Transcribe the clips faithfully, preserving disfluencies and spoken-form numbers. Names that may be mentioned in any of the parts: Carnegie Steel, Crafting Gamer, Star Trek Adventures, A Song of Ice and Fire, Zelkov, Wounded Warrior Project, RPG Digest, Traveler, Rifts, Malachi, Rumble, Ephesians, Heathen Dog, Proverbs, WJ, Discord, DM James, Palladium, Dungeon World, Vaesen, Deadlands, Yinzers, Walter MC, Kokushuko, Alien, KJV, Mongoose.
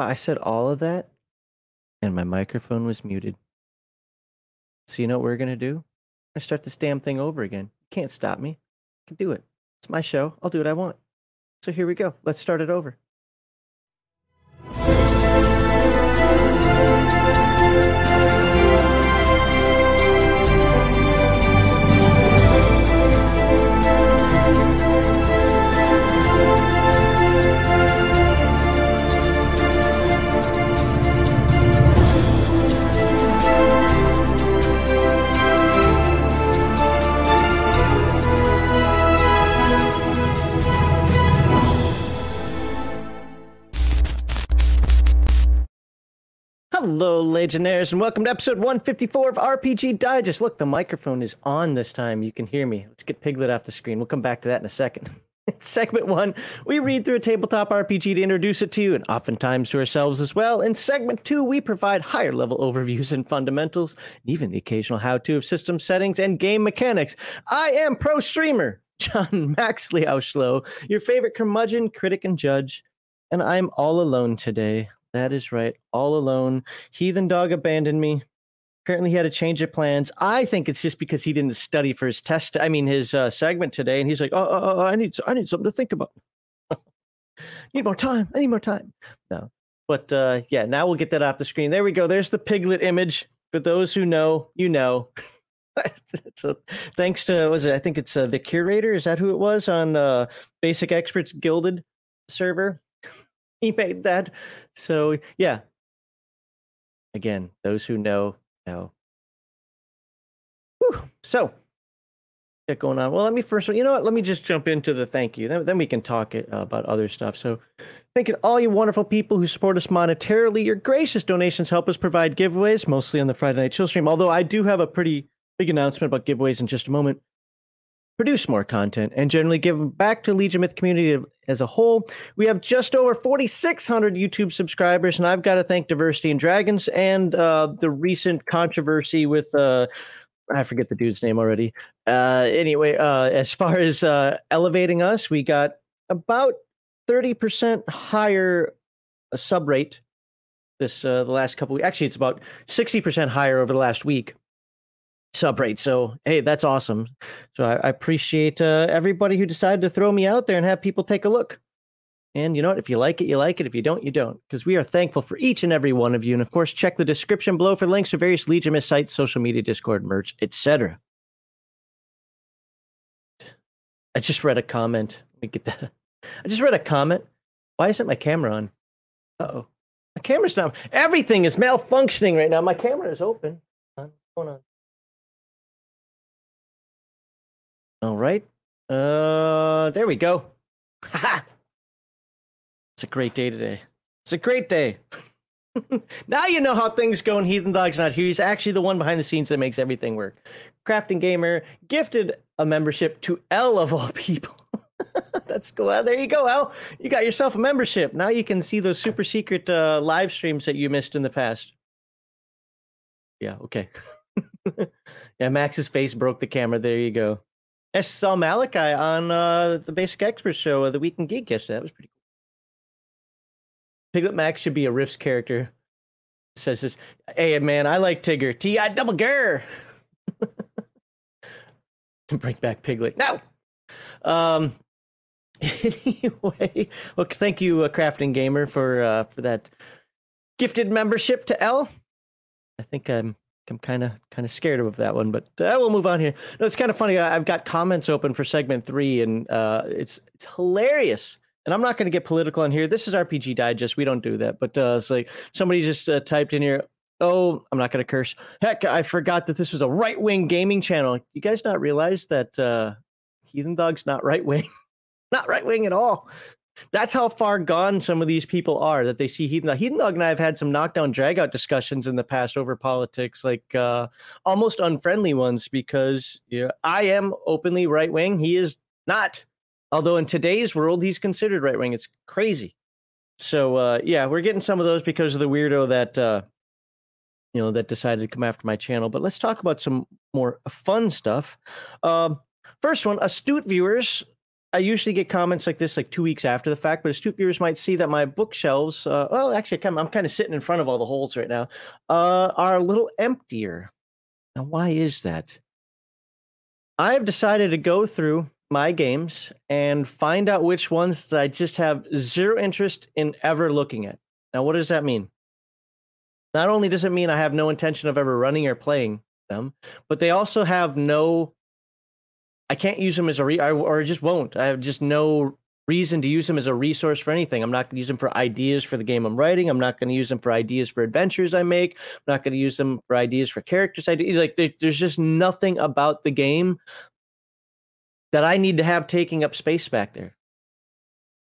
Well, I said all of that, and my microphone was muted. So you know what we're going to do? I'm going to start this damn thing over again. You can't stop me. I can do it. It's my show. I'll do what I want. So here we go. Let's start it over. Hello, Legionnaires, and welcome to episode one fifty-four of R P G Digest. Look, the microphone is on this time. You can hear me. Let's get Piglet off the screen. We'll come back to that in a second. It's segment one. We read through a tabletop R P G to introduce it to you, and oftentimes to ourselves as well. In segment two, we provide higher-level overviews and fundamentals, and even the occasional how-to of system settings and game mechanics. I am pro streamer John Maxley Auschlow, your favorite curmudgeon, critic, and judge, and I'm all alone today. That is right. All alone. Heathen Dog abandoned me. Apparently he had a change of plans. I think it's just because he didn't study for his test. I mean, his uh, segment today. And he's like, oh, oh, oh I need I need something to think about. need more time. I need more time. No. But uh, yeah, now we'll get that off the screen. There we go. There's the Piglet image. For those who know, you know. So thanks to, what was it? I think it's uh, the curator. Is that who it was on uh, Basic Experts Gilded server? He made that. So, yeah. Again, those who know, know. Whew. So, what's going on? Well, let me first, you know what? Let me just jump into the thank you. Then, then we can talk it, uh, about other stuff. So, thank you to all you wonderful people who support us monetarily. Your gracious donations help us provide giveaways, mostly on the Friday Night Chill stream. Although, I do have a pretty big announcement about giveaways in just a moment. Produce more content, and generally give back to Legion of Myth community as a whole. We have just over forty-six hundred YouTube subscribers, and I've got to thank Diversity and Dragons and uh, the recent controversy with, uh, I forget the dude's name already. Uh, anyway, uh, as far as uh, elevating us, we got about thirty percent higher sub rate this uh, the last couple weeks. Actually, it's about sixty percent higher over the last week. Sub rate. So, hey, that's awesome. So I, I appreciate uh, everybody who decided to throw me out there and have people take a look. And you know what? If you like it, you like it. If you don't, you don't. Because we are thankful for each and every one of you. And of course, check the description below for links to various Legion of Myth sites, social media, Discord, merch, et cetera. I just read a comment. Let me get that. I just read a comment. Why isn't my camera on? Uh-oh. My camera's not. Everything is malfunctioning right now. My camera is open. Hold on. Hold on. All right. Uh, there we go. Ha-ha! It's a great day today. It's a great day. Now you know how things go when Heathen Dog's not here. He's actually the one behind the scenes that makes everything work. Crafting Gamer gifted a membership to Elle of all people. That's cool. Well, there you go, Elle. You got yourself a membership. Now you can see those super secret uh, live streams that you missed in the past. Yeah, okay. Yeah, Max's face broke the camera. There you go. I saw Malachi on uh, the Basic Expert show of the Weekend Geek yesterday. That was pretty cool. Piglet Max should be a Rifts character. Says this. Hey, man, I like Tigger. T I double ger. Bring back Piglet. No. Um. Anyway, well, thank you, uh, Crafting Gamer, for uh, for that gifted membership to Elle. I think I'm. I'm kind of kind of scared of that one, but uh, we'll move on here. No, it's kind of funny. I, I've got comments open for segment three, and uh, it's it's hilarious. And I'm not going to get political on here. This is R P G Digest. We don't do that. But uh, it's like somebody just uh, typed in here. Oh, I'm not going to curse. Heck, I forgot that this was a right wing gaming channel. You guys not realize that uh, Heathen Dog's not right wing, not right wing at all. That's how far gone some of these people are that they see Heathen Dog. Heathen Dog and I have had some knockdown dragout discussions in the past over politics, like uh, almost unfriendly ones, because you know, I am openly right wing. He is not. Although in today's world, he's considered right wing. It's crazy. So, uh, yeah, we're getting some of those because of the weirdo that, uh, you know, that decided to come after my channel. But let's talk about some more fun stuff. Um, first one, astute viewers I usually get comments like this like two weeks after the fact, but astute viewers might see that my bookshelves, uh, well, actually, I'm, I'm kind of sitting in front of all the holes right now, uh, are a little emptier. Now, why is that? I've decided to go through my games and find out which ones that I just have zero interest in ever looking at. Now, what does that mean? Not only does it mean I have no intention of ever running or playing them, but they also have no, I can't use them as a, re- I, or I just won't. I have just no reason to use them as a resource for anything. I'm not going to use them for ideas for the game I'm writing. I'm not going to use them for ideas for adventures I make. I'm not going to use them for ideas for characters I do. Like, there, there's just nothing about the game that I need to have taking up space back there.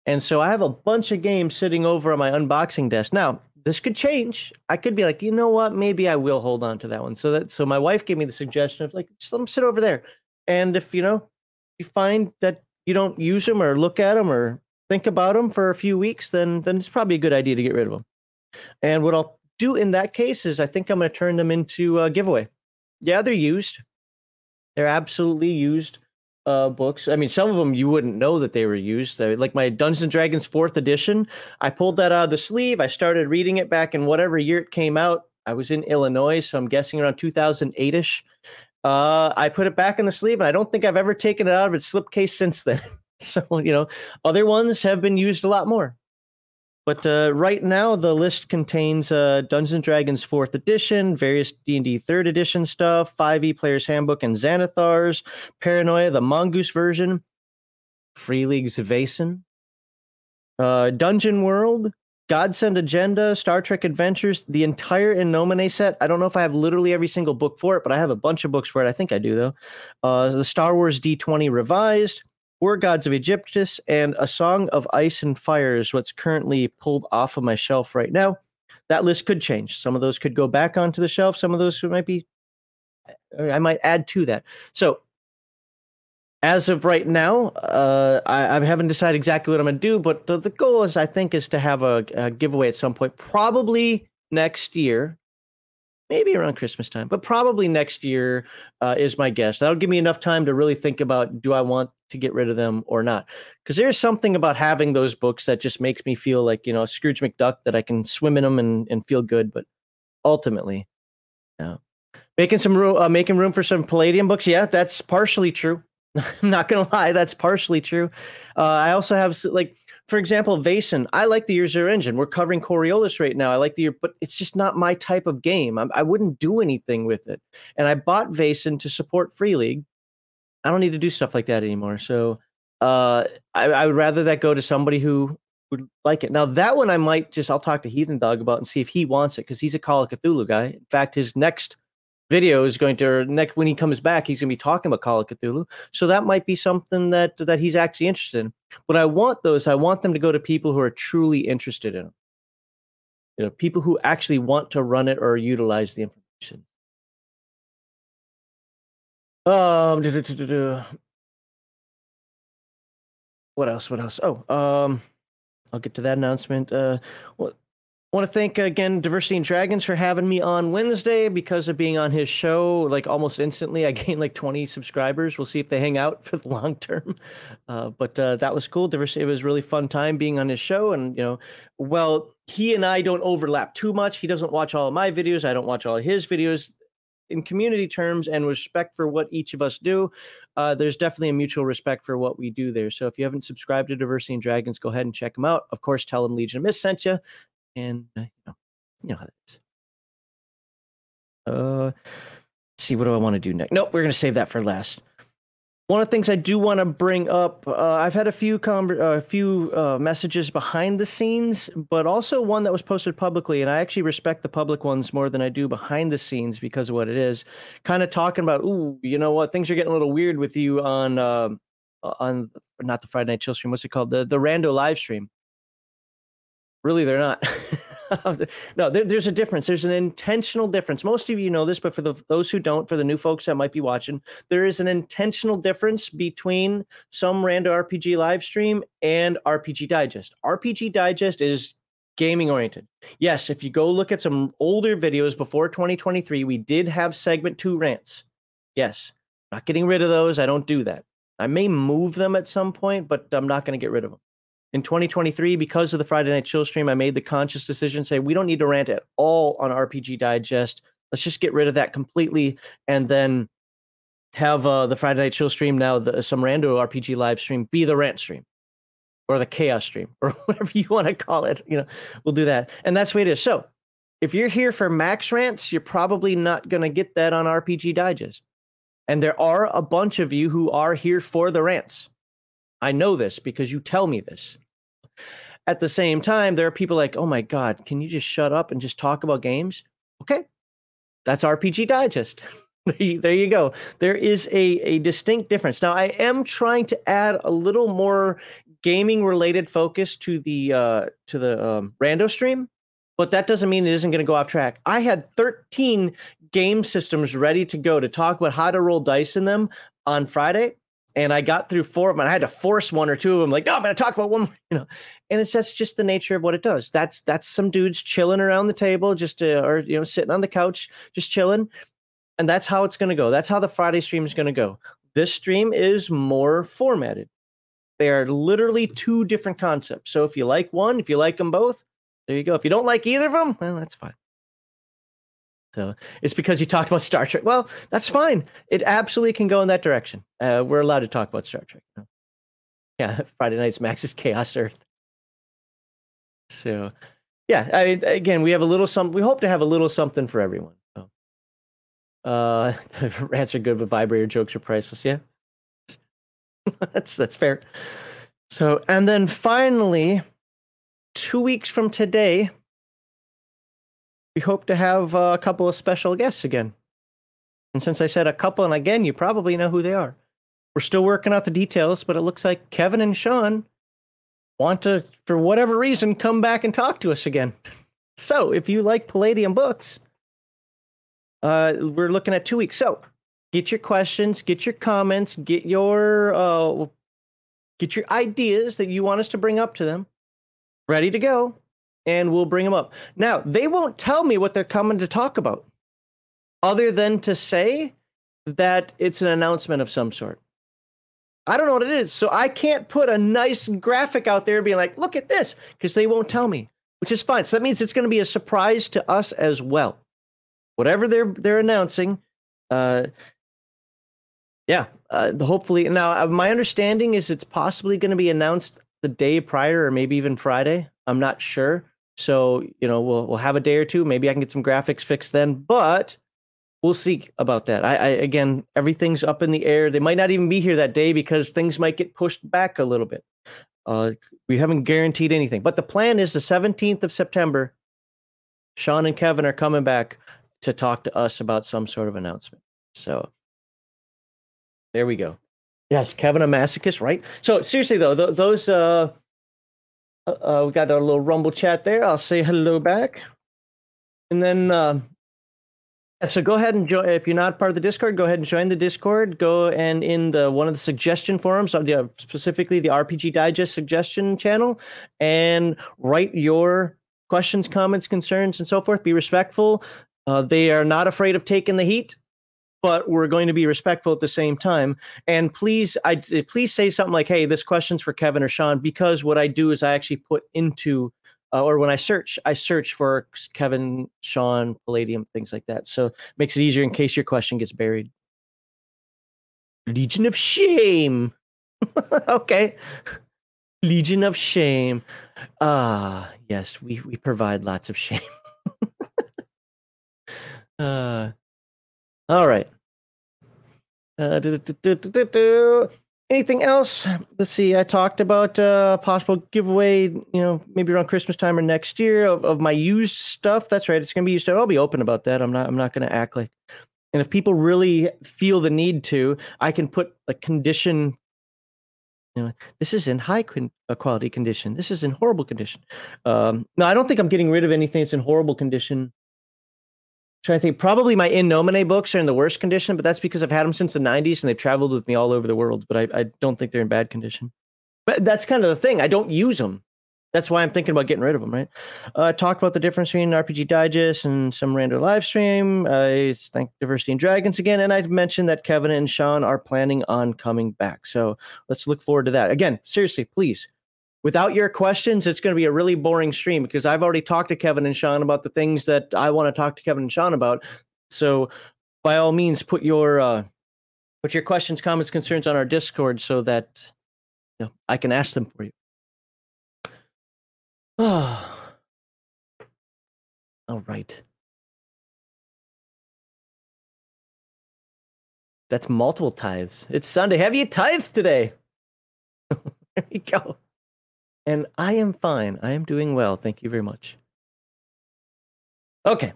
And so I have a bunch of games sitting over on my unboxing desk. Now, this could change. I could be like, you know what? Maybe I will hold on to that one. So that, so my wife gave me the suggestion of like, just let them sit over there. And if, you know, you find that you don't use them or look at them or think about them for a few weeks, then, then it's probably a good idea to get rid of them. And what I'll do in that case is I think I'm going to turn them into a giveaway. Yeah, they're used. They're absolutely used. Uh, books. I mean, some of them you wouldn't know that they were used. They're, like my Dungeons and Dragons fourth edition, I pulled that out of the sleeve. I started reading it back in whatever year it came out. I was in Illinois, so I'm guessing around two thousand eight-ish. Uh, I put it back in the sleeve, and I don't think I've ever taken it out of its slipcase since then. So, you know, other ones have been used a lot more. But uh, right now, the list contains uh, Dungeons and Dragons fourth edition, various D and D third edition stuff, five e Player's Handbook and Xanathar's, Paranoia, the Mongoose version, Free League's Vaesen, uh, Dungeon World, Godsend Agenda, Star Trek Adventures, the entire In Nomine set. I don't know if I have literally every single book for it, but I have a bunch of books for it. I think I do, though. Uh, the Star Wars D twenty Revised, War Gods of Aegyptus, and A Song of Ice and Fire is what's currently pulled off of my shelf right now. That list could change. Some of those could go back onto the shelf. Some of those might be, I might add to that. So as of right now, uh, I, I haven't decided exactly what I'm going to do, but the, the goal is, I think, is to have a, a giveaway at some point, probably next year. Maybe around Christmas time, but probably next year uh, is my guess. That'll give me enough time to really think about, do I want to get rid of them or not? Because there's something about having those books that just makes me feel like, you know, a Scrooge McDuck, that I can swim in them and, and feel good. But ultimately, no. Making some room, uh, making room for some Palladium books. Yeah, that's partially true. I'm not going to lie. That's partially true. Uh, I also have, like, for example, Vaesen. I like the Year Zero engine. We're covering Coriolis right now. I like the year, but it's just not my type of game. I'm, I wouldn't do anything with it. And I bought Vaesen to support Free League. I don't need to do stuff like that anymore. So uh, I, I would rather that go to somebody who would like it. Now, that one I might just, I'll talk to Heathen Dog about and see if he wants it, because he's a Call of Cthulhu guy. In fact, his next video is going to, or next, when he comes back, he's going to be talking about Call of Cthulhu. So that might be something that that he's actually interested in. But I want those, I want them to go to people who are truly interested in them. You know, people who actually want to run it or utilize the information. Um, do, do, do, do, do. What else? What else? Oh, um, I'll get to that announcement. Uh, what? I want to thank again Diversity and Dragons for having me on Wednesday. Because of being on his show, like almost instantly, I gained like twenty subscribers. We'll see if they hang out for the long term. Uh, but uh, that was cool. Diversity, it was a really fun time being on his show. And, you know, well, he and I don't overlap too much. He doesn't watch all of my videos. I don't watch all of his videos. In community terms and respect for what each of us do, uh, there's definitely a mutual respect for what we do there. So if you haven't subscribed to Diversity and Dragons, go ahead and check them out. Of course, tell them Legion of Myth sent you. And uh, you know, you know how that is. Uh, let's see, what do I want to do next? Nope, we're going to save that for last. One of the things I do want to bring up, uh, I've had a few conver- uh, a few uh, messages behind the scenes, but also one that was posted publicly, and I actually respect the public ones more than I do behind the scenes because of what it is. Kind of talking about, ooh, you know what, things are getting a little weird with you on uh, on not the Friday Night Chill stream. What's it called? The the Rando live stream. Really, they're not. No, there, there's a difference. There's an intentional difference. Most of you know this, but for the, those who don't, for the new folks that might be watching, there is an intentional difference between some random R P G live stream and R P G Digest. R P G Digest is gaming oriented. Yes, if you go look at some older videos before twenty twenty-three, we did have segment two rants. Yes, not getting rid of those. I don't do that. I may move them at some point, but I'm not going to get rid of them. In twenty twenty-three, because of the Friday Night Chill stream, I made the conscious decision to say, we don't need to rant at all on R P G Digest. Let's just get rid of that completely and then have uh, the Friday Night Chill stream, now the, some rando R P G live stream, be the rant stream or the chaos stream or whatever you want to call it. You know, we'll do that. And that's the way it is. So if you're here for Max Rants, you're probably not going to get that on R P G Digest. And there are a bunch of you who are here for the rants. I know this because you tell me this. At the same time, there are people like, oh my God, can you just shut up and just talk about games? Okay. That's R P G Digest. there, you, there you go. There is a, a distinct difference. Now, I am trying to add a little more gaming-related focus to the uh, to the um, rando stream, but that doesn't mean it isn't going to go off track. I had thirteen game systems ready to go to talk about how to roll dice in them on Friday, and I got through four of them. I had to force one or two of them, like, no, I'm going to talk about one, you know. And it's that's just the nature of what it does. That's that's some dudes chilling around the table, just to, or you know, sitting on the couch, just chilling, and that's how it's going to go. That's how the Friday stream is going to go. This stream is more formatted. They are literally two different concepts. So if you like one, if you like them both, there you go. If you don't like either of them, well, that's fine. So it's because you talked about Star Trek. Well, that's fine. It absolutely can go in that direction. Uh, we're allowed to talk about Star Trek. Yeah, Friday Night's Max's Chaos Earth. So, yeah, I, again, we have a little something. We hope to have a little something for everyone. So. Uh, the rants are good, but vibrator jokes are priceless. Yeah, that's that's fair. So, and then finally, two weeks from today, we hope to have a couple of special guests again. And since I said a couple and again, you probably know who they are. We're still working out the details, but it looks like Kevin and Sean want to, for whatever reason, come back and talk to us again. So if you like Palladium books, uh, we're looking at two weeks. So get your questions, get your comments, get your, uh, get your ideas that you want us to bring up to them. Ready to go. And we'll bring them up. Now, they won't tell me what they're coming to talk about, other than to say that it's an announcement of some sort. I don't know what it is, so I can't put a nice graphic out there being like, look at this, because they won't tell me, which is fine. So that means it's going to be a surprise to us as well. Whatever they're they're announcing, uh, yeah, uh, hopefully. Now, my understanding is it's possibly going to be announced the day prior or maybe even Friday. I'm not sure. So, you know, we'll we'll have a day or two. Maybe I can get some graphics fixed then, but we'll see about that. I, I again, everything's up in the air. They might not even be here that day because things might get pushed back a little bit. Uh, we haven't guaranteed anything, but the plan is the seventeenth of September. Sean and Kevin are coming back to talk to us about some sort of announcement. So there we go. Yes, Kevin, a masochist, right? So seriously, though, th- those... Uh, Uh, we got our little Rumble chat there. I'll say hello back. And then, uh, so go ahead and join. If you're not part of the Discord, go ahead and join the Discord. Go and in the one of the suggestion forums, the, specifically the R P G Digest suggestion channel, and write your questions, comments, concerns, and so forth. Be respectful. Uh, they are not afraid of taking the heat, but we're going to be respectful at the same time. And please, I please say something like, hey, this question's for Kevin or Sean, because what I do is I actually put into, uh, or when I search, I search for Kevin, Sean, Palladium, things like that. So it makes it easier in case your question gets buried. Legion of Shame. Okay. Legion of Shame. Ah, uh, yes, we, we provide lots of shame. uh, All right. Uh, do, do, do, do, do, do. Anything else? Let's see. I talked about uh, possible giveaway, you know, maybe around Christmas time or next year of, of my used stuff. That's right. It's going to be used stuff. I'll be open about that. I'm not. I'm not going to act like. And if people really feel the need to, I can put a condition. You know, this is in high con- quality condition. This is in horrible condition. Um, no, I don't think I'm getting rid of anything that's in horrible condition. Trying to think, probably my In Nomine books are in the worst condition, but that's because I've had them since the nineties and they've traveled with me all over the world, but I, I don't think they're in bad condition. But that's kind of the thing. I don't use them. That's why I'm thinking about getting rid of them, right? I uh, talked about the difference between R P G Digest and some random live stream. I uh, thank Diversity and Dragons again. And I mentioned that Kevin and Sean are planning on coming back. So let's look forward to that. Again, seriously, please. Without your questions, it's going to be a really boring stream because I've already talked to Kevin and Sean about the things that I want to talk to Kevin and Sean about. So by all means, put your uh, put your questions, comments, concerns on our Discord so that you know, I can ask them for you. Oh, all right. That's multiple tithes. It's Sunday. Have you tithed today? There you go. And I am fine. I am doing well. Thank you very much. Okay.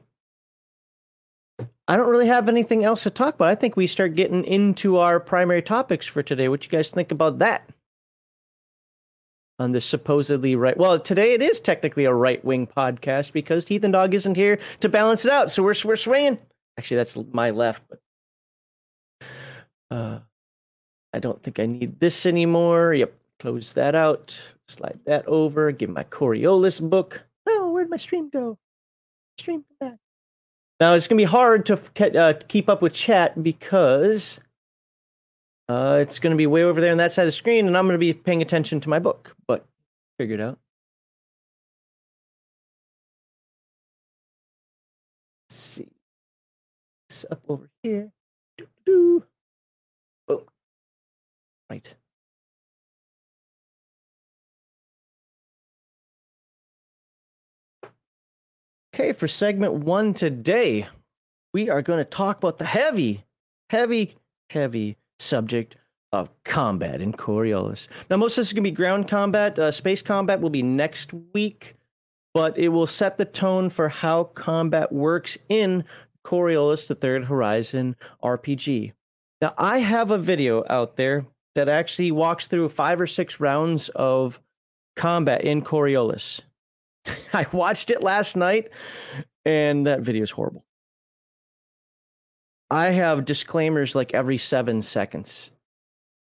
I don't really have anything else to talk about. I think we start getting into our primary topics for today. What you guys think about that? On this supposedly right... Well, today it is technically a right-wing podcast because Heathen Dog isn't here to balance it out, so we're we're swinging. Actually, that's my left, but... Uh, I don't think I need this anymore. Yep, close that out. Slide that over. Give my Coriolis book. Oh, where'd my stream go? Stream back. Now, it's going to be hard to uh, keep up with chat because... Uh, it's going to be way over there on that side of the screen, and I'm going to be paying attention to my book, but figure it out. Let's see. It's up over here. Doo-doo. Oh. Right. Okay, for segment one today, we are going to talk about the heavy, heavy, heavy subject of combat in Coriolis. Now, most of this is going to be ground combat. Uh, space combat will be next week, but it will set the tone for how combat works in Coriolis, the Third Horizon R P G. Now, I have a video out there that actually walks through five or six rounds of combat in Coriolis. I watched it last night, and that video is horrible. I have disclaimers like every seven seconds.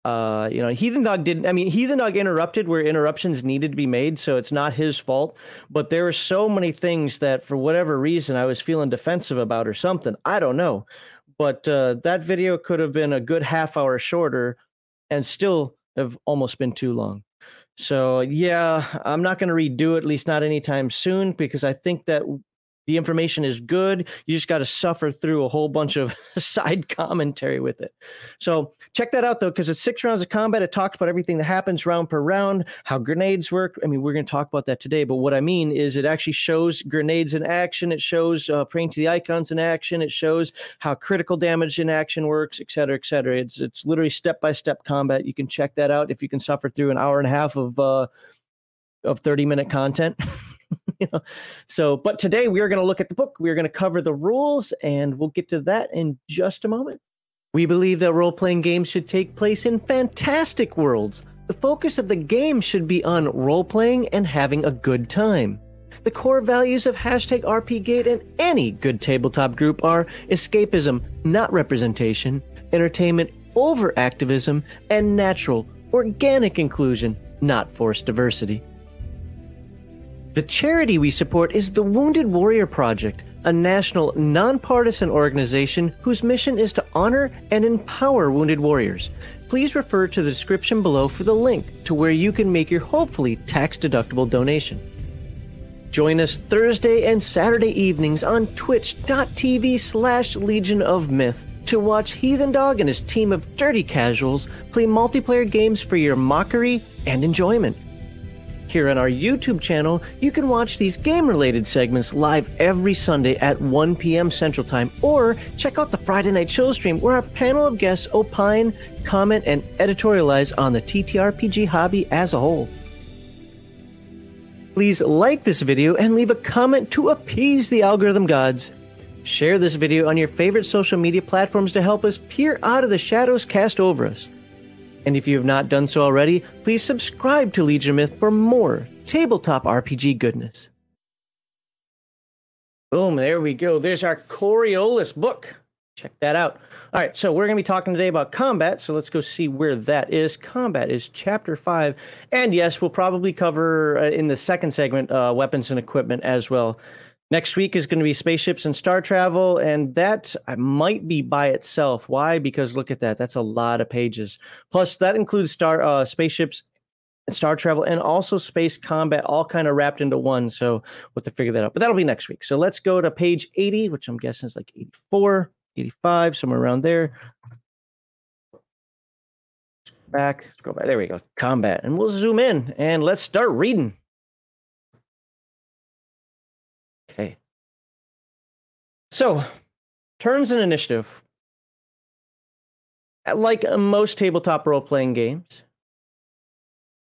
Uh, you know, Heathen Dog didn't, I mean, Heathen Dog interrupted where interruptions needed to be made, so it's not his fault. But there were so many things that for whatever reason I was feeling defensive about or something. I don't know. But uh, that video could have been a good half hour shorter and still have almost been too long. So, yeah, I'm not going to redo it, at least not anytime soon, because I think that the information is good. You just got to suffer through a whole bunch of side commentary with it. So check that out, though, because it's six rounds of combat. It talks about everything that happens round per round, how grenades work. I mean, we're going to talk about that today. But what I mean is it actually shows grenades in action. It shows uh, praying to the icons in action. It shows how critical damage in action works, et cetera, et cetera. It's, it's literally step-by-step combat. You can check that out if you can suffer through an hour and a half of uh, of thirty-minute content. You know, so, but today we are going to look at the book. We are going to cover the rules, and we'll get to that in just a moment. We believe that role-playing games should take place in fantastic worlds. The focus of the game should be on role-playing and having a good time. The core values of hashtag RPGate and any good tabletop group are escapism, not representation, entertainment over activism, and natural, organic inclusion, not forced diversity. The charity we support is the Wounded Warrior Project, a national, nonpartisan organization whose mission is to honor and empower wounded warriors. Please refer to the description below for the link to where you can make your hopefully tax-deductible donation. Join us Thursday and Saturday evenings on twitch.tv slash Legion of Myth to watch Heathen Dog and his team of dirty casuals play multiplayer games for your mockery and enjoyment. Here on our YouTube channel, you can watch these game-related segments live every Sunday at one p.m. Central Time, or check out the Friday Night Chill stream where our panel of guests opine, comment, and editorialize on the T T R P G hobby as a whole. Please like this video and leave a comment to appease the algorithm gods. Share this video on your favorite social media platforms to help us peer out of the shadows cast over us. And if you have not done so already, please subscribe to Legion Myth for more tabletop R P G goodness. Boom, there we go. There's our Coriolis book. check that out. All right, so we're going to be talking today about combat, so let's go see where that is. Combat is Chapter five, and yes, we'll probably cover uh, in the second segment uh, weapons and equipment as well. Next week is going to be spaceships and star travel, and that might be by itself. Why? Because look at that. That's a lot of pages. Plus, that includes star uh, spaceships and star travel and also space combat all kind of wrapped into one, so we'll have to figure that out. But that'll be next week. So let's go to page eighty, which I'm guessing is like eighty-four. eighty-five, somewhere around there. Back, scroll back. There we go. Combat. And we'll zoom in and let's start reading. Okay. So, turns and initiative. Like most tabletop role-playing games,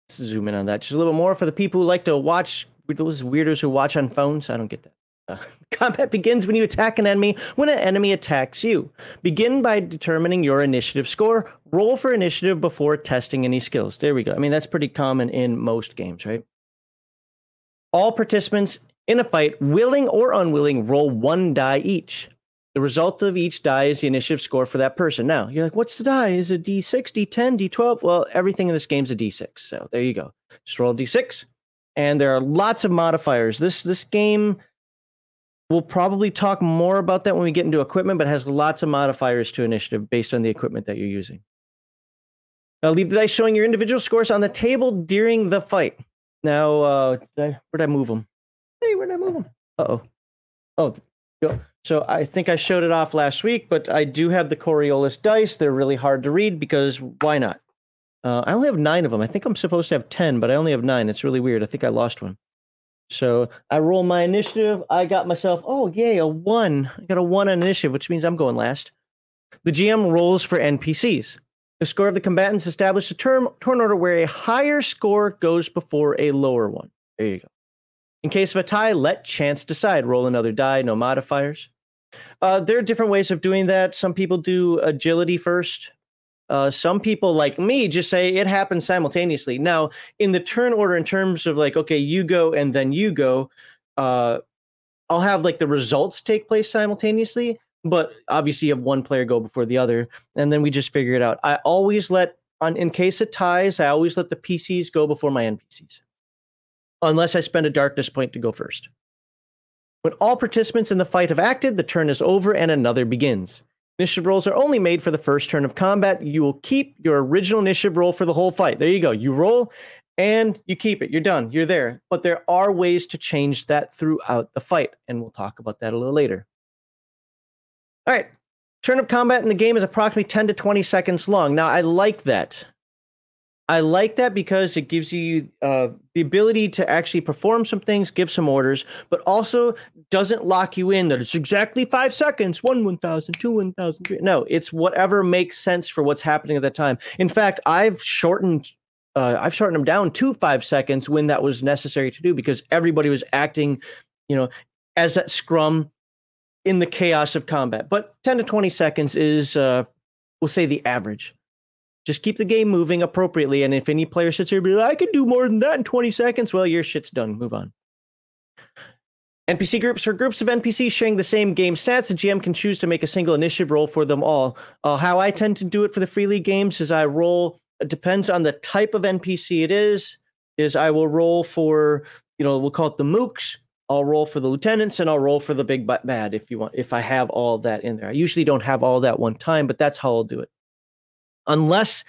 let's zoom in on that just a little bit more for the people who like to watch, those weirdos who watch on phones. I don't get that. Uh, combat begins when you attack an enemy, when an enemy attacks you. Begin by determining your initiative score. Roll for initiative before testing any skills. There we go. I mean, that's pretty common in most games, right? All participants in a fight, willing or unwilling, roll one die each. The result of each die is the initiative score for that person. Now, you're like, what's the die? Is it D six, D ten, D twelve? Well, everything in this game's a D six. So there you go. Just roll a D six. And there are lots of modifiers. This this game... We'll probably talk more about that when we get into equipment, but has lots of modifiers to initiative based on the equipment that you're using. Now, leave the dice showing your individual scores on the table during the fight. Now, uh, where did I move them? Hey, where did I move them? Uh-oh. Oh, so I think I showed it off last week, but I do have the Coriolis dice. They're really hard to read because why not? Uh, I only have nine of them. I think I'm supposed to have ten, but I only have nine. It's really weird. I think I lost one. So I roll my initiative. I got myself, oh, yay, a one. I got a one on initiative, which means I'm going last. The G M rolls for N P Cs. The score of the combatants established a turn order where a higher score goes before a lower one. There you go. In case of a tie, let chance decide. Roll another die, no modifiers. Uh, there are different ways of doing that. Some people do agility first. Uh, some people like me just say it happens simultaneously. Now, in the turn order, in terms of like, okay, you go and then you go, uh, I'll have like the results take place simultaneously, but obviously you have one player go before the other, and then we just figure it out. I always let, on in case of ties, I always let the P Cs go before my N P Cs, unless I spend a darkness point to go first. When all participants in the fight have acted, the turn is over and another begins. Initiative rolls are only made for the first turn of combat. You will keep your original initiative roll for the whole fight. There you go. You roll and you keep it. You're done. You're there. But there are ways to change that throughout the fight, and we'll talk about that a little later. All right. Turn of combat in the game is approximately ten to twenty seconds long. Now, I like that. I like that because it gives you uh, the ability to actually perform some things, give some orders, but also doesn't lock you in that it's exactly five seconds, one one thousand, two one thousand, three. No, it's whatever makes sense for what's happening at that time. In fact, I've shortened, uh, I've shortened them down to five seconds when that was necessary to do because everybody was acting, you know, as that scrum in the chaos of combat. But ten to twenty seconds is, uh, we'll say, the average. Just keep the game moving appropriately, and if any player sits here and be like, I can do more than that in twenty seconds, well, your shit's done. Move on. N P C groups. For groups of N P Cs sharing the same game stats, the G M can choose to make a single initiative roll for them all. Uh, how I tend to do it for the Free League games is I roll, it depends on the type of N P C it is, is I will roll for, you know, we'll call it the mooks, I'll roll for the lieutenants, and I'll roll for the big bad if you want, if I have all that in there. I usually don't have all that one time, but that's how I'll do it. Unless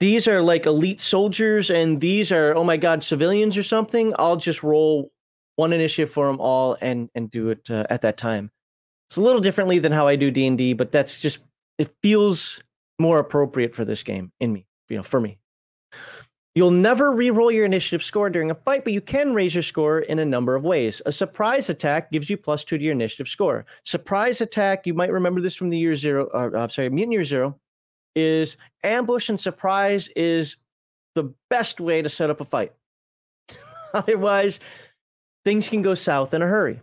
these are like elite soldiers and these are, oh my God, civilians or something, I'll just roll one initiative for them all and and do it uh, at that time. It's a little differently than how I do D and D, but that's just, it feels more appropriate for this game in me, you know, for me. You'll never re-roll your initiative score during a fight, but you can raise your score in a number of ways. A surprise attack gives you plus two to your initiative score. Surprise attack, you might remember this from the year zero, or, I'm sorry, Mutant Year Zero. Is ambush and surprise is the best way to set up a fight. Otherwise, things can go south in a hurry.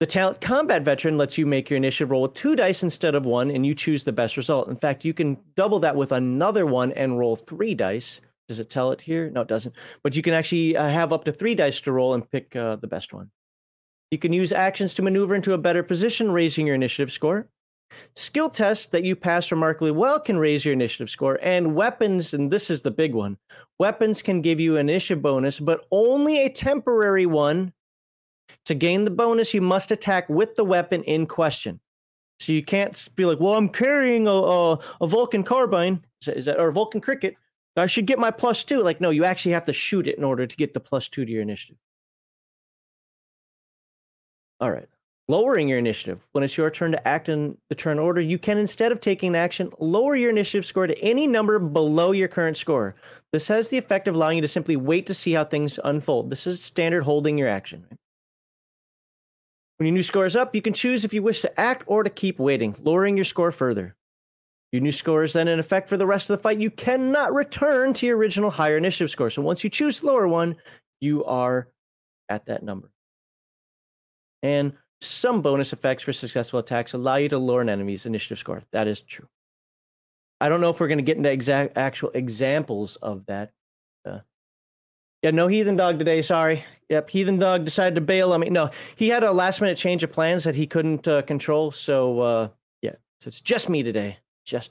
The Talent Combat Veteran lets you make your initiative roll with two dice instead of one, and you choose the best result. In fact, you can double that with another one and roll three dice. Does it tell it here? No, it doesn't. But you can actually uh, have up to three dice to roll and pick uh, the best one. You can use actions to maneuver into a better position, raising your initiative score. Skill tests that you pass remarkably well can raise your initiative score. And weapons, and this is the big one, weapons can give you an initiative bonus, but only a temporary one. To gain the bonus, you must attack with the weapon in question. So you can't be like, well, I'm carrying a, a, a Vulcan carbine is that, is that, or a Vulcan cricket. I should get my plus two. Like, no, you actually have to shoot it in order to get the plus two to your initiative. All right. Lowering your initiative. When it's your turn to act in the turn order, you can, instead of taking an action, lower your initiative score to any number below your current score. This has the effect of allowing you to simply wait to see how things unfold. This is standard holding your action. Right? When your new score is up, you can choose if you wish to act or to keep waiting, lowering your score further. Your new score is then in effect for the rest of the fight. You cannot return to your original higher initiative score. So once you choose the lower one, you are at that number. And some bonus effects for successful attacks allow you to lower an enemy's initiative score. That is true. I don't know if we're going to get into exact actual examples of that. Uh, yeah, no Heathen Dog today, sorry. Yep, Heathen Dog decided to bail on me. No, he had a last-minute change of plans that he couldn't uh, control. So, uh, yeah, so it's just me today. Just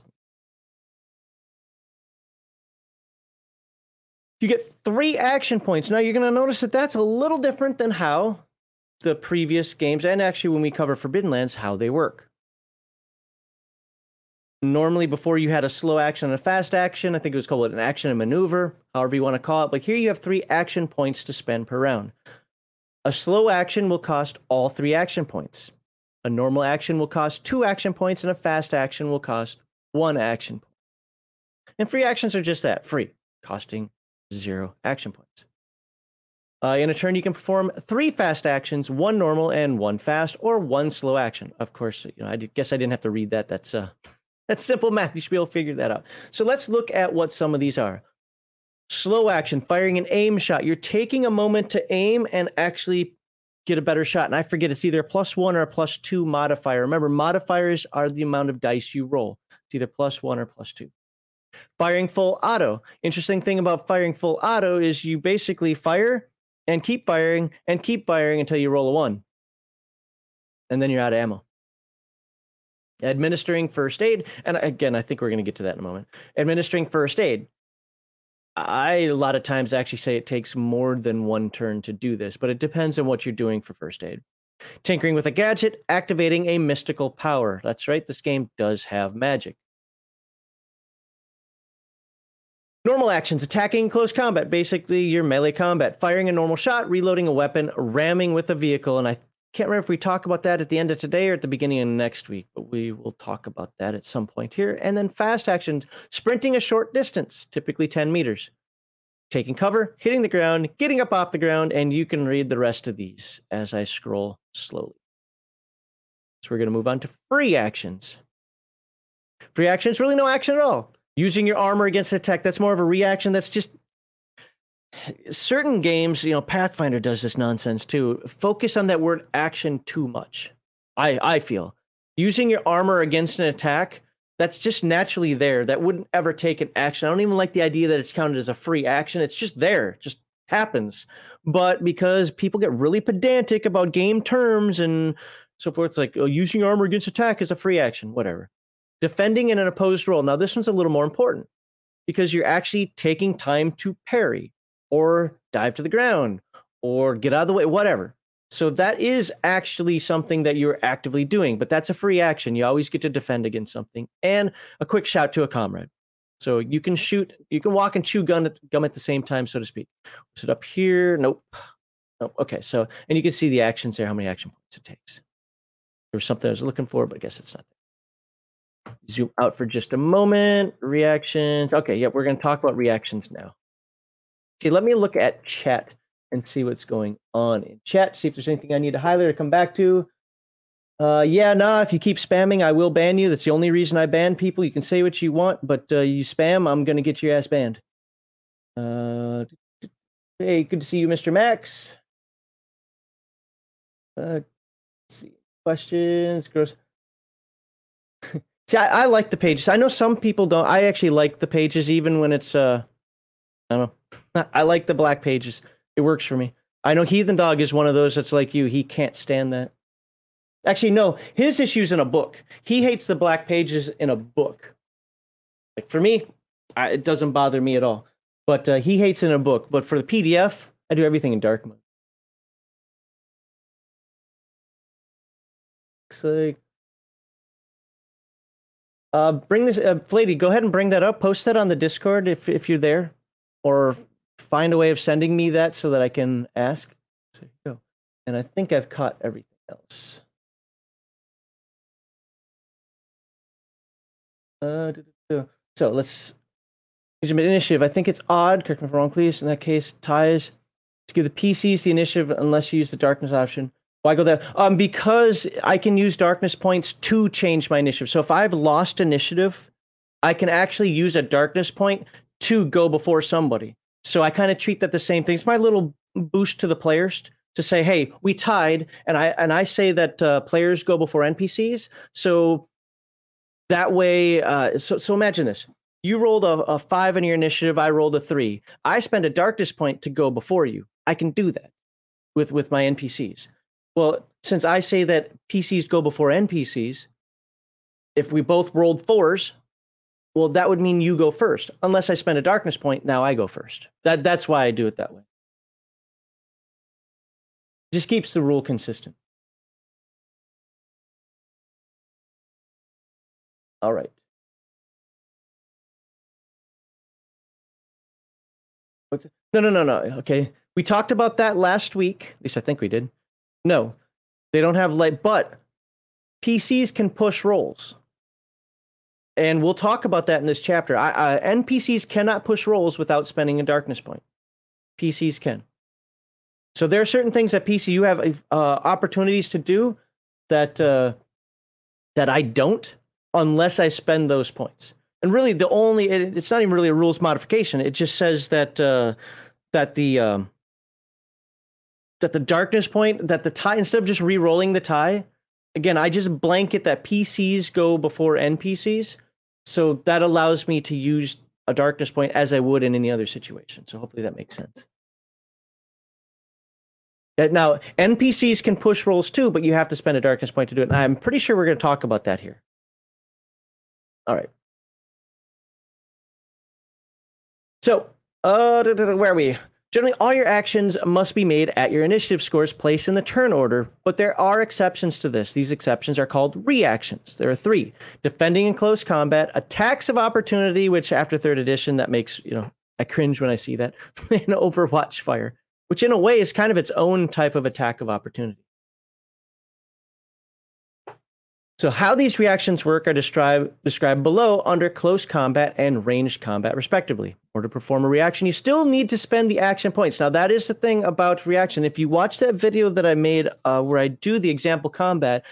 you get three action points. Now you're going to notice that that's a little different than how the previous games, and actually when we cover Forbidden Lands, how they work. Normally before you had a slow action and a fast action. I think it was called an action and maneuver, however you want to call it. But here you have three action points to spend per round. A slow action will cost all three action points. A normal action will cost two action points, and a fast action will cost one action point. And free actions are just that, free, costing zero action points. Uh, in a turn, you can perform three fast actions, one normal and one fast, or one slow action. Of course, you know, I did, guess I didn't have to read that. That's uh, that's simple math. You should be able to figure that out. So let's look at what some of these are. Slow action, firing an aim shot. You're taking a moment to aim and actually get a better shot. And I forget, it's either a plus one or a plus two modifier. Remember, modifiers are the amount of dice you roll. It's either plus one or plus two. Firing full auto. Interesting thing about firing full auto is you basically fire and keep firing and keep firing until you roll a one. And then you're out of ammo. Administering first aid. And again, I think we're going to get to that in a moment. Administering first aid. I, a lot of times, actually say it takes more than one turn to do this, but it depends on what you're doing for first aid. Tinkering with a gadget, activating a mystical power. That's right, this game does have magic. Normal actions, attacking close combat, basically your melee combat. Firing a normal shot, reloading a weapon, ramming with a vehicle, and I can't remember if we talk about that at the end of today or at the beginning of next week, but we will talk about that at some point here. And then fast actions, sprinting a short distance, typically ten meters, taking cover, hitting the ground, getting up off the ground, and you can read the rest of these as I scroll slowly. So we're going to move on to free actions. Free actions, really no action at all. Using your armor against an attack, that's more of a reaction. That's just certain games, you know, Pathfinder does this nonsense too. Focus on that word action too much. I, I feel using your armor against an attack that's just naturally there. That wouldn't ever take an action. I don't even like the idea that it's counted as a free action. It's just there, it just happens. But because people get really pedantic about game terms and so forth, it's like, oh, using your armor against attack is a free action, whatever. Defending in an opposed role. Now, this one's a little more important because you're actually taking time to parry, or dive to the ground, or get out of the way, whatever. So that is actually something that you're actively doing, but that's a free action. You always get to defend against something. And a quick shout to a comrade. So you can shoot, you can walk and chew gun at, gum at the same time, so to speak. Is it up here? Nope. Nope. Okay, so, and you can see the actions there, how many action points it takes. There was something I was looking for, but I guess it's not there. Zoom out for just a moment. Reactions. Okay, yeah, we're going to talk about reactions now. See, let me look at chat and see what's going on in chat. See if there's anything I need to highlight or come back to. Uh, yeah, nah, if you keep spamming, I will ban you. That's the only reason I ban people. You can say what you want, but uh, you spam, I'm going to get your ass banned. Uh, hey, good to see you, Mister Max. Uh, let's see. Questions? Gross. See, I, I like the pages. I know some people don't. I actually like the pages even when it's... Uh, I don't know. I like the black pages. It works for me. I know Heathen Dog is one of those that's like you. He can't stand that. Actually, no, his issue's in a book. He hates the black pages in a book. Like for me, I, it doesn't bother me at all. But uh, he hates it in a book. But for the P D F, I do everything in dark mode. Looks like... Uh, bring this, uh, Flady, go ahead and bring that up. Post that on the Discord if if you're there, or find a way of sending me that so that I can ask. There you go. And I think I've caught everything else. Uh, so let's use an initiative. I think it's odd. Correct me if I'm wrong, please. In that case, ties to give the P Cs the initiative unless you use the darkness option. Why go there? Um, because I can use darkness points to change my initiative. So if I've lost initiative, I can actually use a darkness point to go before somebody. So I kind of treat that the same thing. It's my little boost to the players to say, hey, we tied, and I and I say that uh, players go before N P Cs. So that way, uh, so, so imagine this. You rolled a, a five in your initiative. I rolled a three. I spend a darkness point to go before you. I can do that with, with my N P Cs. Well, since I say that P Cs go before N P Cs, if we both rolled fours, well, that would mean you go first. Unless I spend a darkness point, now I go first. That That's why I do it that way. Just keeps the rule consistent. All right. What's it? No, no, no, no. Okay. We talked about that last week. At least I think we did. No, they don't have light, but P Cs can push rolls. And we'll talk about that in this chapter. I, I, N P Cs cannot push rolls without spending a darkness point. P Cs can. So there are certain things that P C you have uh, opportunities to do that uh, that I don't unless I spend those points. And really, the only it, it's not even really a rules modification. It just says that uh, that the um, that the darkness point, that the tie, instead of just re-rolling the tie, again, I just blanket that P Cs go before N P Cs. So that allows me to use a darkness point as I would in any other situation. So hopefully that makes sense. Now, N P Cs can push rolls too, but you have to spend a darkness point to do it. And I'm pretty sure we're going to talk about that here. All right. So, uh, where are we? Generally, all your actions must be made at your initiative scores placed in the turn order, but there are exceptions to this. These exceptions are called reactions. There are three. Defending in close combat, attacks of opportunity, which after third edition, that makes, you know, I cringe when I see that, and Overwatch Fire, which in a way is kind of its own type of attack of opportunity. So how these reactions work are described described below under close combat and ranged combat, respectively. Or to perform a reaction, you still need to spend the action points. Now, that is the thing about reaction. If you watch that video that I made uh, where I do the example combat,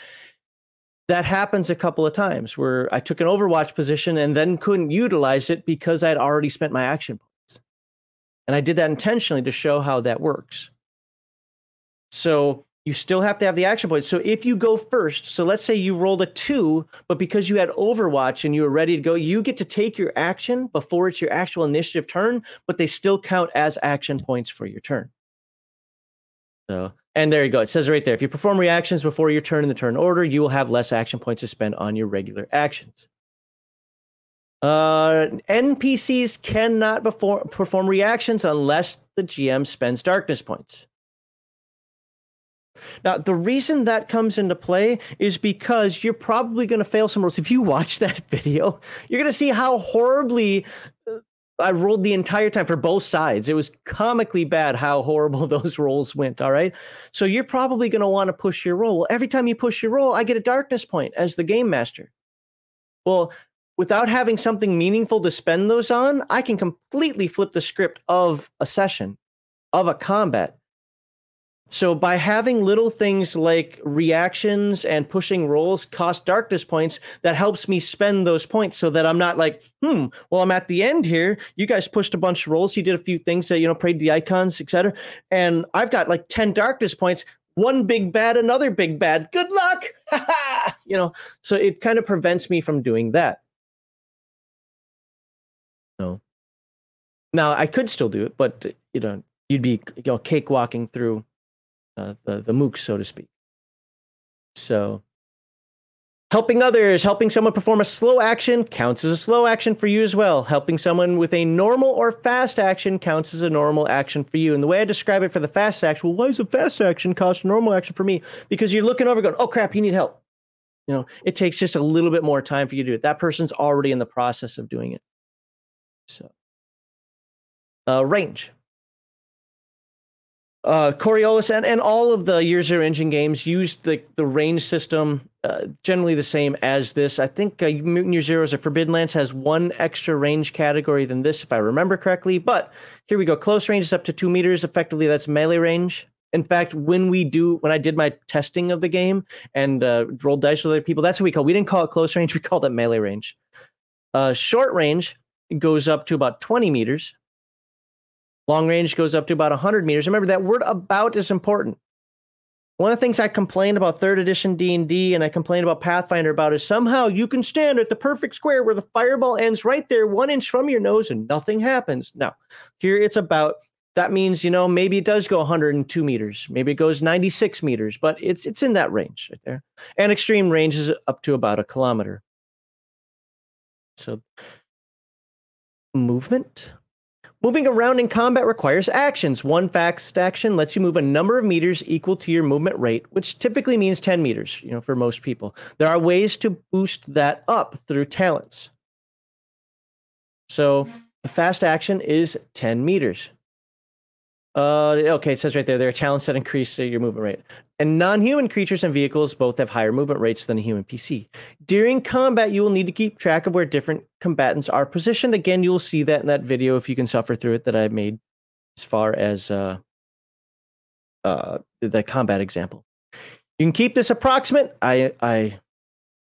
that happens a couple of times where I took an Overwatch position and then couldn't utilize it because I'd already spent my action points. And I did that intentionally to show how that works. So... you still have to have the action points. So if you go first, so let's say you rolled a two, but because you had Overwatch and you were ready to go, you get to take your action before it's your actual initiative turn, but they still count as action points for your turn. So, and there you go. It says right there, if you perform reactions before your turn in the turn order, you will have less action points to spend on your regular actions. Uh, N P Cs cannot perform, perform reactions unless the G M spends darkness points. Now, the reason that comes into play is because you're probably going to fail some rolls. If you watch that video, you're going to see how horribly I rolled the entire time for both sides. It was comically bad how horrible those rolls went, all right? So you're probably going to want to push your roll. Well, every time you push your roll, I get a darkness point as the game master. Well, without having something meaningful to spend those on, I can completely flip the script of a session, of a combat. So by having little things like reactions and pushing rolls cost darkness points, that helps me spend those points so that I'm not like, hmm, well, I'm at the end here. You guys pushed a bunch of rolls. You did a few things that, you know, prayed the icons, et cetera. And I've got like ten darkness points, one big bad, another big bad. Good luck. You know, so it kind of prevents me from doing that. No. Now I could still do it, but you know, you'd be you know, cakewalking through uh, the, the mooks, so to speak. So helping others, helping someone perform a slow action counts as a slow action for you as well. Helping someone with a normal or fast action counts as a normal action for you. And the way I describe it for the fast action, well, why does a fast action cost a normal action for me? Because you're looking over going, oh, crap, you need help. You know, it takes just a little bit more time for you to do it. That person's already in the process of doing it. So, uh, range. Uh, Coriolis and, and all of the Year Zero Engine games used the, the range system uh, generally the same as this. I think uh, Mutant Year Zero's or Forbidden Lands has one extra range category than this, if I remember correctly. But here we go. Close range is up to two meters. Effectively, that's melee range. In fact, when we do, when I did my testing of the game and uh, rolled dice with other people, that's what we call it. We didn't call it close range. We called it melee range. Uh, short range goes up to about twenty meters. Long range goes up to about one hundred meters. Remember, that word about is important. One of the things I complained about third edition D and D and I complained about Pathfinder about is somehow you can stand at the perfect square where the fireball ends right there, one inch from your nose, and nothing happens. Now, here it's about. That means, you know, maybe it does go one hundred two meters. Maybe it goes ninety-six meters, but it's it's in that range right there. And extreme range is up to about a kilometer. So, movement. Moving around in combat requires actions. One fast action lets you move a number of meters equal to your movement rate, which typically means ten meters, you know, for most people. There are ways to boost that up through talents. So the fast action is ten meters. Uh, okay, it says right there, there are talents that increase your movement rate. And non-human creatures and vehicles both have higher movement rates than a human P C. During combat, you will need to keep track of where different combatants are positioned. Again, you'll see that in that video if you can suffer through it that I made as far as uh, uh, the combat example. You can keep this approximate. I, I,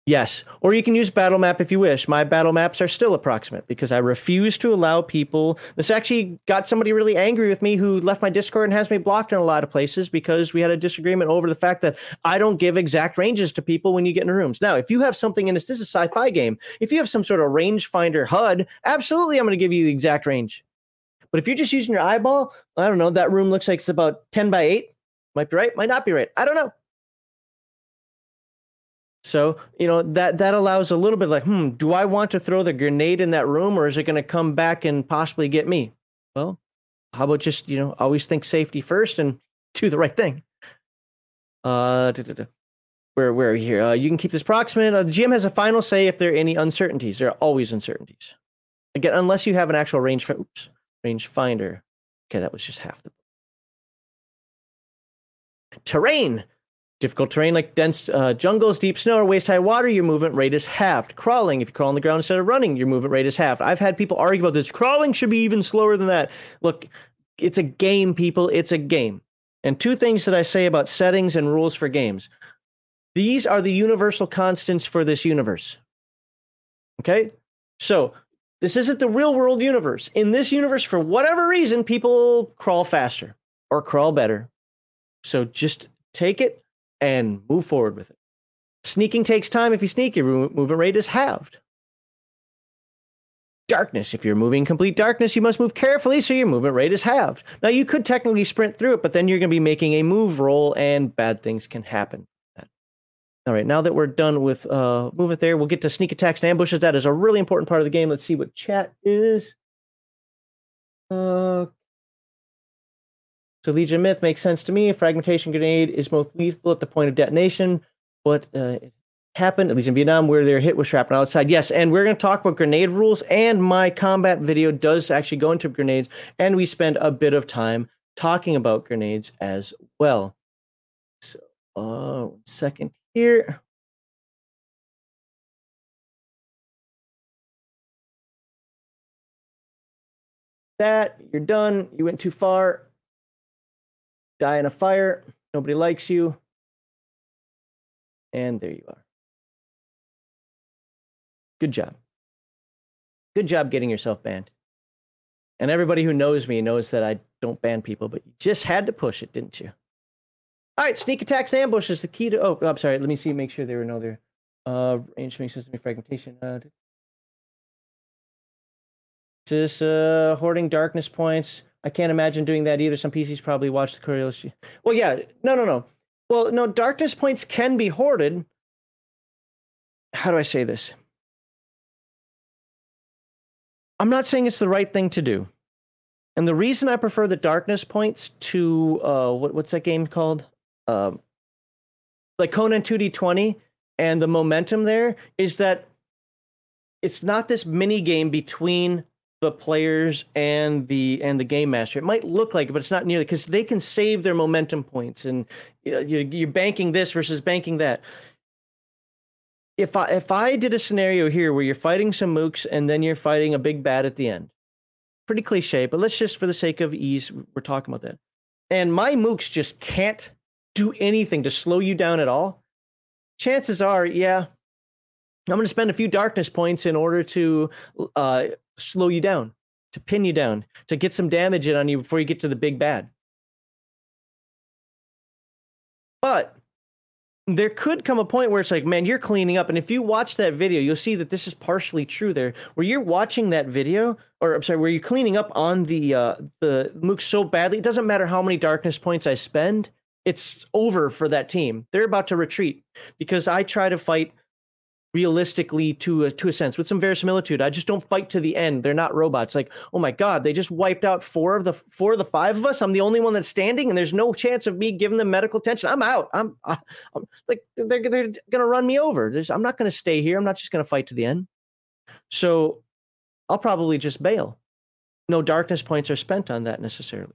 yes. Or you can use battle map if you wish. My battle maps are still approximate because I refuse to allow people. This actually got somebody really angry with me who left my Discord and has me blocked in a lot of places because we had a disagreement over the fact that I don't give exact ranges to people when you get in rooms. Now, if you have something in this, this is a sci-fi game. If you have some sort of range finder H U D, absolutely, I'm going to give you the exact range. But if you're just using your eyeball, I don't know, that room looks like it's about ten by eight. Might be right, might not be right. I don't know. So, you know, that, that allows a little bit like, hmm, do I want to throw the grenade in that room or is it going to come back and possibly get me? Well, how about just, you know, always think safety first and do the right thing. Uh, da, da, da. Where, where are we here? Uh, you can keep this proximate. Uh, the G M has a final say if there are any uncertainties. There are always uncertainties. Again, unless you have an actual range, fi- oops, range finder. Okay, that was just half the terrain. Difficult terrain like dense uh, jungles, deep snow, or waist-high water, your movement rate is halved. Crawling, if you crawl on the ground instead of running, your movement rate is halved. I've had people argue about this. Crawling should be even slower than that. Look, it's a game, people. It's a game. And two things that I say about settings and rules for games. These are the universal constants for this universe. Okay? So, this isn't the real-world universe. In this universe, for whatever reason, people crawl faster or crawl better. So, just take it and move forward with it. Sneaking takes time. If you sneak, your movement rate is halved. Darkness. If you're moving in complete darkness, you must move carefully, so your movement rate is halved. Now, you could technically sprint through it, but then you're going to be making a move roll, and bad things can happen. All right, now that we're done with uh, movement there, we'll get to sneak attacks and ambushes. That is a really important part of the game. Let's see what chat is. Uh. So Legion of Myth makes sense to me. Fragmentation grenade is most lethal at the point of detonation. What uh, happened, at least in Vietnam, where they're hit with shrapnel outside. Yes, and we're going to talk about grenade rules, and my combat video does actually go into grenades, and we spend a bit of time talking about grenades as well. So, uh, one second here. That, you're done. You went too far. Die in a fire. Nobody likes you. And there you are. Good job. Good job getting yourself banned. And everybody who knows me knows that I don't ban people, but you just had to push it, didn't you? All right, sneak attacks and ambushes. The key to... Oh, I'm sorry. Let me see. Make sure there were no other... Uh, range makes sense to me. Fragmentation. Uh, just uh, hoarding darkness points. I can't imagine doing that either. Some P Cs probably watch the Coriolis. Well, yeah. No, no, no. Well, no, darkness points can be hoarded. How do I say this? I'm not saying it's the right thing to do. And the reason I prefer the darkness points to, uh, what, what's that game called? Um, like Conan two D twenty and the momentum there is that it's not this mini game between the players and the and the game master. It might look like it, but it's not nearly, because they can save their momentum points, and you know, you're banking this versus banking that. If I if I did a scenario here where you're fighting some mooks and then you're fighting a big bad at the end, pretty cliche, but let's just, for the sake of ease, we're talking about that. And my mooks just can't do anything to slow you down at all. Chances are, yeah, I'm going to spend a few darkness points in order to uh, slow you down, to pin you down, to get some damage in on you before you get to the big bad. But there could come a point where it's like, man, you're cleaning up. And if you watch that video, you'll see that this is partially true there, where you're watching that video, or I'm sorry, where you're cleaning up on the, uh, the mook so badly. It doesn't matter how many darkness points I spend. It's over for that team. They're about to retreat because I try to fight realistically, to a, to a sense, with some verisimilitude. I just don't fight to the end. They're not robots. Like, oh my God, they just wiped out four of the four of the five of us. I'm the only one that's standing, and there's no chance of me giving them medical attention. I'm out. I'm, I, I'm like they're they're gonna run me over. There's, I'm not gonna stay here. I'm not just gonna fight to the end. So I'll probably just bail. No darkness points are spent on that necessarily.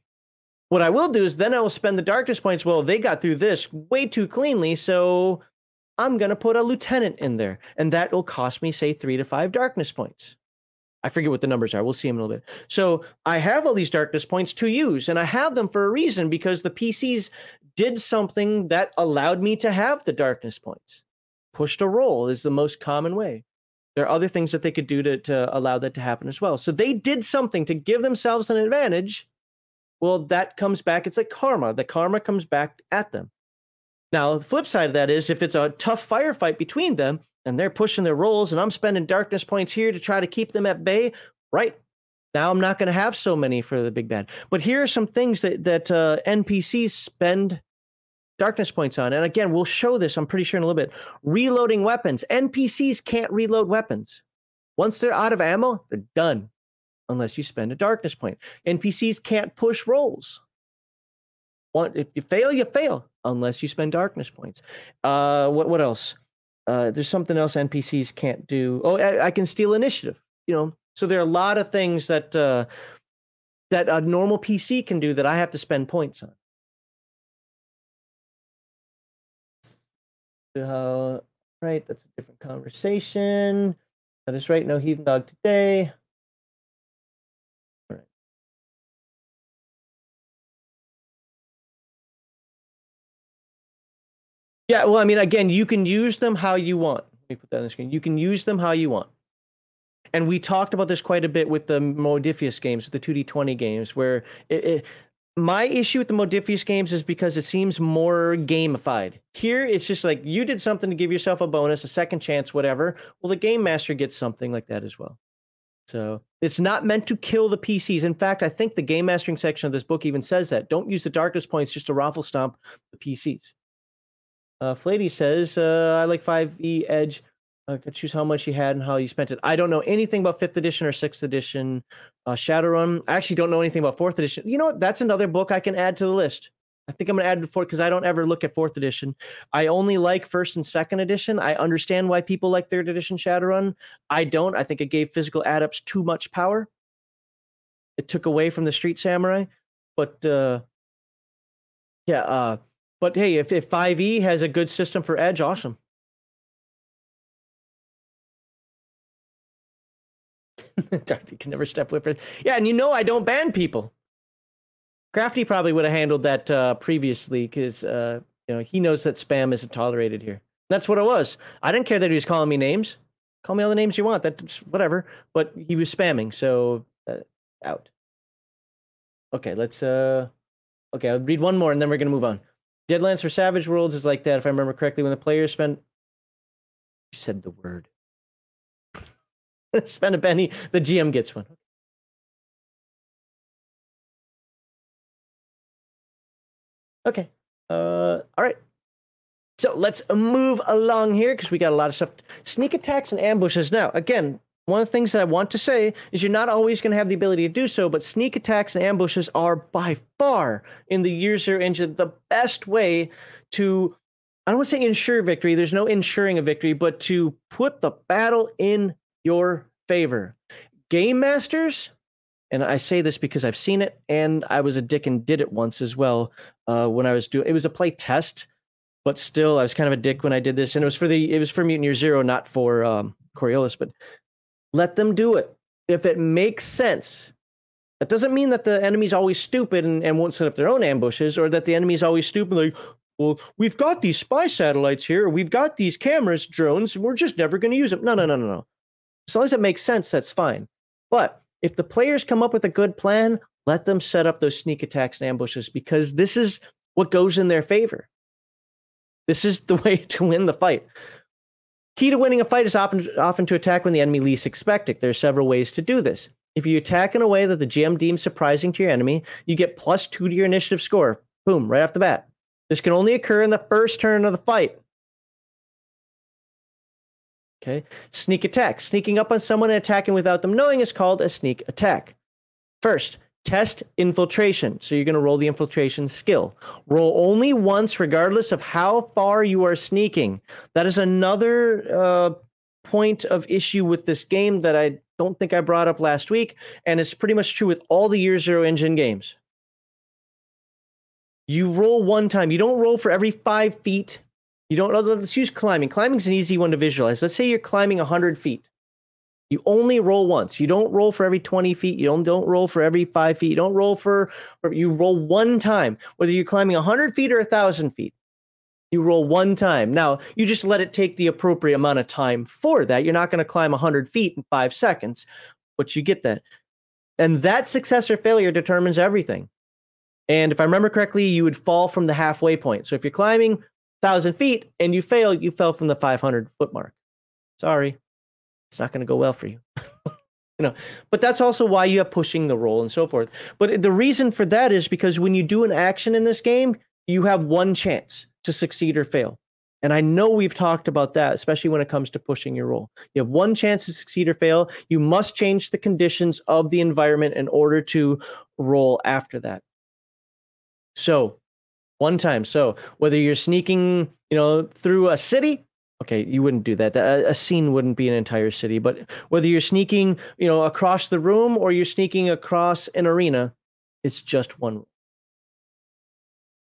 What I will do is then I will spend the darkness points. Well, they got through this way too cleanly, so I'm going to put a lieutenant in there, and that will cost me, say, three to five darkness points. I forget what the numbers are. We'll see them in a little bit. So I have all these darkness points to use, and I have them for a reason, because the P Cs did something that allowed me to have the darkness points. Push to roll is the most common way. There are other things that they could do to, to allow that to happen as well. So they did something to give themselves an advantage. Well, that comes back. It's like karma. The karma comes back at them. Now, the flip side of that is if it's a tough firefight between them and they're pushing their rolls and I'm spending darkness points here to try to keep them at bay, right? Now I'm not going to have so many for the big bad. But here are some things that, that uh, N P Cs spend darkness points on. And again, we'll show this, I'm pretty sure, in a little bit. Reloading weapons. N P Cs can't reload weapons. Once they're out of ammo, they're done, unless you spend a darkness point. N P Cs can't push rolls. If you fail, you fail, unless you spend darkness points. Uh, what what else? Uh, there's something else N P Cs can't do. Oh, I, I can steal initiative. You know, so there are a lot of things that uh, that a normal P C can do that I have to spend points on. Uh, right, that's a different conversation. That is right. No Heathen Dog today. Yeah, well, I mean, again, you can use them how you want. Let me put that on the screen. You can use them how you want. And we talked about this quite a bit with the Modifius games, the two D twenty games, where it, it, my issue with the Modifius games is because it seems more gamified. Here, it's just like you did something to give yourself a bonus, a second chance, whatever. Well, the game master gets something like that as well. So it's not meant to kill the P Cs. In fact, I think the game mastering section of this book even says that. Don't use the darkness points just to raffle stomp the P Cs. Uh, Flady says, uh, I like five E Edge. I could choose how much he had and how he spent it. I don't know anything about fifth edition or sixth edition uh, Shadowrun. I actually don't know anything about fourth edition. You know what? That's another book I can add to the list. I think I'm going to add it for, because I don't ever look at fourth edition. I only like first and second edition. I understand why people like third edition Shadowrun. I don't. I think it gave physical add-ups too much power. It took away from the street samurai. But, uh, yeah, uh, But hey, if, if five E has a good system for Edge, awesome. Darth, you can never step away from it. Yeah, and you know I don't ban people. Crafty probably would have handled that uh, previously because uh, you know he knows that spam isn't tolerated here. That's what it was. I didn't care that he was calling me names. Call me all the names you want. That's whatever. But he was spamming, so uh, out. Okay, let's. Uh... Okay, I'll read one more, and then we're gonna move on. Deadlands for Savage Worlds is like that, if I remember correctly, when the players spend... You said the word. Spend a penny, the G M gets one. Okay. Uh, all right. So let's move along here because we got a lot of stuff. Sneak attacks and ambushes. Now, again, one of the things that I want to say is you're not always going to have the ability to do so, but sneak attacks and ambushes are by far in the Year Zero engine the best way to, I don't want to say ensure victory. There's no ensuring a victory, but to put the battle in your favor. Game masters, and I say this because I've seen it, and I was a dick and did it once as well uh, when I was doing, it was a play test, but still I was kind of a dick when I did this, and it was for the, it was for Mutant Year Zero, not for um, Coriolis, but let them do it. If it makes sense, that doesn't mean that the enemy's always stupid and, and won't set up their own ambushes, or that the enemy's always stupid, like, well, we've got these spy satellites here, we've got these cameras, drones, and we're just never going to use them. No, no, no, no, no. As long as it makes sense, that's fine. But if the players come up with a good plan, let them set up those sneak attacks and ambushes, because this is what goes in their favor. This is the way to win the fight. Key to winning a fight is often, often to attack when the enemy least expects it. There are several ways to do this. If you attack in a way that the G M deems surprising to your enemy, you get plus two to your initiative score. Boom, right off the bat. This can only occur in the first turn of the fight. Okay. Sneak attack. Sneaking up on someone and attacking without them knowing is called a sneak attack. First, test infiltration. So you're going to roll the infiltration skill. Roll only once, regardless of how far you are sneaking. That is another uh, point of issue with this game that I don't think I brought up last week, and it's pretty much true with all the Year Zero engine games. You roll one time. You don't roll for every five feet. You don't know. Let's use climbing. Climbing's an easy one to visualize. Let's say you're climbing one hundred feet. You only roll once. You don't roll for every twenty feet. You don't, don't roll for every five feet. You don't roll for, or you roll one time, whether you're climbing one hundred feet or one thousand feet. You roll one time. Now, you just let it take the appropriate amount of time for that. You're not going to climb one hundred feet in five seconds, but you get that. And that success or failure determines everything. And if I remember correctly, you would fall from the halfway point. So if you're climbing thousand feet and you fail, you fell from the five hundred foot mark. Sorry, it's not going to go well for you. You know, but that's also why you have pushing the roll and so forth. But the reason for that is because when you do an action in this game, you have one chance to succeed or fail. And I know we've talked about that, especially when it comes to pushing your roll. You have one chance to succeed or fail. You must change the conditions of the environment in order to roll after that. So one time. So whether you're sneaking, you know, through a city, okay, you wouldn't do that. A, a scene wouldn't be an entire city, but whether you're sneaking, you know, across the room or you're sneaking across an arena, it's just one.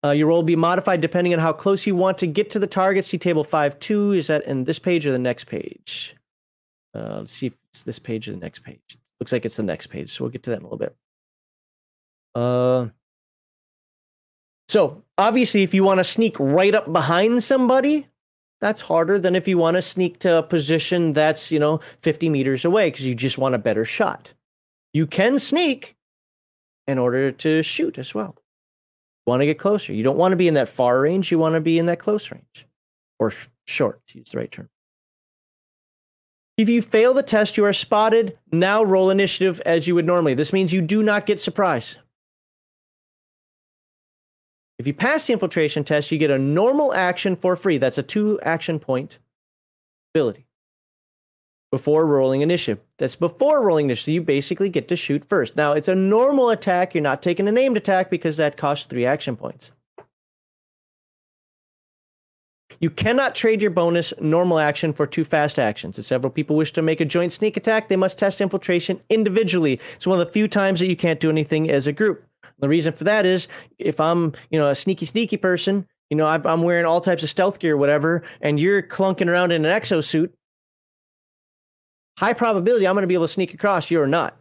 Uh, your roll will be modified depending on how close you want to get to the target. See table five two. Is that in this page or the next page? Uh, let's see if it's this page or the next page. Looks like it's the next page. So we'll get to that in a little bit. Uh, So obviously, if you want to sneak right up behind somebody, that's harder than if you want to sneak to a position that's, you know, fifty meters away because you just want a better shot. You can sneak in order to shoot as well. You want to get closer. You don't want to be in that far range. You want to be in that close range, or sh- short, to use the right term. If you fail the test, you are spotted. Now roll initiative as you would normally. This means you do not get surprised. If you pass the infiltration test, you get a normal action for free. That's a two action point ability. Before rolling initiative. That's before rolling initiative. You basically get to shoot first. Now, it's a normal attack. You're not taking an aimed attack because that costs three action points. You cannot trade your bonus normal action for two fast actions. If several people wish to make a joint sneak attack, they must test infiltration individually. It's one of the few times that you can't do anything as a group. The reason for that is if I'm, you know, a sneaky, sneaky person, you know, I'm wearing all types of stealth gear, or whatever, and you're clunking around in an exosuit. High probability I'm going to be able to sneak across. You're not.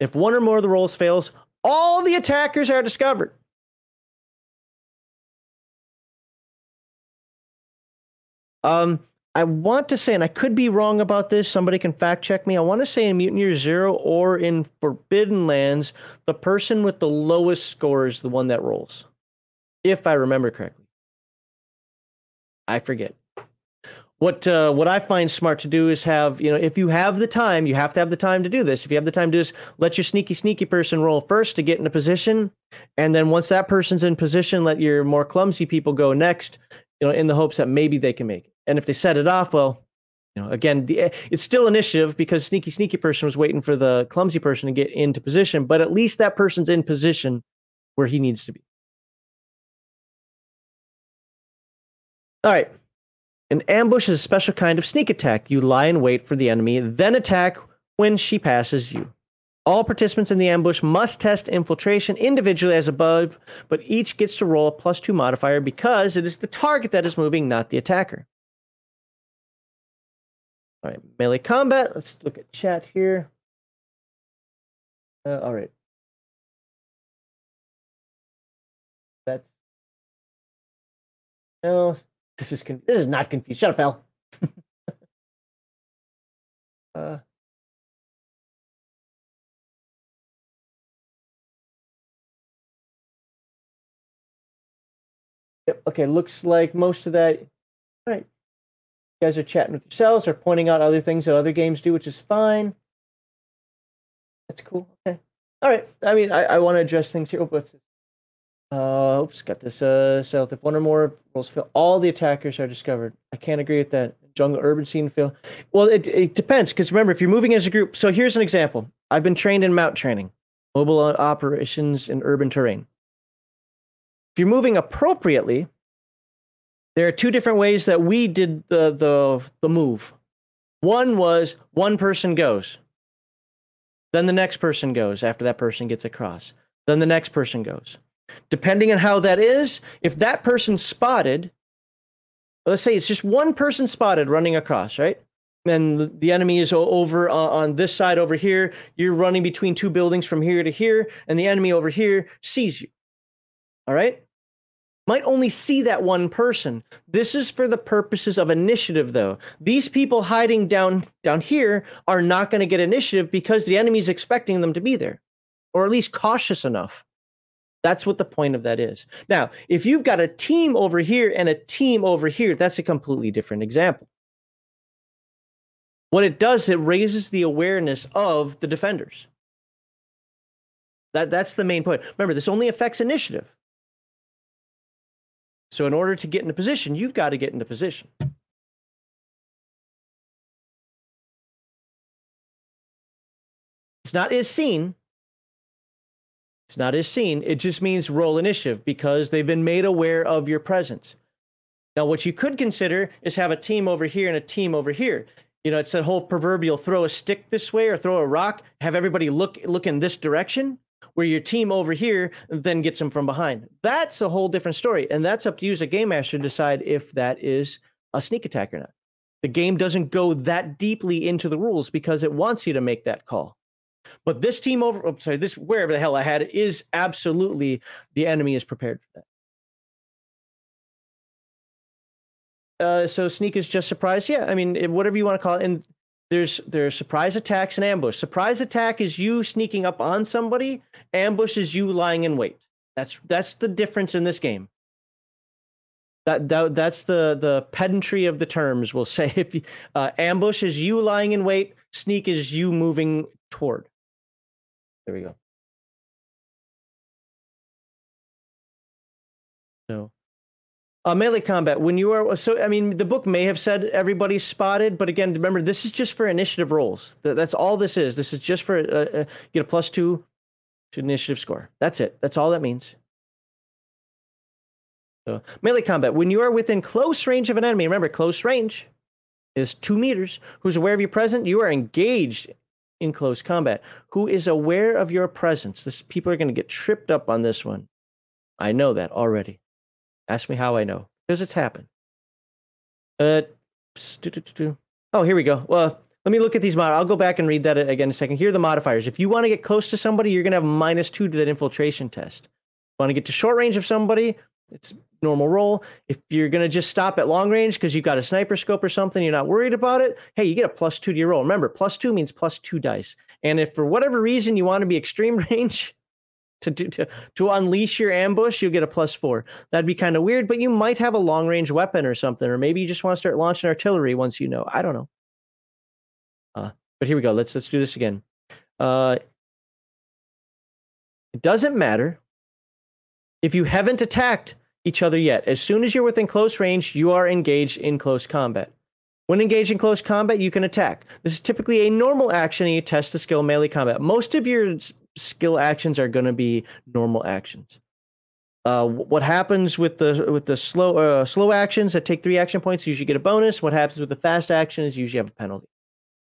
If one or more of the rolls fails, all the attackers are discovered. Um, I want to say, and I could be wrong about this, somebody can fact check me, I want to say in Mutant Year Zero or in Forbidden Lands, the person with the lowest score is the one that rolls. If I remember correctly. I forget. What uh, what I find smart to do is have, you know, if you have the time, you have to have the time to do this. If you have the time to do this, let your sneaky, sneaky person roll first to get in a position. And then once that person's in position, let your more clumsy people go next, you know, in the hopes that maybe they can make it. And if they set it off, well, you know, again, the, it's still initiative because sneaky, sneaky person was waiting for the clumsy person to get into position. But at least that person's in position where he needs to be. All right. An ambush is a special kind of sneak attack. You lie in wait for the enemy, then attack when she passes you. All participants in the ambush must test infiltration individually as above, but each gets to roll a plus two modifier because it is the target that is moving, not the attacker. All right, melee combat. Let's look at chat here. Uh, all right. That's... No... This is con- this is not confused. Shut up, Elle. uh, yep, okay, looks like most of that... All right. You guys are chatting with yourselves or pointing out other things that other games do, which is fine. That's cool. Okay. All right. I mean, I, I want to address things here. Oh, what's this? Uh, oops, got this. Uh, south. If one or more rolls fail, all the attackers are discovered. I can't agree with that. Jungle, urban scene fail. Well, it it depends because remember, if you're moving as a group, so here's an example. I've been trained in mount training, mobile operations in urban terrain. If you're moving appropriately, there are two different ways that we did the the the move. One was one person goes, then the next person goes after that person gets across, then the next person goes. Depending on how that is, if that person's spotted, let's say it's just one person spotted running across, right? And the enemy is over on this side over here. You're running between two buildings from here to here, and the enemy over here sees you. All right? Might only see that one person. This is for the purposes of initiative, though. These people hiding down, down here are not going to get initiative because the enemy's expecting them to be there, or at least cautious enough. That's what the point of that is. Now, if you've got a team over here and a team over here, that's a completely different example. What it does, it raises the awareness of the defenders. That, that's the main point. Remember, this only affects initiative. So in order to get into position, you've got to get into position. It's not as seen. It's not as seen. It just means roll initiative because they've been made aware of your presence. Now, what you could consider is have a team over here and a team over here. You know, it's that whole proverbial throw a stick this way or throw a rock, have everybody look, look in this direction where your team over here then gets them from behind. That's a whole different story. And that's up to you as a game master to decide if that is a sneak attack or not. The game doesn't go that deeply into the rules because it wants you to make that call. But this team over, oh, sorry, this wherever the hell I had it is absolutely the enemy is prepared for that. Uh, so sneak is just surprise. Yeah, I mean, it, whatever you want to call it. And there's there's surprise attacks and ambush. Surprise attack is you sneaking up on somebody. Ambush is you lying in wait. That's that's the difference in this game. That, that that's the the pedantry of the terms. We'll say if you, uh, ambush is you lying in wait. Sneak is you moving toward. There we go. No. Uh, melee combat. When you are, so, I mean, the book may have said everybody's spotted, but again, remember, this is just for initiative rolls. That's all this is. This is just for, uh, uh, get a plus two to initiative score. That's it. That's all that means. So, melee combat. When you are within close range of an enemy, remember, close range is two meters. Who's aware of your presence? You are engaged in close combat. Who is aware of your presence? This people are going to get tripped up on this one. I know that already. Ask me how I know because it's happened. Uh, oh, here we go. Well, let me look at these mod. I'll go back and read that again in a second. Here are the modifiers. If you want to get close to somebody, you're going to have minus two to that infiltration test. Want to get to short range of somebody? It's normal roll. If you're going to just stop at long range because you've got a sniper scope or something, you're not worried about it. Hey, you get a plus two to your roll. Remember, plus two means plus two dice. And if for whatever reason you want to be extreme range, to do, to to unleash your ambush, you'll get a plus four. That'd be kind of weird, but you might have a long range weapon or something, or maybe you just want to start launching artillery once you know. I don't know. Uh, but here we go. Let's let's do this again. Uh, it doesn't matter if you haven't attacked each other yet. As soon as you're within close range, you are engaged in close combat. When engaged in close combat, you can attack. This is typically a normal action, and you test the skill melee combat. Most of your skill actions are going to be normal actions. Uh, what happens with the with the slow uh, slow actions that take three action points? You usually get a bonus. What happens with the fast actions? You usually have a penalty.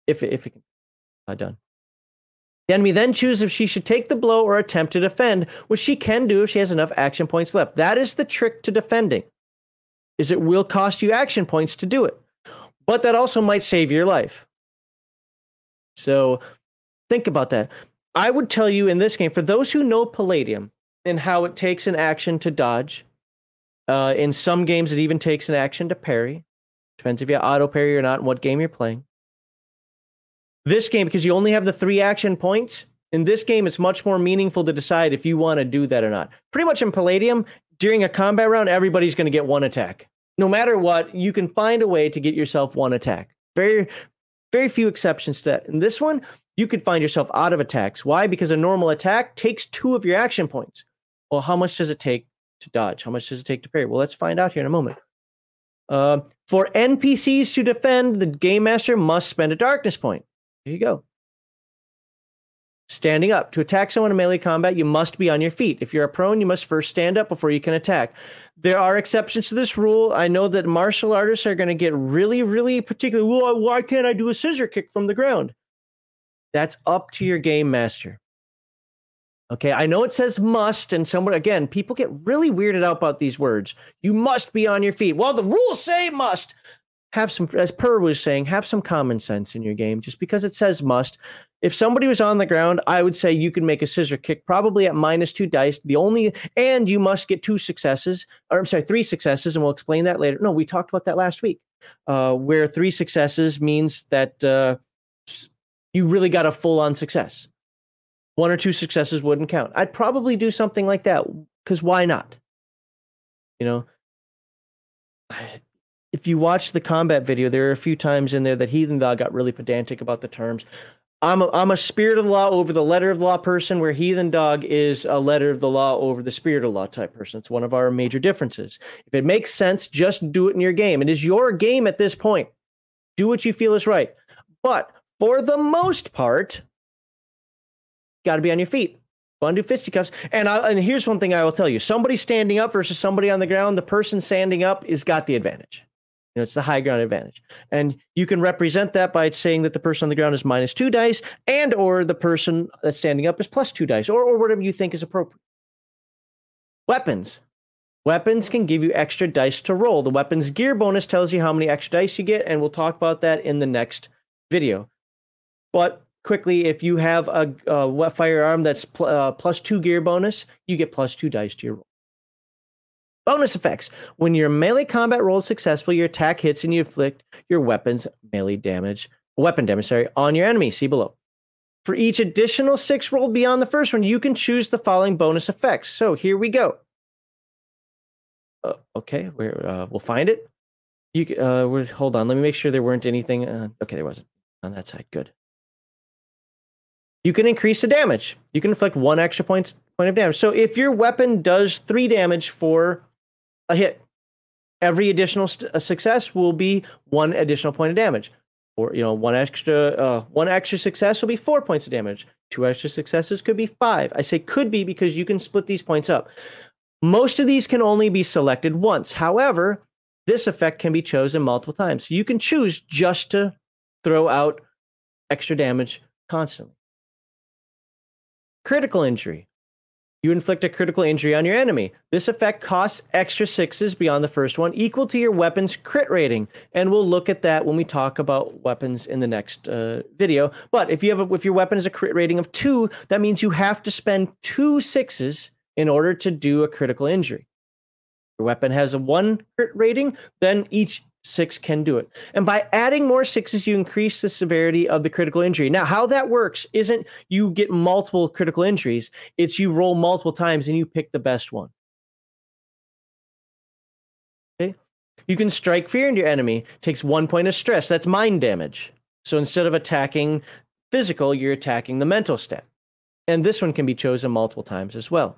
If if it can be done. The enemy then chooses if she should take the blow or attempt to defend, which she can do if she has enough action points left. That is the trick to defending, is it will cost you action points to do it. But that also might save your life. So think about that. I would tell you in this game, for those who know Palladium and how it takes an action to dodge, uh, in some games it even takes an action to parry. Depends if you auto parry or not and what game you're playing. This game, because you only have the three action points, in this game it's much more meaningful to decide if you want to do that or not. Pretty much in Palladium, during a combat round, everybody's going to get one attack. No matter what, you can find a way to get yourself one attack. Very, very few exceptions to that. In this one, you could find yourself out of attacks. Why? Because a normal attack takes two of your action points. Well, how much does it take to dodge? How much does it take to parry? Well, let's find out here in a moment. Uh, for N P Cs to defend, the Game Master must spend a darkness point. Here you go. Standing up. To attack someone in melee combat, you must be on your feet. If you're a prone, you must first stand up before you can attack. There are exceptions to this rule. I know that martial artists are going to get really, really particular. Well, why can't I do a scissor kick from the ground? That's up to your game master. Okay, I know it says must, and someone, again, people get really weirded out about these words. You must be on your feet. Well, the rules say must. Have some, as Per was saying, have some common sense in your game. Just because it says must, if somebody was on the ground, I would say you can make a scissor kick, probably at minus two dice. The only, and you must get two successes, or I'm sorry, three successes, and we'll explain that later. No, we talked about that last week, uh, where three successes means that uh, you really got a full-on success. One or two successes wouldn't count. I'd probably do something like that, because why not? You know, I, if you watch the combat video, there are a few times in there that Heathen Dog got really pedantic about the terms. I'm a, I'm a spirit of the law over the letter of the law person, where Heathen Dog is a letter of the law over the spirit of the law type person. It's one of our major differences. If it makes sense, just do it in your game. It is your game at this point. Do what you feel is right. But for the most part, got to be on your feet. Undo fisticuffs. And, I, and here's one thing I will tell you. Somebody standing up versus somebody on the ground, the person standing up has got the advantage. You know, it's the high ground advantage. And you can represent that by saying that the person on the ground is minus two dice and or the person that's standing up is plus two dice or, or whatever you think is appropriate. Weapons. Weapons can give you extra dice to roll. The weapons gear bonus tells you how many extra dice you get, and we'll talk about that in the next video. But quickly, if you have a, a firearm that's pl- uh, plus two gear bonus, you get plus two dice to your roll. Bonus effects. When your melee combat roll is successful, your attack hits and you inflict your weapon's melee damage, weapon damage, sorry, on your enemy. See below. For each additional six roll beyond the first one, you can choose the following bonus effects. So here we go. Uh, okay, we're, uh, we'll find it. You uh, we're, hold on. Let me make sure there weren't anything. Uh, okay, there wasn't on that side. Good. You can increase the damage. You can inflict one extra point, point of damage. So if your weapon does three damage for a hit, every additional st- success will be one additional point of damage, or you know, one extra uh, one extra success will be four points of damage. Two extra successes could be five. I say could be because you can split these points up. Most of these can only be selected once. However, this effect can be chosen multiple times. So you can choose just to throw out extra damage constantly. Critical injury. You inflict a critical injury on your enemy. This effect costs extra sixes beyond the first one, equal to your weapon's crit rating. And we'll look at that when we talk about weapons in the next uh, video. But if you have a, if your weapon is a crit rating of two, that means you have to spend two sixes in order to do a critical injury. Your weapon has a one crit rating, then each six can do it. And by adding more sixes, you increase the severity of the critical injury. Now, how that works isn't you get multiple critical injuries. It's you roll multiple times and you pick the best one. Okay. You can strike fear into your enemy. It takes one point of stress. That's mind damage. So instead of attacking physical, you're attacking the mental step. And this one can be chosen multiple times as well.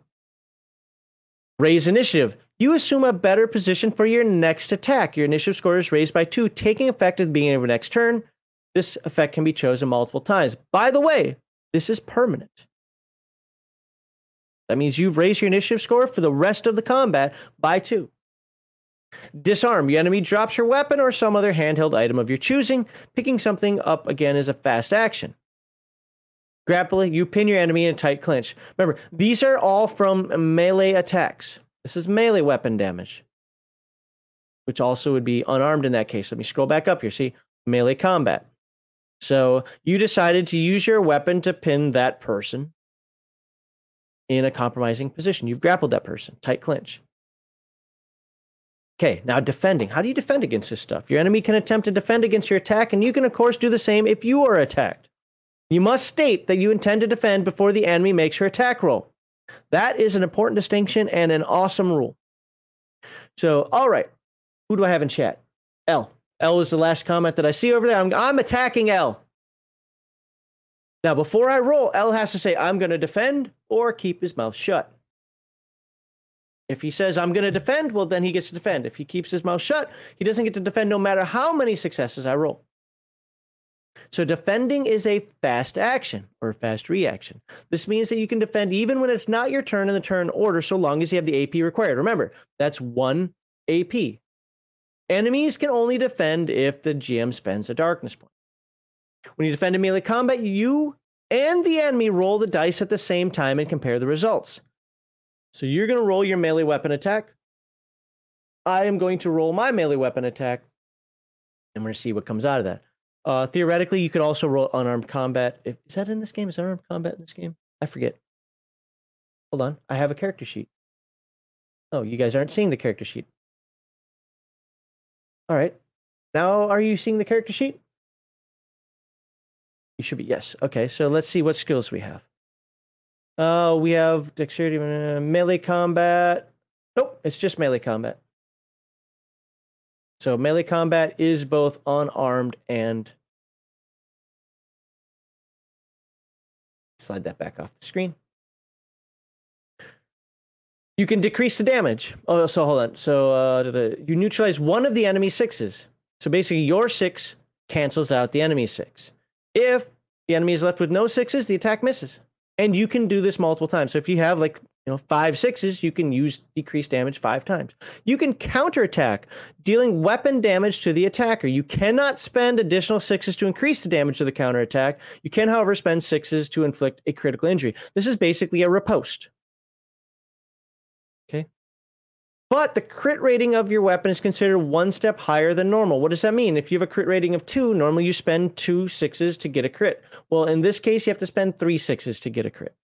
Raise initiative. You assume a better position for your next attack. Your initiative score is raised by two, taking effect at the beginning of your next turn. This effect can be chosen multiple times. By the way, this is permanent. That means you've raised your initiative score for the rest of the combat by two. Disarm. Your enemy drops your weapon or some other handheld item of your choosing. Picking something up again is a fast action. Grappling. You pin your enemy in a tight clinch. Remember, these are all from melee attacks. This is melee weapon damage, which also would be unarmed in that case. Let me scroll back up here. See, melee combat. So you decided to use your weapon to pin that person in a compromising position. You've grappled that person. Tight clinch. Okay, now defending. How do you defend against this stuff? Your enemy can attempt to defend against your attack, and you can, of course, do the same if you are attacked. You must state that you intend to defend before the enemy makes your attack roll. That is an important distinction and an awesome rule. So, all right. Who do I have in chat? Elle. Elle is the last comment that I see over there. I'm, I'm attacking Elle. Now, before I roll, Elle has to say, I'm going to defend or keep his mouth shut. If he says, I'm going to defend, well, then he gets to defend. If he keeps his mouth shut, he doesn't get to defend no matter how many successes I roll. So defending is a fast action or fast reaction. This means that you can defend even when it's not your turn in the turn order, so long as you have the A P required. Remember, that's one A P. Enemies can only defend if the G M spends a darkness point. When you defend in melee combat, you and the enemy roll the dice at the same time and compare the results. So you're going to roll your melee weapon attack. I am going to roll my melee weapon attack. And we're going to see what comes out of that. Uh, theoretically, you could also roll unarmed combat. If, is that in this game? Is unarmed combat in this game? I forget. Hold on. I have a character sheet. Oh, you guys aren't seeing the character sheet. All right. Now, are you seeing the character sheet? You should be. Yes. Okay. So let's see what skills we have. Uh, we have dexterity, uh, melee combat. Nope. It's just melee combat. So melee combat is both unarmed and... Slide that back off the screen. You can decrease the damage. Oh, so hold on. So uh, you neutralize one of the enemy sixes. So basically your six cancels out the enemy's six. If the enemy is left with no sixes, the attack misses. And you can do this multiple times. So if you have like... You know, five sixes, you can use decreased damage five times. You can counterattack, dealing weapon damage to the attacker. You cannot spend additional sixes to increase the damage of the counterattack. You can, however, spend sixes to inflict a critical injury. This is basically a riposte. Okay. But the crit rating of your weapon is considered one step higher than normal. What does that mean? If you have a crit rating of two, normally you spend two sixes to get a crit. Well, in this case, you have to spend three sixes to get a crit.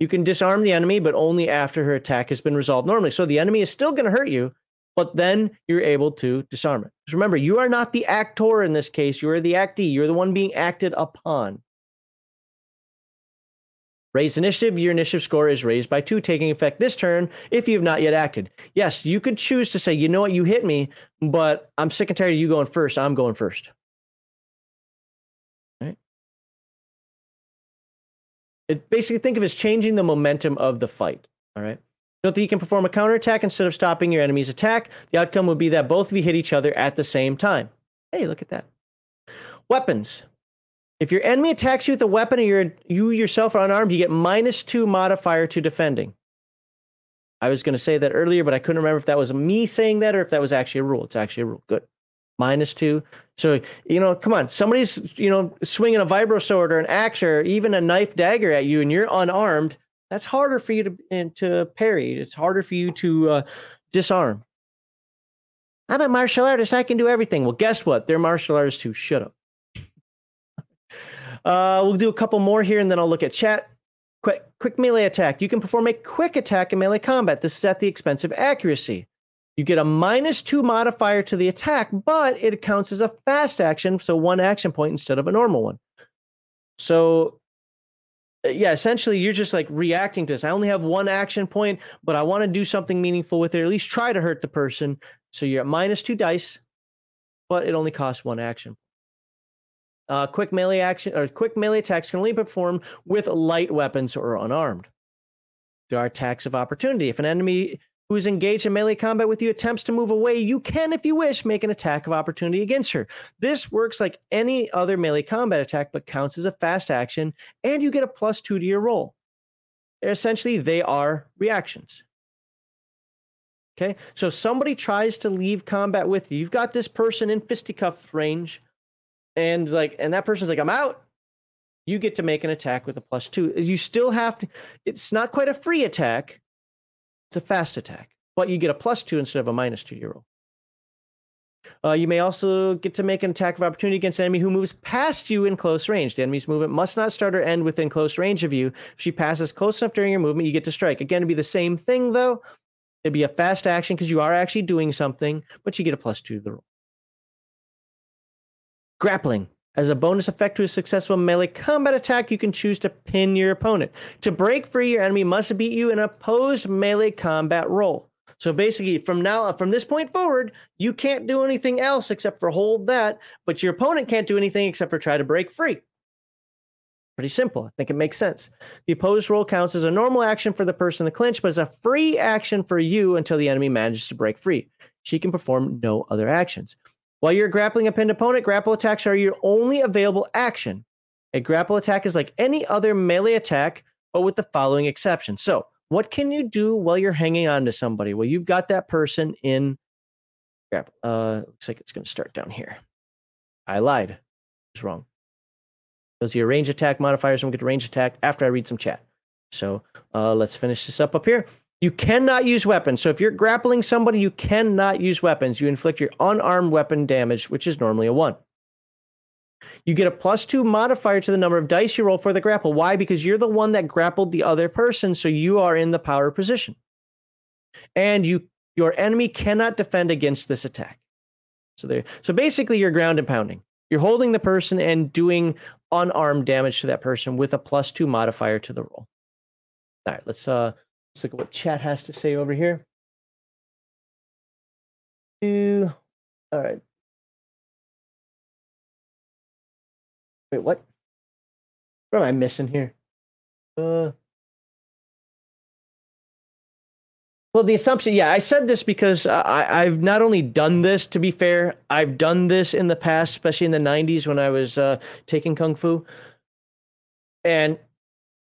You can disarm the enemy, but only after her attack has been resolved normally. So the enemy is still going to hurt you, but then you're able to disarm it. Because remember, you are not the actor in this case. You are the actee. You're the one being acted upon. Raise initiative. Your initiative score is raised by two, taking effect this turn if you have not yet acted. Yes, you could choose to say, you know what, you hit me, but I'm sick and tired of you going first. I'm going first. It basically, think of it as changing the momentum of the fight, all right? Note that you can perform a counterattack instead of stopping your enemy's attack. The outcome would be that both of you hit each other at the same time. Hey, look at that. Weapons. If your enemy attacks you with a weapon or you're, you yourself are unarmed, you get minus two modifier to defending. I was going to say that earlier, but I couldn't remember if that was me saying that or if that was actually a rule. It's actually a rule. Good. Minus two. So, you know, come on. Somebody's, you know, swinging a vibro sword or an axe or even a knife dagger at you and you're unarmed. That's harder for you to and to parry. It's harder for you to uh, disarm. I'm a martial artist. I can do everything. Well, guess what? They're martial artists too. Shut up. Uh, we'll do a couple more here and then I'll look at chat. Quick, quick melee attack. You can perform a quick attack in melee combat. This is at the expense of accuracy. You get a minus two modifier to the attack, but it counts as a fast action, so one action point instead of a normal one. So, yeah, essentially you're just like reacting to this. I only have one action point, but I want to do something meaningful with it, or at least try to hurt the person. So you're at minus two dice, but it only costs one action. Uh, quick melee action or quick melee attacks can only be performed with light weapons or unarmed. There are attacks of opportunity. If an enemy who is engaged in melee combat with you attempts to move away, you can, if you wish, make an attack of opportunity against her. This works like any other melee combat attack, but counts as a fast action, and you get a plus two to your roll. Essentially, they are reactions. Okay, so if somebody tries to leave combat with you, you've got this person in fisticuff range, and like, and that person's like, I'm out. You get to make an attack with a plus two. You still have to, it's not quite a free attack. It's a fast attack, but you get a plus two instead of a minus two to your roll. Uh, you may also get to make an attack of opportunity against an enemy who moves past you in close range. The enemy's movement must not start or end within close range of you. If she passes close enough during your movement, you get to strike. Again, it'd be the same thing, though. It'd be a fast action because you are actually doing something, but you get a plus two to the roll. Grappling. As a bonus effect to a successful melee combat attack, you can choose to pin your opponent. To break free, your enemy must beat you in an opposed melee combat roll. So basically, from now, from this point forward, you can't do anything else except for hold that, but your opponent can't do anything except for try to break free. Pretty simple. I think it makes sense. The opposed roll counts as a normal action for the person in the clinch, but as a free action for you until the enemy manages to break free. She can perform no other actions. While you're grappling a pinned opponent, grapple attacks are your only available action. A grapple attack is like any other melee attack, but with the following exception. So, what can you do while you're hanging on to somebody? Well, you've got that person in grapple. Uh, looks like it's going to start down here. I lied. It's wrong. Those are your range attack modifiers. I'm going to get range attack after I read some chat. So, uh, let's finish this up up here. You cannot use weapons. So if you're grappling somebody, you cannot use weapons. You inflict your unarmed weapon damage, which is normally a one. You get a plus two modifier to the number of dice you roll for the grapple. Why? Because you're the one that grappled the other person, so you are in the power position. And you, your enemy cannot defend against this attack. So there. So basically, you're ground and pounding. You're holding the person and doing unarmed damage to that person with a plus two modifier to the roll. All right, let's... uh. Let's look at what chat has to say over here. Two. All right. Wait, what? What am I missing here? Uh. Well, the assumption, yeah, I said this because I, I've not only done this, to be fair, I've done this in the past, especially in the nineties when I was uh, taking Kung Fu. And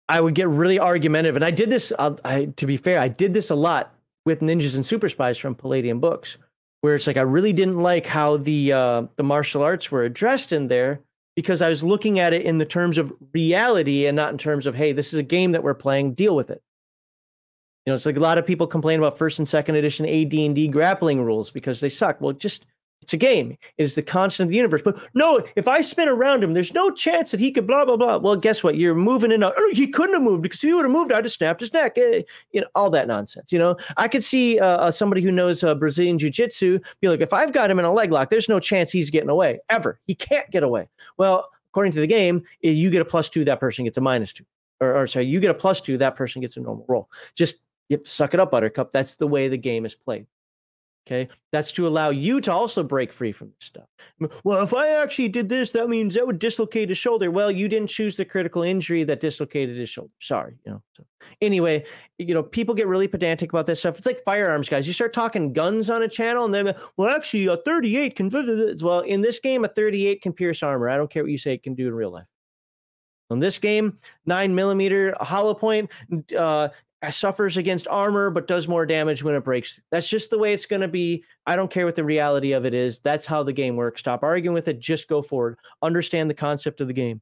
I would get really argumentative, and I did this, uh, I, to be fair, I did this a lot with Ninjas and Super Spies from Palladium Books, where it's like I really didn't like how the uh, the martial arts were addressed in there, because I was looking at it in the terms of reality and not in terms of, hey, this is a game that we're playing, deal with it. You know, it's like a lot of people complain about first and second edition A D and D grappling rules because they suck. Well, just... it's a game. It is the constant of the universe. But no, if I spin around him, there's no chance that he could blah, blah, blah. Well, guess what? You're moving in. A, oh, he couldn't have moved, because if he would have moved, I'd have snapped his neck. Eh, you know, all that nonsense. You know, I could see uh, somebody who knows uh, Brazilian jiu-jitsu be like, if I've got him in a leg lock, there's no chance he's getting away ever. He can't get away. Well, according to the game, you get a plus two, that person gets a minus two. Or, or sorry, you get a plus two, that person gets a normal roll. Just you suck it up, Buttercup. That's the way the game is played. Okay, that's to allow you to also break free from this stuff. Well, if I actually did this, that means that would dislocate his shoulder. Well, you didn't choose the critical injury that dislocated his shoulder. Sorry, you know. So anyway, you know, people get really pedantic about this stuff. It's like firearms, guys. You start talking guns on a channel, and then, well, actually, a thirty-eight can. Well, in this game, a thirty-eight can pierce armor. I don't care what you say it can do in real life. In this game, nine millimeter hollow point. Uh, suffers against armor but does more damage when it breaks. That's just the way it's going to be. I don't care what the reality of it is. That's how the game works. Stop arguing with it. Just go forward. Understand the concept of the game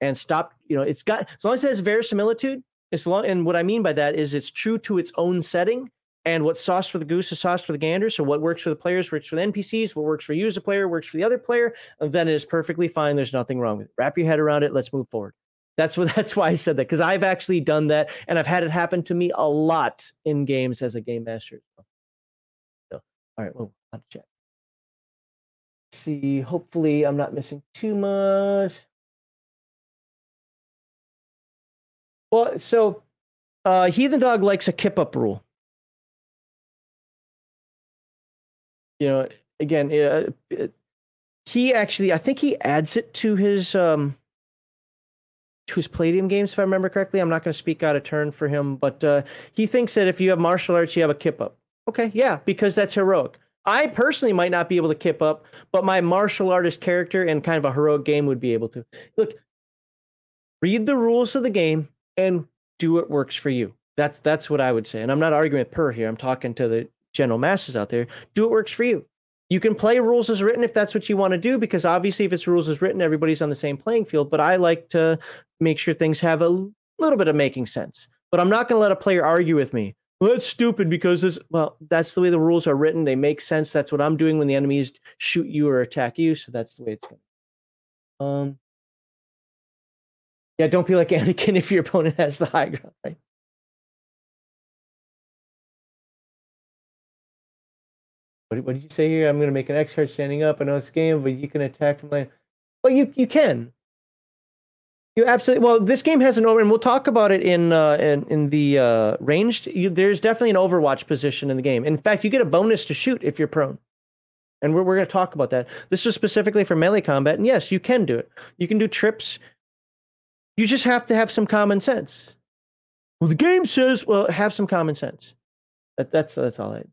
and stop, you know, it's got, as long as it has verisimilitude, as long, and what I mean by that is it's true to its own setting, and what's sauce for the goose is sauce for the gander. So what works for the players works for the N P Cs, what works for you as a player works for the other player, and then it is perfectly fine. There's nothing wrong with it. Wrap your head around it. Let's move forward. That's what. That's why I said that, because I've actually done that, and I've had it happen to me a lot in games as a game master. So, All right, well, I'll check. See, hopefully I'm not missing too much. Well, so uh, Heathen Dog likes a kip-up rule. You know, again, it, it, he actually, I think he adds it to his um, to his Palladium games, if I remember correctly. I'm not going to speak out of turn for him, but uh, he thinks that if you have martial arts, you have a kip-up. Okay, yeah, because that's heroic. I personally might not be able to kip up, but my martial artist character and kind of a heroic game would be able to. Look, read the rules of the game and do what works for you. That's that's what I would say. And I'm not arguing with Per here. I'm talking to the general masses out there. Do what works for you. You can play rules as written if that's what you want to do, because obviously if it's rules as written, everybody's on the same playing field. But I like to make sure things have a little bit of making sense. But I'm not going to let a player argue with me. Well, that's stupid because this, well, that's the way the rules are written. They make sense. That's what I'm doing when the enemies shoot you or attack you. So that's the way it's going. Um, yeah, don't be like Anakin if your opponent has the high ground, right? What, what did you say here? I'm going to make an X card standing up. I know it's a game, but you can attack from land. Well, you you can. You absolutely well. This game has an over, and we'll talk about it in uh, in in the uh, ranged. You, there's definitely an Overwatch position in the game. In fact, you get a bonus to shoot if you're prone, and we're we're going to talk about that. This was specifically for melee combat, and yes, you can do it. You can do trips. You just have to have some common sense. Well, the game says, well, have some common sense. That that's that's all it.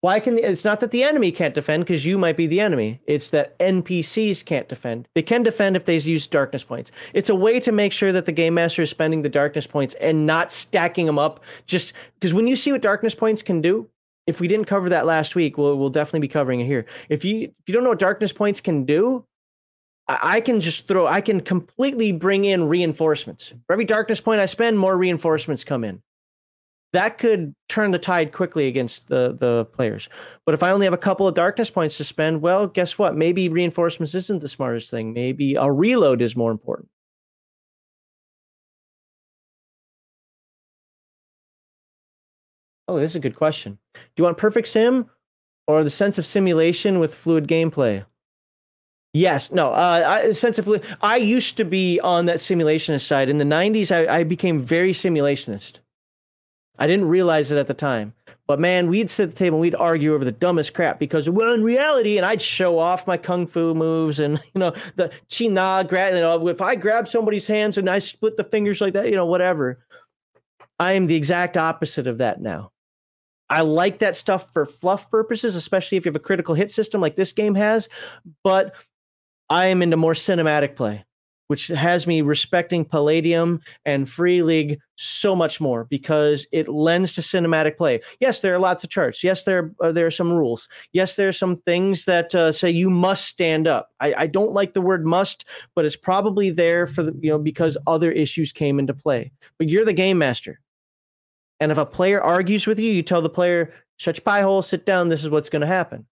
Why can the, it's not that the enemy can't defend because you might be the enemy. It's that N P Cs can't defend. They can defend if they use darkness points. It's a way to make sure that the game master is spending the darkness points and not stacking them up. Just because when you see what darkness points can do, if we didn't cover that last week, we'll we'll definitely be covering it here. If you if you don't know what darkness points can do, I, I can just throw. I can completely bring in reinforcements. For every darkness point I spend, more reinforcements come in. That could turn the tide quickly against the, the players. But if I only have a couple of darkness points to spend, well, guess what? Maybe reinforcements isn't the smartest thing. Maybe a reload is more important. Oh, this is a good question. Do you want perfect sim or the sense of simulation with fluid gameplay? Yes, no, uh, I, sense of fluid. I used to be on that simulationist side. In the nineties, I, I became very simulationist. I didn't realize it at the time, but man, we'd sit at the table and we'd argue over the dumbest crap because, well, in reality, and I'd show off my kung fu moves and, you know, the chi-na, you know, if I grab somebody's hands and I split the fingers like that, you know, whatever. I am the exact opposite of that now. I like that stuff for fluff purposes, especially if you have a critical hit system like this game has, but I am into more cinematic play, which has me respecting Palladium and Free League so much more because it lends to cinematic play. Yes, there are lots of charts. Yes, there are, uh, there are some rules. Yes, there are some things that uh, say you must stand up. I, I don't like the word must, but it's probably there for the, you know, because other issues came into play. But you're the game master. And if a player argues with you, you tell the player, shut your pie hole, sit down, this is what's going to happen.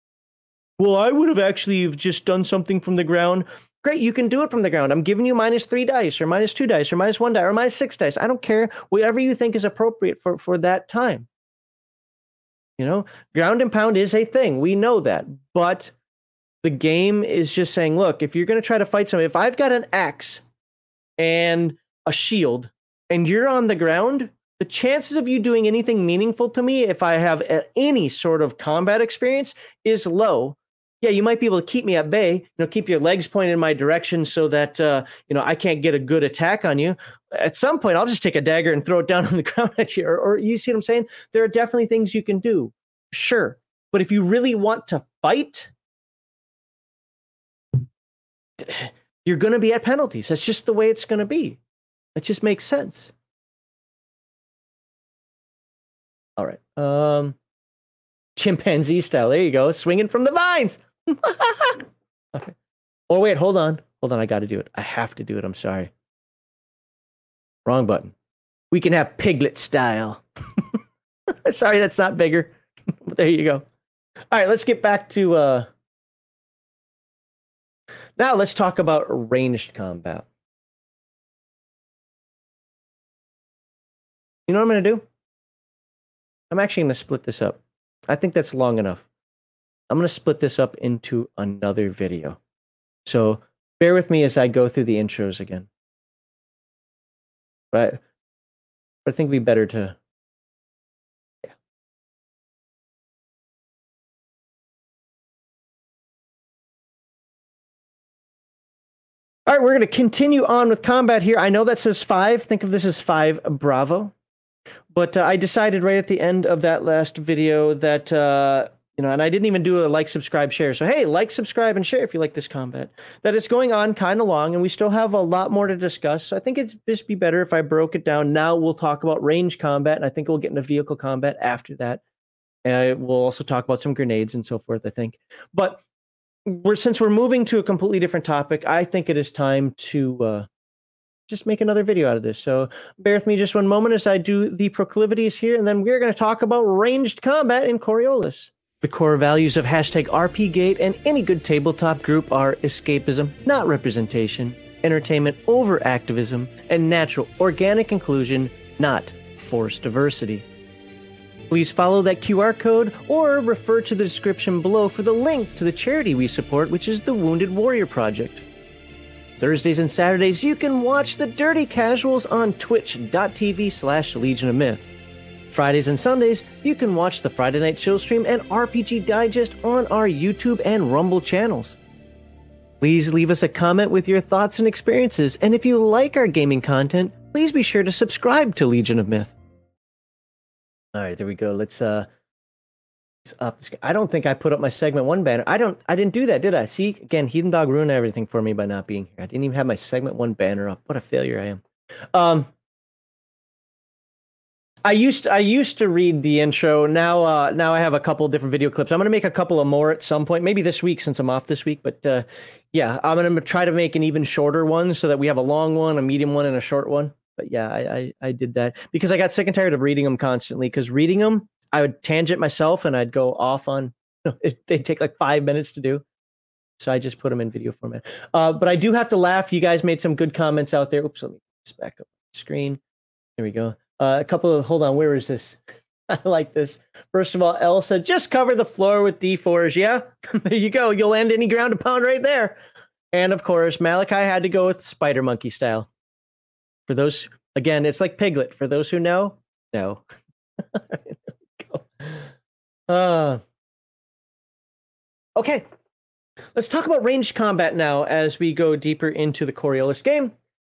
Well, I would have actually just done something from the ground. Great, you can do it from the ground. I'm giving you minus three dice or minus two dice or minus one die or minus six dice. I don't care. Whatever you think is appropriate for, for that time. You know, ground and pound is a thing. We know that. But the game is just saying, look, if you're going to try to fight somebody, if I've got an axe and a shield and you're on the ground, the chances of you doing anything meaningful to me if I have any sort of combat experience is low. Yeah, you might be able to keep me at bay, you know, keep your legs pointed in my direction so that, uh, you know, I can't get a good attack on you. At some point, I'll just take a dagger and throw it down on the ground at you. Or, or you see what I'm saying? There are definitely things you can do. Sure. But if you really want to fight, you're going to be at penalties. That's just the way it's going to be. That just makes sense. All right. Um, chimpanzee style. There you go. Swinging from the vines. Okay. Oh, wait, hold on. Hold on. I got to do it. I have to do it. I'm sorry. Wrong button. We can have piglet style. Sorry, that's not bigger. There you go. All right, let's get back to... Uh... Now let's talk about ranged combat. You know what I'm going to do? I'm actually going to split this up. I think that's long enough. I'm going to split this up into another video. So bear with me as I go through the intros again. But I, but I think it'd be better to... Yeah. All right, we're going to continue on with combat here. I know that says five. Think of this as five Bravo. But uh, I decided right at the end of that last video that... Uh, You know, and I didn't even do a like, subscribe, share. So, hey, like, subscribe, and share if you like this combat. That it's going on kind of long, and we still have a lot more to discuss. So I think it'd just be better if I broke it down. Now we'll talk about range combat, and I think we'll get into vehicle combat after that. And we'll also talk about some grenades and so forth, I think. But we're since we're moving to a completely different topic, I think it is time to uh, just make another video out of this. So bear with me just one moment as I do the proclivities here, and then we're going to talk about ranged combat in Coriolis. The core values of hashtag RPGate and any good tabletop group are escapism, not representation, entertainment over activism, and natural, organic inclusion, not forced diversity. Please follow that Q R code or refer to the description below for the link to the charity we support, which is the Wounded Warrior Project. Thursdays and Saturdays, you can watch the Dirty Casuals on twitch.tv slash Legion of Myth. Fridays and Sundays, you can watch the Friday Night Chill Stream and R P G Digest on our YouTube and Rumble channels. Please leave us a comment with your thoughts and experiences, and if you like our gaming content, please be sure to subscribe to Legion of Myth. All right, there we go. Let's uh, let's up this. I don't think I put up my segment one banner. I don't. I didn't do that, did I? See, again, Heathen Dog ruined everything for me by not being here. I didn't even have my segment one banner up. What a failure I am. Um. I used to, I used to read the intro. Now uh, now I have a couple different video clips. I'm going to make a couple of more at some point, maybe this week since I'm off this week. But uh, yeah, I'm going to try to make an even shorter one so that we have a long one, a medium one, and a short one. But yeah, I, I, I did that because I got sick and tired of reading them constantly. Because reading them, I would tangent myself and I'd go off on, you know, it, they'd take like five minutes to do. So I just put them in video format. Uh, but I do have to laugh. You guys made some good comments out there. Oops, let me just back up the screen. There we go. Uh, a couple of, hold on, where is this? I like this. First of all, Elle said, just cover the floor with D fours. Yeah, there you go. You'll end any ground to pound right there. And of course, Malachi had to go with spider monkey style. For those, again, it's like Piglet. For those who know, no. There we go. Uh, okay, let's talk about ranged combat now as we go deeper into the Coriolis game.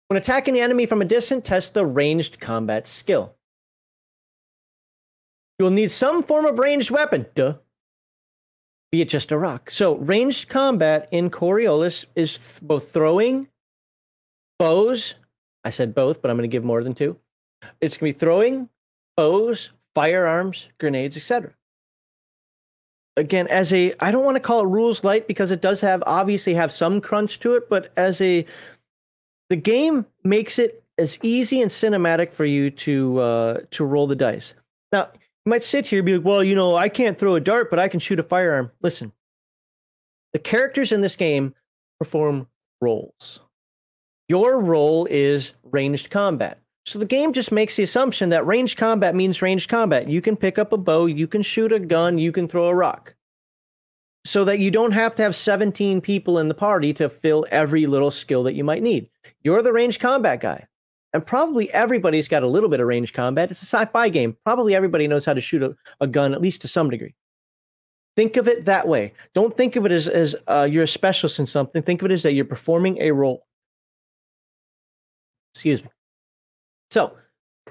When attacking the enemy from a distance, test the ranged combat skill. You'll need some form of ranged weapon, duh. Be it just a rock. So ranged combat in Coriolis is th- both throwing, bows. I said both, but I'm going to give more than two. It's going to be throwing, bows, firearms, grenades, et cetera. Again, as a, I don't want to call it rules light because it does have, obviously have some crunch to it, but as a, the game makes it as easy and cinematic for you to uh, to roll the dice. Now, you might sit here and be like, well, you know, I can't throw a dart, but I can shoot a firearm. Listen, the characters in this game perform roles. Your role is ranged combat. So the game just makes the assumption that ranged combat means ranged combat. You can pick up a bow, you can shoot a gun, you can throw a rock. So that you don't have to have seventeen people in the party to fill every little skill that you might need. You're the ranged combat guy. And probably everybody's got a little bit of ranged combat. It's a sci-fi game. Probably everybody knows how to shoot a, a gun, at least to some degree. Think of it that way. Don't think of it as, as uh, you're a specialist in something. Think of it as that you're performing a role. Excuse me. So,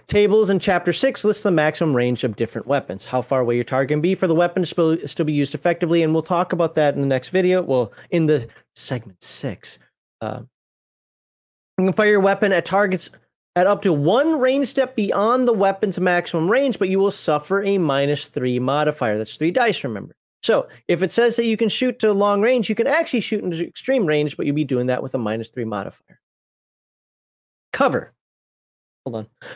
tables in Chapter six lists the maximum range of different weapons, how far away your target can be for the weapon to still be used effectively, and we'll talk about that in the next video. Well, in the segment six. Uh, you can fire your weapon at targets at up to one range step beyond the weapon's maximum range, but you will suffer a minus three modifier. That's three dice, remember. So if it says that you can shoot to long range, you can actually shoot into extreme range, but you'll be doing that with a minus three modifier. Cover. Hold on.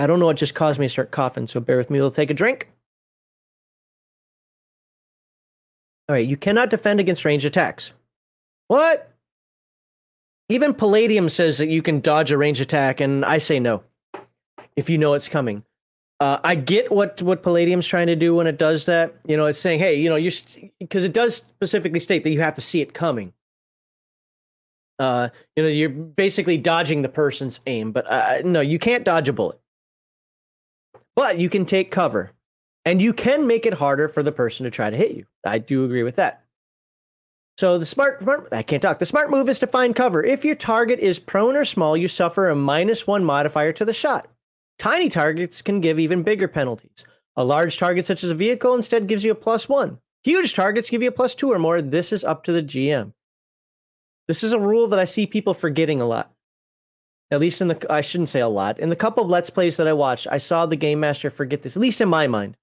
I don't know what just caused me to start coughing, so bear with me. We'll take a drink. All right, you cannot defend against ranged attacks. What? Even Palladium says that you can dodge a ranged attack, and I say no, if you know it's coming. Uh, I get what, what Palladium's trying to do when it does that. You know, it's saying, hey, you know, you because it does specifically state that you have to see it coming. Uh, you know, you're basically dodging the person's aim, but uh, no, you can't dodge a bullet. But you can take cover, and you can make it harder for the person to try to hit you. I do agree with that. So the smart, I can't talk. The smart move is to find cover. If your target is prone or small, you suffer a minus one modifier to the shot. Tiny targets can give even bigger penalties. A large target such as a vehicle instead gives you a plus one. Huge targets give you a plus two or more. This is up to the G M. This is a rule that I see people forgetting a lot. At least in the, I shouldn't say a lot. In the couple of Let's Plays that I watched, I saw the Game Master forget this, at least in my mind.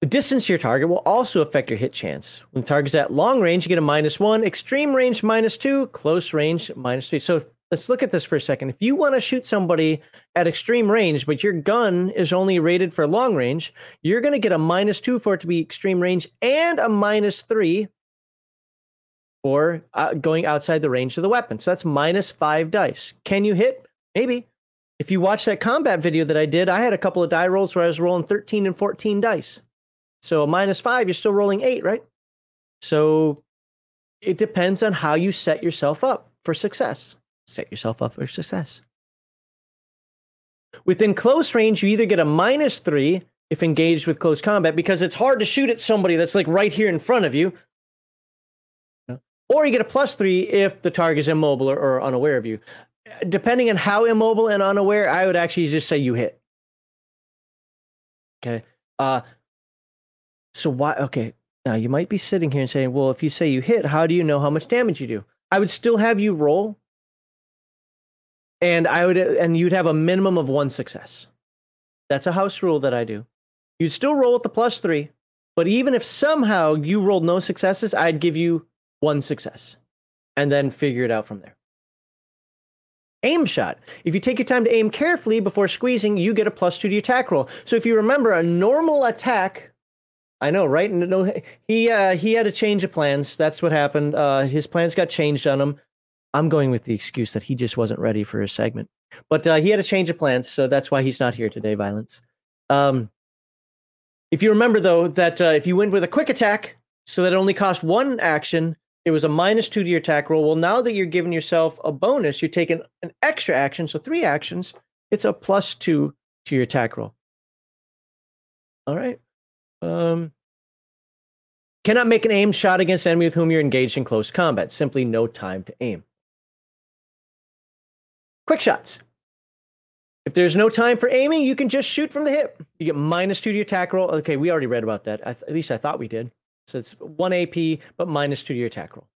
The distance to your target will also affect your hit chance. When the target's at long range, you get a minus one, extreme range, minus two, close range, minus three. So let's look at this for a second. If you want to shoot somebody at extreme range, but your gun is only rated for long range, you're going to get a minus two for it to be extreme range and a minus three for uh, going outside the range of the weapon. So that's minus five dice. Can you hit? Maybe. If you watch that combat video that I did, I had a couple of die rolls where I was rolling thirteen and fourteen dice. So minus five, you're still rolling eight, right? So it depends on how you set yourself up for success. Set yourself up for success. Within close range, you either get a minus three if engaged with close combat, because it's hard to shoot at somebody that's like right here in front of you. Or you get a plus three if the target is immobile or, or unaware of you. Depending on how immobile and unaware, I would actually just say you hit. Okay. Uh, so why? Okay. Now you might be sitting here and saying, well, if you say you hit, how do you know how much damage you do? I would still have you roll. And I would, and you'd have a minimum of one success. That's a house rule that I do. You'd still roll with the plus three, but even if somehow you rolled no successes, I'd give you one success, and then figure it out from there. Aim shot. If you take your time to aim carefully before squeezing, you get a plus two to your attack roll. So if you remember, a normal attack, I know, right? No, he uh, he had a change of plans. That's what happened. Uh, his plans got changed on him. I'm going with the excuse that he just wasn't ready for his segment. But uh, he had a change of plans, so that's why he's not here today, Violence. Um, if you remember, though, that uh, if you went with a quick attack, so that it only cost one action, it was a minus two to your attack roll. Well, now that you're giving yourself a bonus, you're taking an extra action, so three actions, it's a plus two to your attack roll. All right. Um, cannot make an aim shot against an enemy with whom you're engaged in close combat. Simply no time to aim. Quick shots. If there's no time for aiming, you can just shoot from the hip. You get minus two to your attack roll. Okay, we already read about that. I th- at least I thought we did. So it's one A P, but minus two to your attack roll.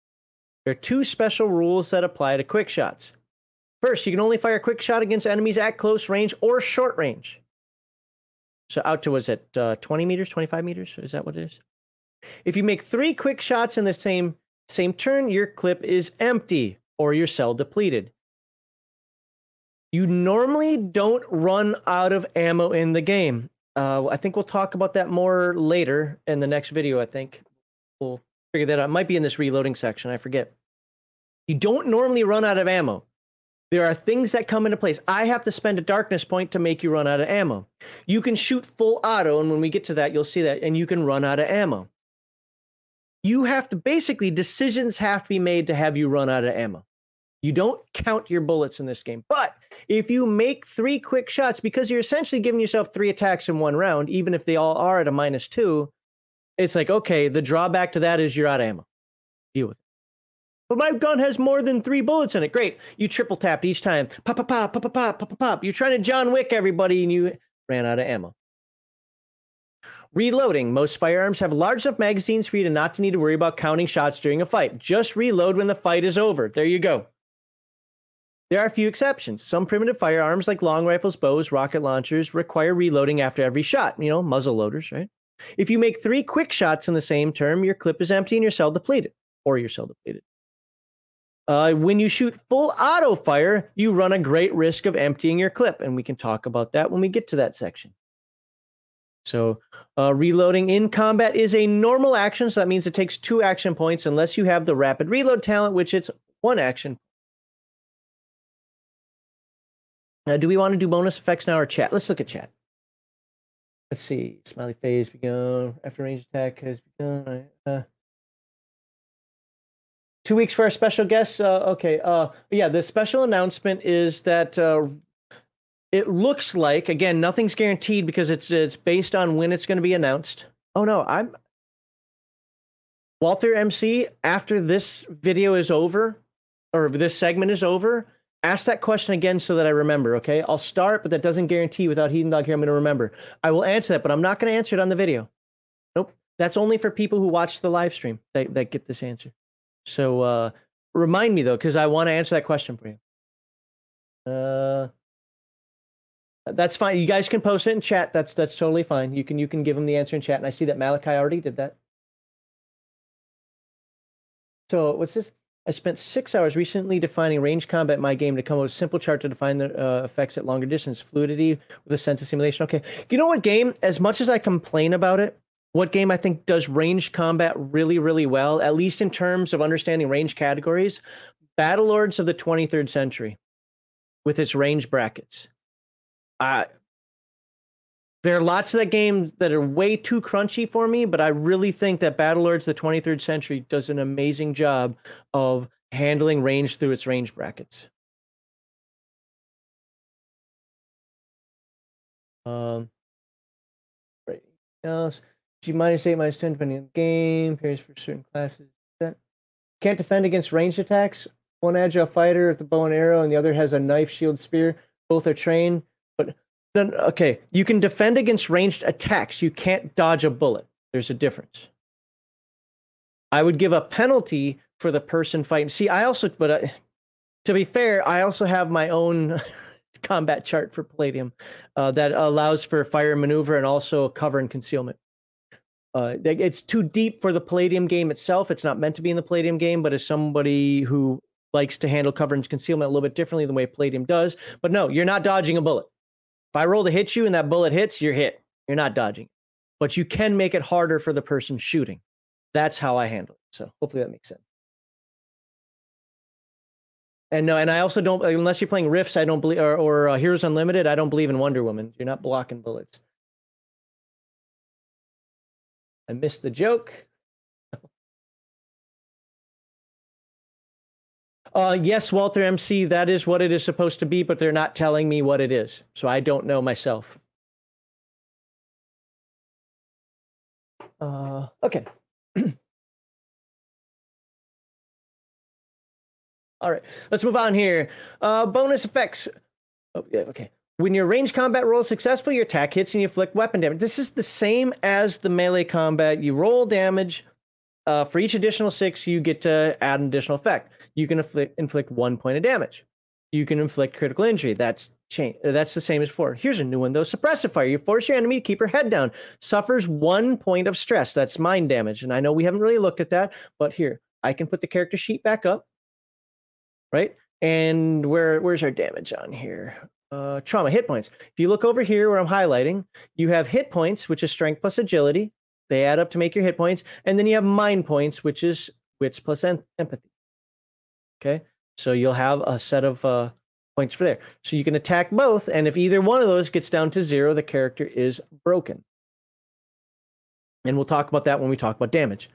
There are two special rules that apply to quick shots. First, you can only fire a quick shot against enemies at close range or short range. So out to, was it uh, twenty meters, twenty-five meters? Is that what it is? If you make three quick shots in the same, same turn, your clip is empty or your cell depleted. You normally don't run out of ammo in the game. Uh, I think we'll talk about that more later in the next video, I think. We'll figure that out. It might be in this reloading section, I forget. You don't normally run out of ammo. There are things that come into place. I have to spend a darkness point to make you run out of ammo. You can shoot full auto, and when we get to that, you'll see that, and you can run out of ammo. You have to, basically, decisions have to be made to have you run out of ammo. You don't count your bullets in this game. But if you make three quick shots, because you're essentially giving yourself three attacks in one round, even if they all are at a minus two, it's like, okay, the drawback to that is you're out of ammo. Deal with it. But my gun has more than three bullets in it. Great. You triple tapped each time. Pop, pop, pop, pop, pop, pop, pop. You're trying to John Wick everybody, and you ran out of ammo. Reloading. Most firearms have large enough magazines for you to not to need to worry about counting shots during a fight. Just reload when the fight is over. There you go. There are a few exceptions. Some primitive firearms like long rifles, bows, rocket launchers require reloading after every shot. You know, muzzle loaders, right? If you make three quick shots in the same turn, your clip is empty and your cell depleted. Or your cell depleted. Uh, when you shoot full auto fire, you run a great risk of emptying your clip. And we can talk about that when we get to that section. So uh, reloading in combat is a normal action. So that means it takes two action points unless you have the rapid reload talent, which it's one action. Now, do we want to do bonus effects now or chat? Let's look at chat. Let's see. Smiley face begun. After range attack has begun. Uh, two weeks for our special guests. Uh, okay. Uh, yeah, the special announcement is that uh, it looks like, again, nothing's guaranteed because it's it's based on when it's going to be announced. Oh, no. I'm Walter M C. After this video is over, or this segment is over, ask that question again so that I remember, okay? I'll start, but that doesn't guarantee without Heathen Dog here I'm going to remember. I will answer that, but I'm not going to answer it on the video. Nope. That's only for people who watch the live stream that, that get this answer. So uh, remind me, though, because I want to answer that question for you. Uh, that's fine. You guys can post it in chat. That's that's totally fine. You can, you can give them the answer in chat, and I see that Malachi already did that. So what's this? I spent six hours recently defining range combat in my game to come up with a simple chart to define the uh, effects at longer distance. Fluidity with a sense of simulation. Okay, you know what game, as much as I complain about it, what game I think does range combat really, really well, at least in terms of understanding range categories? Battlelords of the twenty-third Century with its range brackets. Uh, there are lots of that games that are way too crunchy for me, but I really think that Battlelords the twenty-third Century does an amazing job of handling range through its range brackets. Um, right. Else, G minus eight minus ten depending on the game. Pairs for certain classes. Can't defend against ranged attacks. One agile fighter with the bow and arrow, and the other has a knife, shield, spear. Both are trained, but. No, no, okay, you can defend against ranged attacks. You can't dodge a bullet. There's a difference. I would give a penalty for the person fighting. See, I also, but I, to be fair, I also have my own combat chart for Palladium uh, that allows for fire maneuver and also cover and concealment. Uh, it's too deep for the Palladium game itself. It's not meant to be in the Palladium game, but as somebody who likes to handle cover and concealment a little bit differently than the way Palladium does. But no, you're not dodging a bullet. If I roll to hit you and that bullet hits, you're hit. You're not dodging. But you can make it harder for the person shooting. That's how I handle it. So hopefully that makes sense. And no, and I also don't, unless you're playing Rifts, I don't believe, or, or uh, Heroes Unlimited, I don't believe in Wonder Woman. You're not blocking bullets. I missed the joke. Uh, yes, Walter M C, that is what it is supposed to be, but they're not telling me what it is. So I don't know myself. Uh, okay. All right, let's move on here. Uh, bonus effects. Oh, yeah, okay. When your range combat roll is successful, your attack hits and you inflict weapon damage. This is the same as the melee combat. You roll damage. Uh, for each additional six, you get to add an additional effect. You can inflict, inflict one point of damage. You can inflict critical injury. That's change. That's the same as before. Here's a new one, though. Suppressive fire. You force your enemy to keep her head down. Suffers one point of stress. That's mind damage. And I know we haven't really looked at that, but here, I can put the character sheet back up. Right? And where where's our damage on here? Uh, trauma, hit points. If you look over here where I'm highlighting, you have hit points, which is strength plus agility. They add up to make your hit points. And then you have mind points, which is wits plus en- empathy. Okay, so you'll have a set of uh, points for there. So you can attack both, and if either one of those gets down to zero, the character is broken. And we'll talk about that when we talk about damage.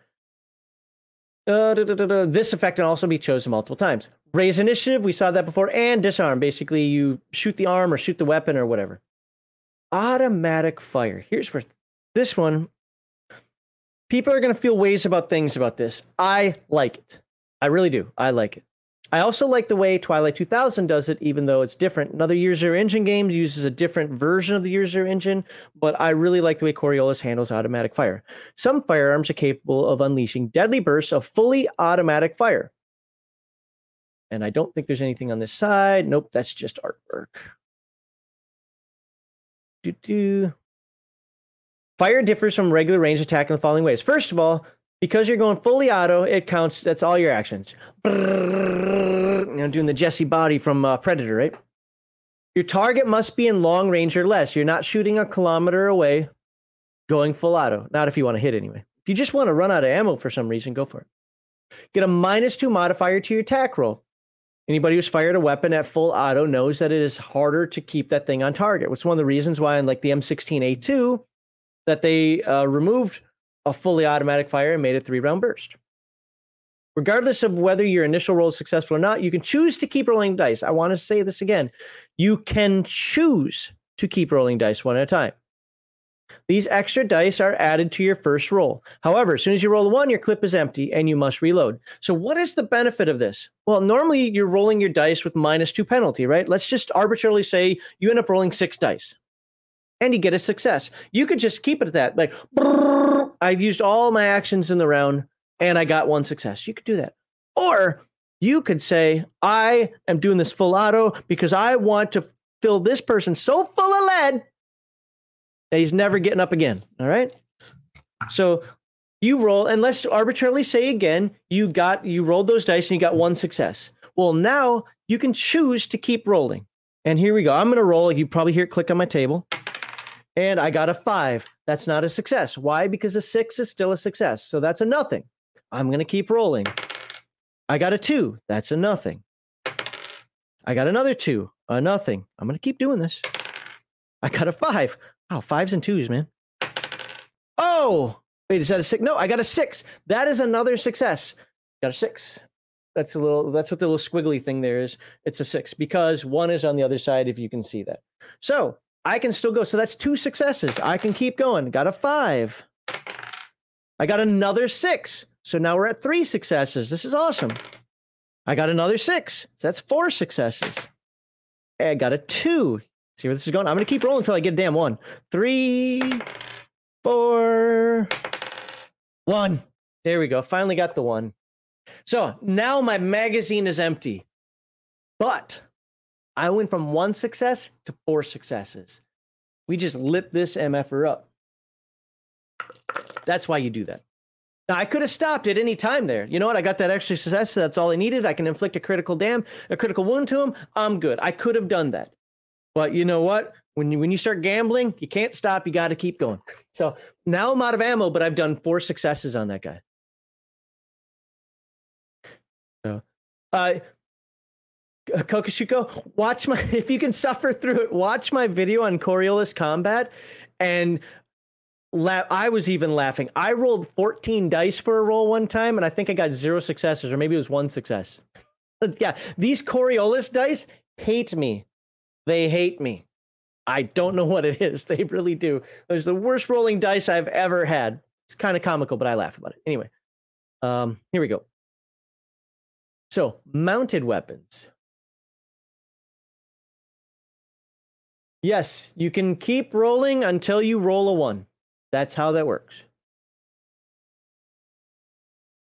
Uh, da, da, da, da. This effect can also be chosen multiple times. Raise initiative, we saw that before, and disarm. Basically, you shoot the arm or shoot the weapon or whatever. Automatic fire. Here's where th- this one... People are going to feel ways about things about this. I like it. I really do. I like it. I also like the way Twilight two thousand does it, even though it's different. Another Year Zero Engine game uses a different version of the Year Zero Engine, but I really like the way Coriolis handles automatic fire. Some firearms are capable of unleashing deadly bursts of fully automatic fire. And I don't think there's anything on this side. Nope, that's just artwork. Doo-doo. Fire differs from regular range attack in the following ways. First of all, because you're going fully auto, it counts. That's all your actions. You know, doing the Jesse body from uh, Predator, right? Your target must be in long range or less. You're not shooting a kilometer away, going full auto. Not if you want to hit anyway. If you just want to run out of ammo for some reason, go for it. Get a minus two modifier to your attack roll. Anybody who's fired a weapon at full auto knows that it is harder to keep that thing on target. Which is one of the reasons why, in like the M sixteen A two, that they uh, removed a fully automatic fire and made it three round burst. Regardless of whether your initial roll is successful or not, you can choose to keep rolling dice. I want to say this again. You can choose to keep rolling dice one at a time. These extra dice are added to your first roll. However, as soon as you roll a one, your clip is empty and you must reload. So what is the benefit of this? Well, normally you're rolling your dice with minus two penalty, right? Let's just arbitrarily say you end up rolling six dice and you get a success. You could just keep it at that. Like, brrr, I've used all my actions in the round and I got one success. You could do that. Or you could say, I am doing this full auto because I want to fill this person so full of lead that he's never getting up again. All right. So you roll, and let's arbitrarily say again, you got, you rolled those dice and you got one success. Well, now you can choose to keep rolling. And here we go. I'm going to roll. You probably hear it click on my table. And I got a five. That's not a success. Why? Because a six is still a success. So that's a nothing. I'm going to keep rolling. I got a two. That's a nothing. I got another two. A nothing. I'm going to keep doing this. I got a five. Wow, fives and twos, man. Oh, wait, is that a six? No, I got a six. That is another success. Got a six. That's a little, that's what the little squiggly thing there is. It's a six because one is on the other side, if you can see that. So I can still go. So that's two successes. I can keep going. Got a five. I got another six. So now we're at three successes. This is awesome. I got another six. So that's four successes. I got a two. See where this is going? I'm going to keep rolling until I get a damn one. Three, four, one. There we go. Finally got the one. So now my magazine is empty. But I went from one success to four successes. We just lit this M F R up. That's why you do that. Now, I could have stopped at any time there. You know what? I got that extra success. So that's all I needed. I can inflict a critical damn, a critical wound to him. I'm good. I could have done that. But you know what? When you, when you start gambling, you can't stop. You got to keep going. So now I'm out of ammo, but I've done four successes on that guy. So, uh, Kokushuko, watch my, if you can suffer through it, watch my video on Coriolis combat. And la- I was even laughing. I rolled fourteen dice for a roll one time, and I think I got zero successes, or maybe it was one success. But yeah, these Coriolis dice hate me. They hate me. I don't know what it is. They really do. It was the worst rolling dice I've ever had. It's kind of comical, but I laugh about it. Anyway, um, here we go. So, mounted weapons. Yes, you can keep rolling until you roll a one. That's how that works.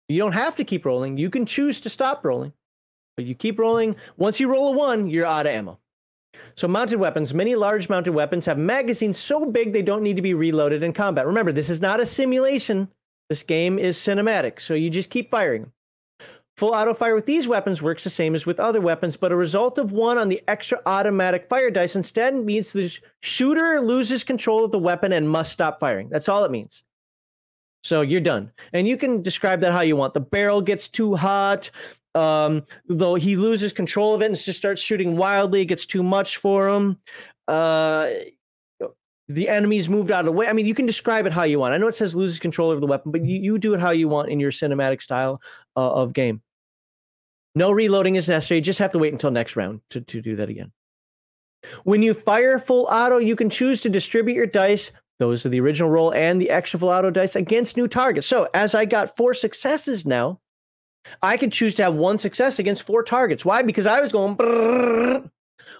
You don't have to keep rolling. You can choose to stop rolling. But you keep rolling. Once you roll a one, you're out of ammo. So mounted weapons, many large mounted weapons have magazines so big they don't need to be reloaded in combat. Remember, this is not a simulation. This game is cinematic, so you just keep firing them. Full auto fire with these weapons works the same as with other weapons, but a result of one on the extra automatic fire dice instead means the shooter loses control of the weapon and must stop firing. That's all it means. So you're done. And you can describe that how you want. The barrel gets too hot. Um, though he loses control of it and just starts shooting wildly, it gets too much for him. Uh, the enemy's moved out of the way. I mean, you can describe it how you want. I know it says loses control over the weapon, but you, you do it how you want in your cinematic style uh, of game. No reloading is necessary. You just have to wait until next round to, to do that again. When you fire full auto, you can choose to distribute your dice. Those are the original roll and the extra full auto dice against new targets. So as I got four successes now, I could choose to have one success against four targets. Why? Because I was going, brrr,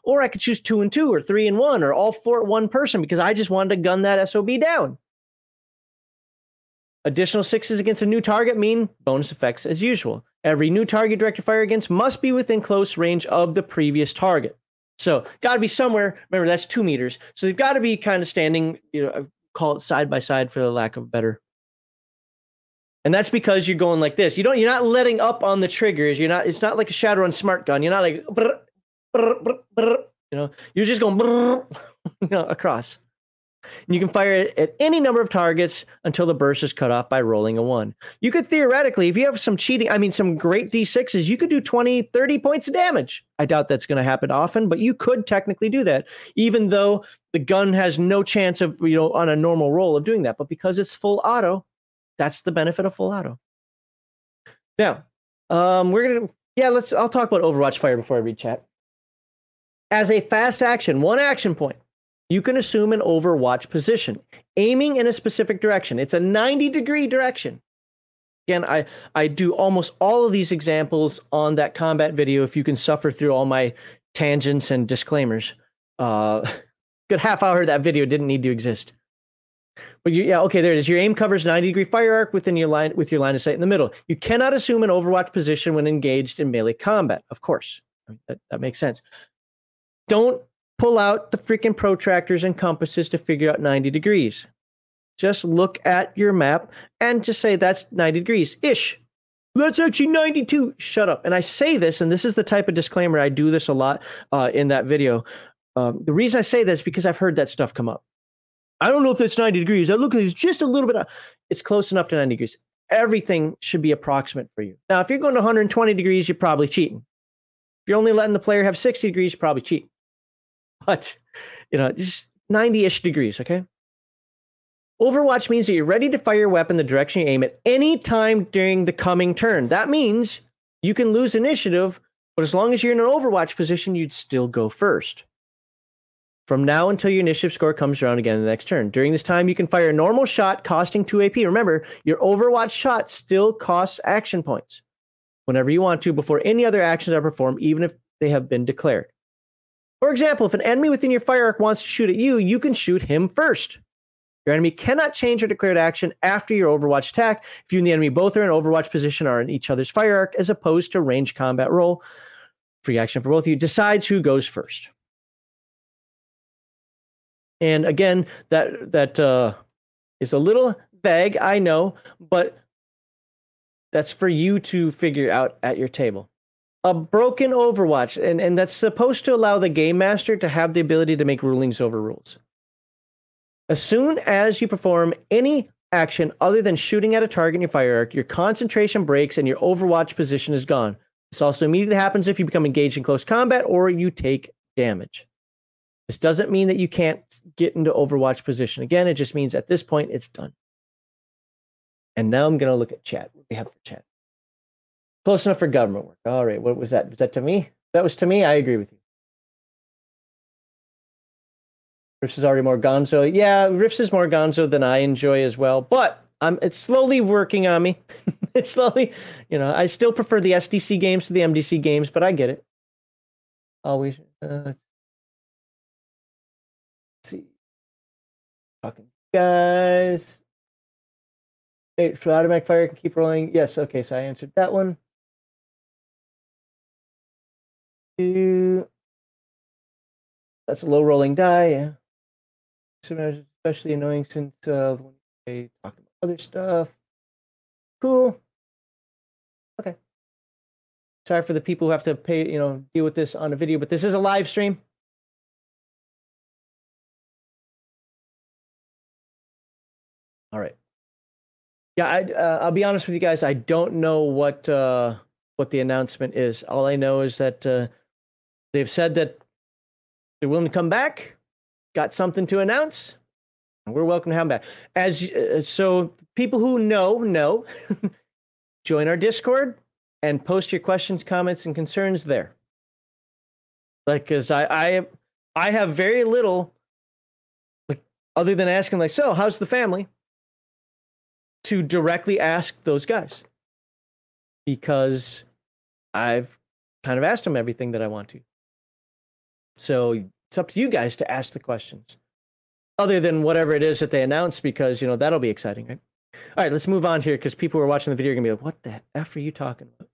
or I could choose two and two or three and one or all four at one person because I just wanted to gun that S O B down. Additional sixes against a new target mean bonus effects as usual. Every new target directed fire against must be within close range of the previous target. So got to be somewhere. Remember, that's two meters. So they've got to be kind of standing, you know, call it side by side for the lack of better. And that's because you're going like this. You don't. You're not letting up on the triggers. You're not. It's not like a Shadowrun smart gun. You're not like, brr, brr, brr, brr, you know. You're just going brr, you know, across. And you can fire it at any number of targets until the burst is cut off by rolling a one. You could theoretically, if you have some cheating, I mean, some great D sixes, you could do twenty, thirty points of damage. I doubt that's going to happen often, but you could technically do that, even though the gun has no chance of, you know, on a normal roll of doing that. But because it's full auto, that's the benefit of full auto. Now, um, we're going to, yeah, let's, I'll talk about Overwatch Fire before I read chat. As a fast action, one action point, you can assume an Overwatch position, aiming in a specific direction. It's a ninety degree direction. Again, I, I do almost all of these examples on that combat video. If you can suffer through all my tangents and disclaimers, uh, good half hour of that video didn't need to exist. But you, yeah, okay, there it is. Your aim covers ninety degree fire arc within your line with your line of sight in the middle. You cannot assume an Overwatch position when engaged in melee combat. Of course, that, that makes sense. Don't pull out the freaking protractors and compasses to figure out ninety degrees. Just look at your map and just say that's ninety degrees-ish. That's actually ninety-two. Shut up. And I say this, and this is the type of disclaimer. I do this a lot uh, in that video. Um, the reason I say this is because I've heard that stuff come up. I don't know if that's ninety degrees. I look at it's just a little bit. Of, it's close enough to ninety degrees. Everything should be approximate for you. Now, if you're going to one hundred twenty degrees, you're probably cheating. If you're only letting the player have sixty degrees, you're probably cheating. But, you know, just ninety-ish degrees, okay? Overwatch means that you're ready to fire your weapon the direction you aim at any time during the coming turn. That means you can lose initiative, but as long as you're in an Overwatch position, you'd still go first. From now until your initiative score comes around again the next turn. During this time, you can fire a normal shot costing two A P. Remember, your Overwatch shot still costs action points whenever you want to before any other actions are performed, even if they have been declared. For example, if an enemy within your fire arc wants to shoot at you, you can shoot him first. Your enemy cannot change your declared action after your Overwatch attack if you and the enemy both are in Overwatch position or are in each other's fire arc, as opposed to range combat roll. Free action for both of you decides who goes first. And again, that that uh, is a little vague, I know, but that's for you to figure out at your table. A broken Overwatch, and, and that's supposed to allow the game master to have the ability to make rulings over rules. As soon as you perform any action other than shooting at a target in your fire arc, your concentration breaks and your Overwatch position is gone. This also immediately happens if you become engaged in close combat or you take damage. This doesn't mean that you can't get into Overwatch position again. It just means at this point it's done. And now I'm going to look at chat. What do we have for chat? Close enough for government work. All right, what was that? Was that to me? That was to me. I agree with you. Rifts is already more gonzo. Yeah, Rifts is more gonzo than I enjoy as well, but I'm, it's slowly working on me. It's slowly, you know, I still prefer the S D C games to the M D C games, but I get it. Always. Uh, let's see. Talking guys. Wait, so automatic fire can keep rolling. Yes, okay, so I answered that one. Two. That's a low rolling die. Yeah. Sometimes it's especially annoying since uh, when they talk about other stuff. Cool. Okay. Sorry for the people who have to pay, you know, deal with this on a video, but this is a live stream. All right. Yeah, I, uh, I'll be honest with you guys. I don't know what uh, what the announcement is. All I know is that uh, they've said that they're willing to come back, got something to announce, and we're welcome to have them back. As uh, so, people who know know, join our Discord and post your questions, comments, and concerns there. Like, cause I I I have very little, like, other than asking like, so how's the family? To directly ask those guys, because I've kind of asked them everything that I want to. So it's up to you guys to ask the questions other than whatever it is that they announce, because, you know, that'll be exciting, right? All right, let's move on here, because people who are watching the video are going to be like, what the F are you talking about?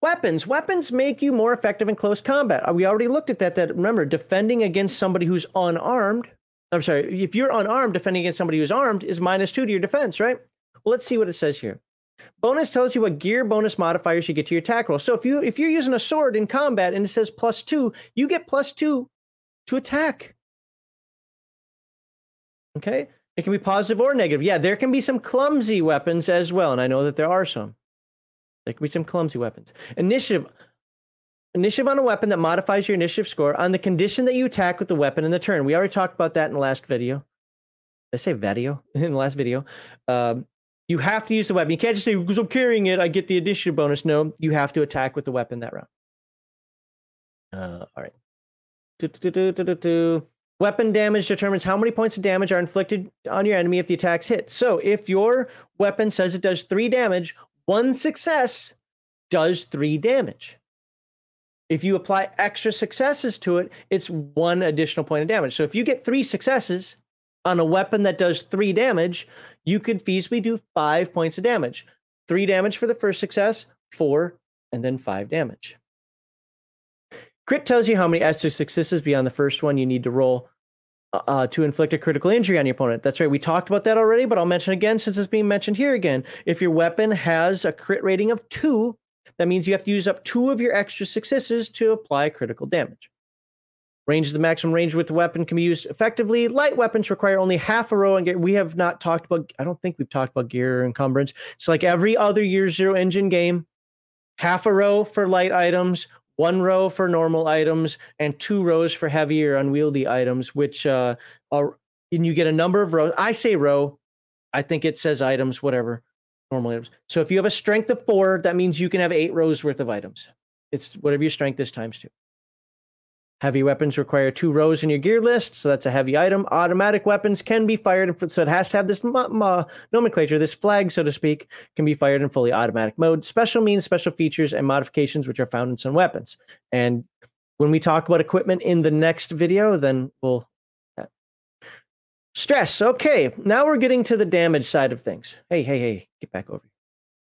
Weapons. Weapons make you more effective in close combat. We already looked at that, that remember, defending against somebody who's unarmed. I'm sorry, if you're unarmed, defending against somebody who's armed is minus two to your defense, right? Well, let's see what it says here. Bonus tells you what gear bonus modifiers you get to your attack roll. So if, you, if you're using a sword in combat and it says plus two, you get plus two to attack. Okay? It can be positive or negative. Yeah, there can be some clumsy weapons as well, and I know that there are some. There can be some clumsy weapons. Initiative. Initiative on a weapon that modifies your initiative score on the condition that you attack with the weapon in the turn. We already talked about that in the last video. Did I say video? In the last video. Um, you have to use the weapon. You can't just say, because I'm carrying it, I get the initiative bonus. No, you have to attack with the weapon that round. Uh, all right. Do, do, do, do, do, do. Weapon damage determines how many points of damage are inflicted on your enemy if the attack's hit. So if your weapon says it does three damage, one success does three damage. If you apply extra successes to it, it's one additional point of damage. So if you get three successes on a weapon that does three damage, you could feasibly do five points of damage. Three damage for the first success, four, and then five damage. Crit tells you how many extra successes beyond the first one you need to roll uh, to inflict a critical injury on your opponent. That's right. We talked about that already, but I'll mention again since it's being mentioned here again. If your weapon has a crit rating of two, that means you have to use up two of your extra successes to apply critical damage. Range is the maximum range with the weapon can be used effectively. Light weapons require only half a row and gear. We have not talked about, I don't think we've talked about gear or encumbrance. It's like every other Year Zero engine game, half a row for light items, one row for normal items, and two rows for heavier unwieldy items, which uh, are, and you get a number of rows. I say row, I think it says items, whatever. Normal items. So if you have a strength of four, that means you can have eight rows worth of items. It's whatever your strength is times two. Heavy weapons require two rows in your gear list, so that's a heavy item. Automatic weapons can be fired, so it has to have this ma- ma- nomenclature, this flag, so to speak, can be fired in fully automatic mode. Special means special features and modifications which are found in some weapons. And when we talk about equipment in the next video, then we'll... Stress. Okay, now we're getting to the damage side of things. Hey, hey, hey, get back over.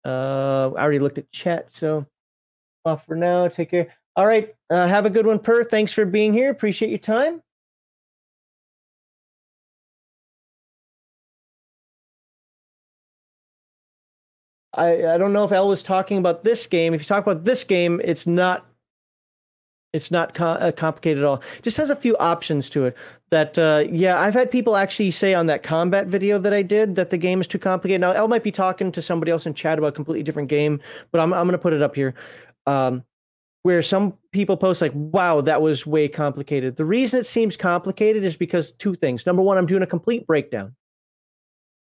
Uh, I already looked at chat, so off for now. Take care. All right, uh, have a good one, Per. Thanks for being here. Appreciate your time. I, I don't know if Elle was talking about this game. If you talk about this game, it's not It's not com- complicated at all. It just has a few options to it. That, uh, yeah, I've had people actually say on that combat video that I did that the game is too complicated. Now, Elle might be talking to somebody else in chat about a completely different game, but I'm I'm going to put it up here, um, where some people post like, wow, that was way complicated. The reason it seems complicated is because two things. Number one, I'm doing a complete breakdown.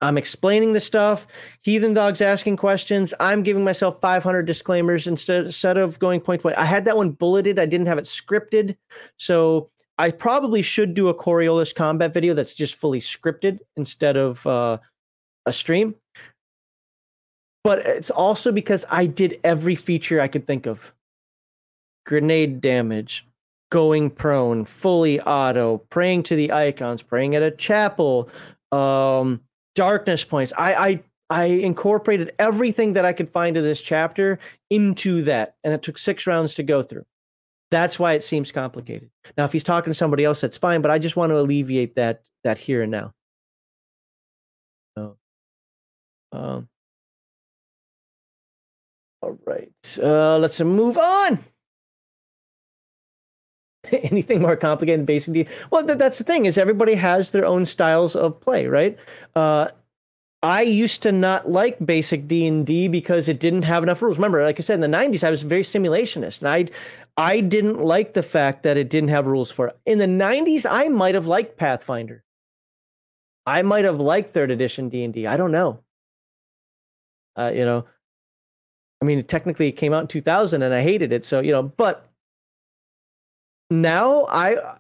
I'm explaining the stuff. Heathen Dog's asking questions. I'm giving myself five hundred disclaimers instead, instead of going point to point. I had that one bulleted. I didn't have it scripted. So I probably should do a Coriolis combat video that's just fully scripted instead of uh, a stream. But it's also because I did every feature I could think of. Grenade damage, going prone, fully auto, praying to the icons, praying at a chapel, um... darkness points. I, I I incorporated everything that I could find in this chapter into that, and it took six rounds to go through. That's why it seems complicated. Now, if he's talking to somebody else, that's fine, but I just want to alleviate that that here and now. So, um, all right, uh, let's move on. Anything more complicated than basic D? Well, th- that's the thing is everybody has their own styles of play, right? Uh, I used to not like basic D and D because it didn't have enough rules. Remember, like I said, in the nineties, I was very simulationist, and I I didn't like the fact that it didn't have rules for it. In the nineties, I might have liked Pathfinder. I might have liked third edition D and D. I don't know. Uh, you know, I mean, technically it came out in two thousand, and I hated it, so, you know, but now I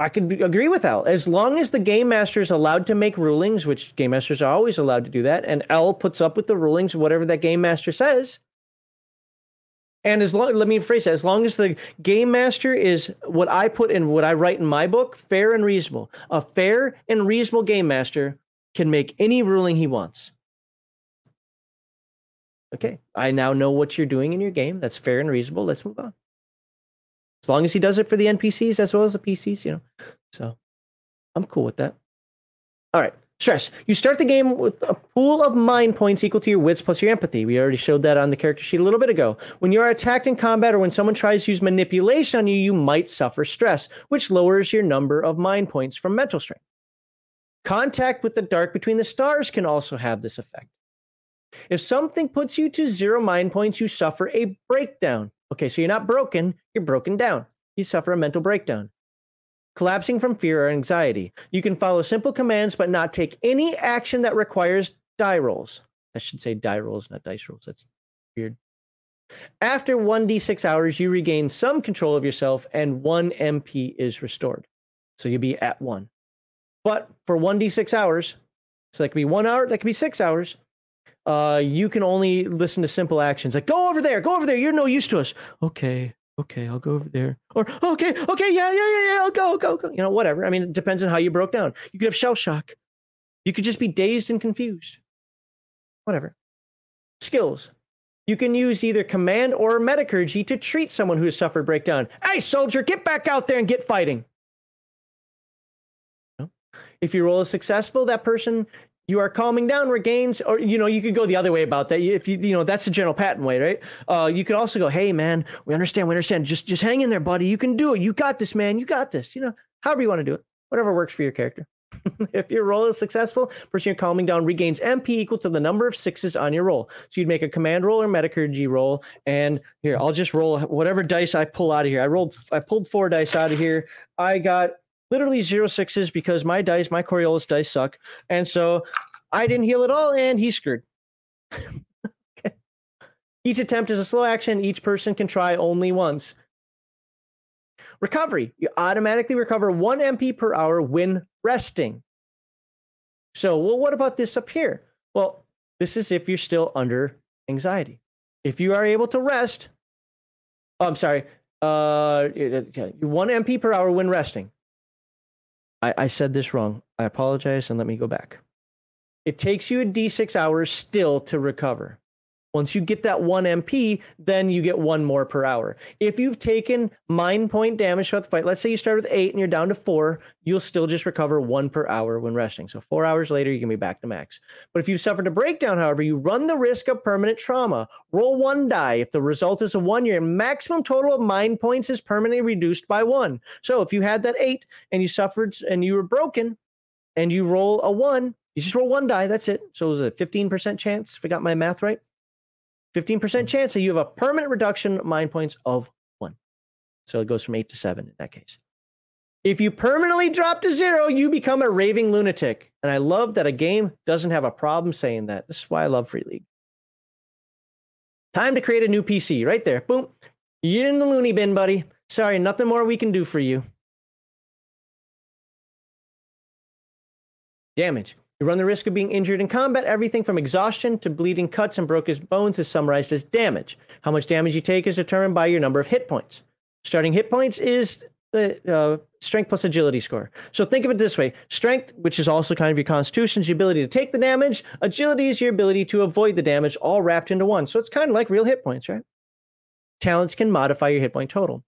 I could agree with Elle. As long as the game master is allowed to make rulings, which game masters are always allowed to do that, and Elle puts up with the rulings, whatever that game master says. And as long, let me rephrase that, as long as the game master is what I put in, what I write in my book, fair and reasonable. A fair and reasonable game master can make any ruling he wants. Okay, I now know what you're doing in your game. That's fair and reasonable. Let's move on. As long as he does it for the N P Cs as well as the P Cs, you know. So I'm cool with that. All right. Stress. You start the game with a pool of mind points equal to your wits plus your empathy. We already showed that on the character sheet a little bit ago. When you are attacked in combat or when someone tries to use manipulation on you, you might suffer stress, which lowers your number of mind points from mental strength. Contact with the dark between the stars can also have this effect. If something puts you to zero mind points, you suffer a breakdown. Okay, so you're not broken, you're broken down. You suffer a mental breakdown. Collapsing from fear or anxiety. You can follow simple commands, but not take any action that requires die rolls. I should say die rolls, not dice rolls. That's weird. After one d six hours, you regain some control of yourself and one M P is restored. So you'll be at one. But for one d six hours, so that could be one hour, that could be six hours, uh, you can only listen to simple actions. Like, go over there, go over there, you're no use to us. Okay, okay, I'll go over there. Or, okay, okay, yeah, yeah, yeah, yeah, I'll go, go, go. You know, whatever. I mean, it depends on how you broke down. You could have shell shock. You could just be dazed and confused. Whatever. Skills. You can use either command or metacurgy to treat someone who has suffered breakdown. Hey, soldier, get back out there and get fighting. If your role is successful, that person you are calming down regains, or, you know, you could go the other way about that. If you, you know, that's the General Patton way, right? Uh, you could also go, hey, man, we understand, we understand. Just, just hang in there, buddy. You can do it. You got this, man. You got this. You know, however you want to do it. Whatever works for your character. If your roll is successful, the person you're calming down regains M P equal to the number of sixes on your roll. So you'd make a command roll or metacurgy roll. And here, I'll just roll whatever dice I pull out of here. I rolled, I pulled four dice out of here. I got literally zero sixes because my dice, my Coriolis dice suck. And so I didn't heal at all and he's screwed. Okay. Each attempt is a slow action. Each person can try only once. Recovery. You automatically recover one M P per hour when resting. So, well, what about this up here? Well, this is if you're still under anxiety. If you are able to rest, oh, I'm sorry, uh, one M P per hour when resting. I, I said this wrong. I apologize and let me go back. It takes you a d six hours still to recover. Once you get that one M P, then you get one more per hour. If you've taken mind point damage throughout the fight, let's say you start with eight and you're down to four, you'll still just recover one per hour when resting. So four hours later, you can be back to max. But if you've suffered a breakdown, however, you run the risk of permanent trauma. Roll one die. If the result is a one, your maximum total of mind points is permanently reduced by one. So if you had that eight and you suffered and you were broken and you roll a one, you just roll one die. That's it. So it was a fifteen percent chance, if I got my math right. fifteen percent chance that you have a permanent reduction of mind points of one. So it goes from eight to seven in that case. If you permanently drop to zero, you become a raving lunatic. And I love that a game doesn't have a problem saying that. This is why I love Free League. Time to create a new P C right there. Boom. You're in the loony bin, buddy. Sorry, nothing more we can do for you. Damage. You run the risk of being injured in combat. Everything from exhaustion to bleeding cuts and broken bones is summarized as damage. How much damage you take is determined by your number of hit points. Starting hit points is the uh, strength plus agility score. So think of it this way. Strength, which is also kind of your constitution, is your ability to take the damage. Agility is your ability to avoid the damage, all wrapped into one. So it's kind of like real hit points, right? Talents can modify your hit point total.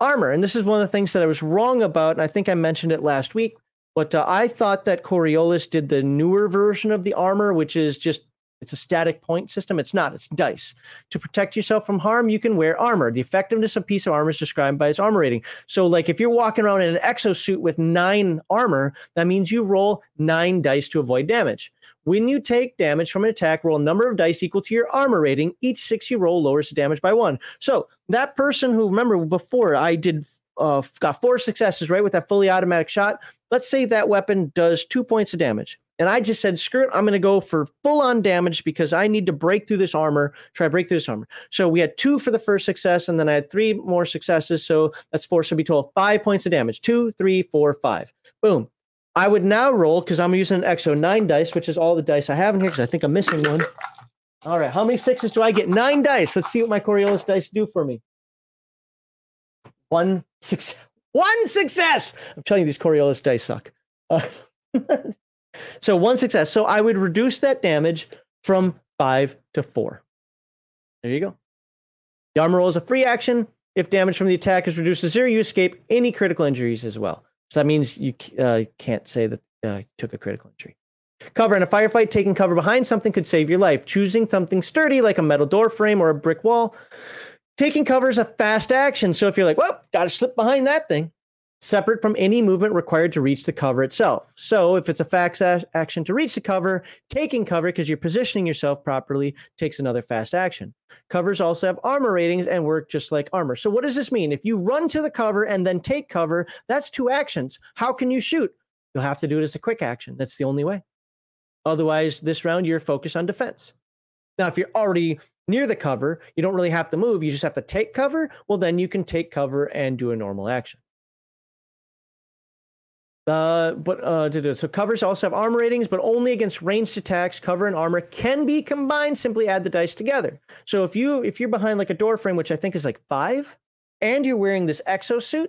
Armor, and this is one of the things that I was wrong about, and I think I mentioned it last week. But uh, I thought that Coriolis did the newer version of the armor, which is just, it's a static point system. It's not, it's dice. To protect yourself from harm, you can wear armor. The effectiveness of a piece of armor is described by its armor rating. So like if you're walking around in an exosuit with nine armor, that means you roll nine dice to avoid damage. When you take damage from an attack, roll a number of dice equal to your armor rating. Each six you roll lowers the damage by one. So that person who, remember before I did, uh, got four successes, right, with that fully automatic shot. Let's say that weapon does two points of damage. And I just said, screw it, I'm going to go for full-on damage because I need to break through this armor, try to break through this armor. So we had two for the first success, and then I had three more successes. So that's four, so be total five points of damage. Two, three, four, five. Boom. I would now roll, because I'm using an Exo nine dice, which is all the dice I have in here, because I think I'm missing one. All right, how many sixes do I get? Nine dice. Let's see what my Coriolis dice do for me. One success. One success! I'm telling you, these Coriolis dice suck. Uh, so one success. So I would reduce that damage from five to four. There you go. The armor roll is a free action. If damage from the attack is reduced to zero, you escape any critical injuries as well. So that means you uh, can't say that uh, you took a critical injury. Cover. In a firefight, taking cover behind something could save your life. Choosing something sturdy like a metal door frame or a brick wall. Taking cover is a fast action, so if you're like, well, got to slip behind that thing, separate from any movement required to reach the cover itself. So if it's a fast a- action to reach the cover, taking cover because you're positioning yourself properly takes another fast action. Covers also have armor ratings and work just like armor. So what does this mean? If you run to the cover and then take cover, that's two actions. How can you shoot? You'll have to do it as a quick action. That's the only way. Otherwise, this round, you're focused on defense. Now, if you're already near the cover, you don't really have to move. You just have to take cover. Well, then you can take cover and do a normal action. Uh, but uh, to do so, covers also have armor ratings, but only against ranged attacks. Cover and armor can be combined. Simply add the dice together. So if you if you're behind like a door frame, which I think is like five, and you're wearing this exosuit,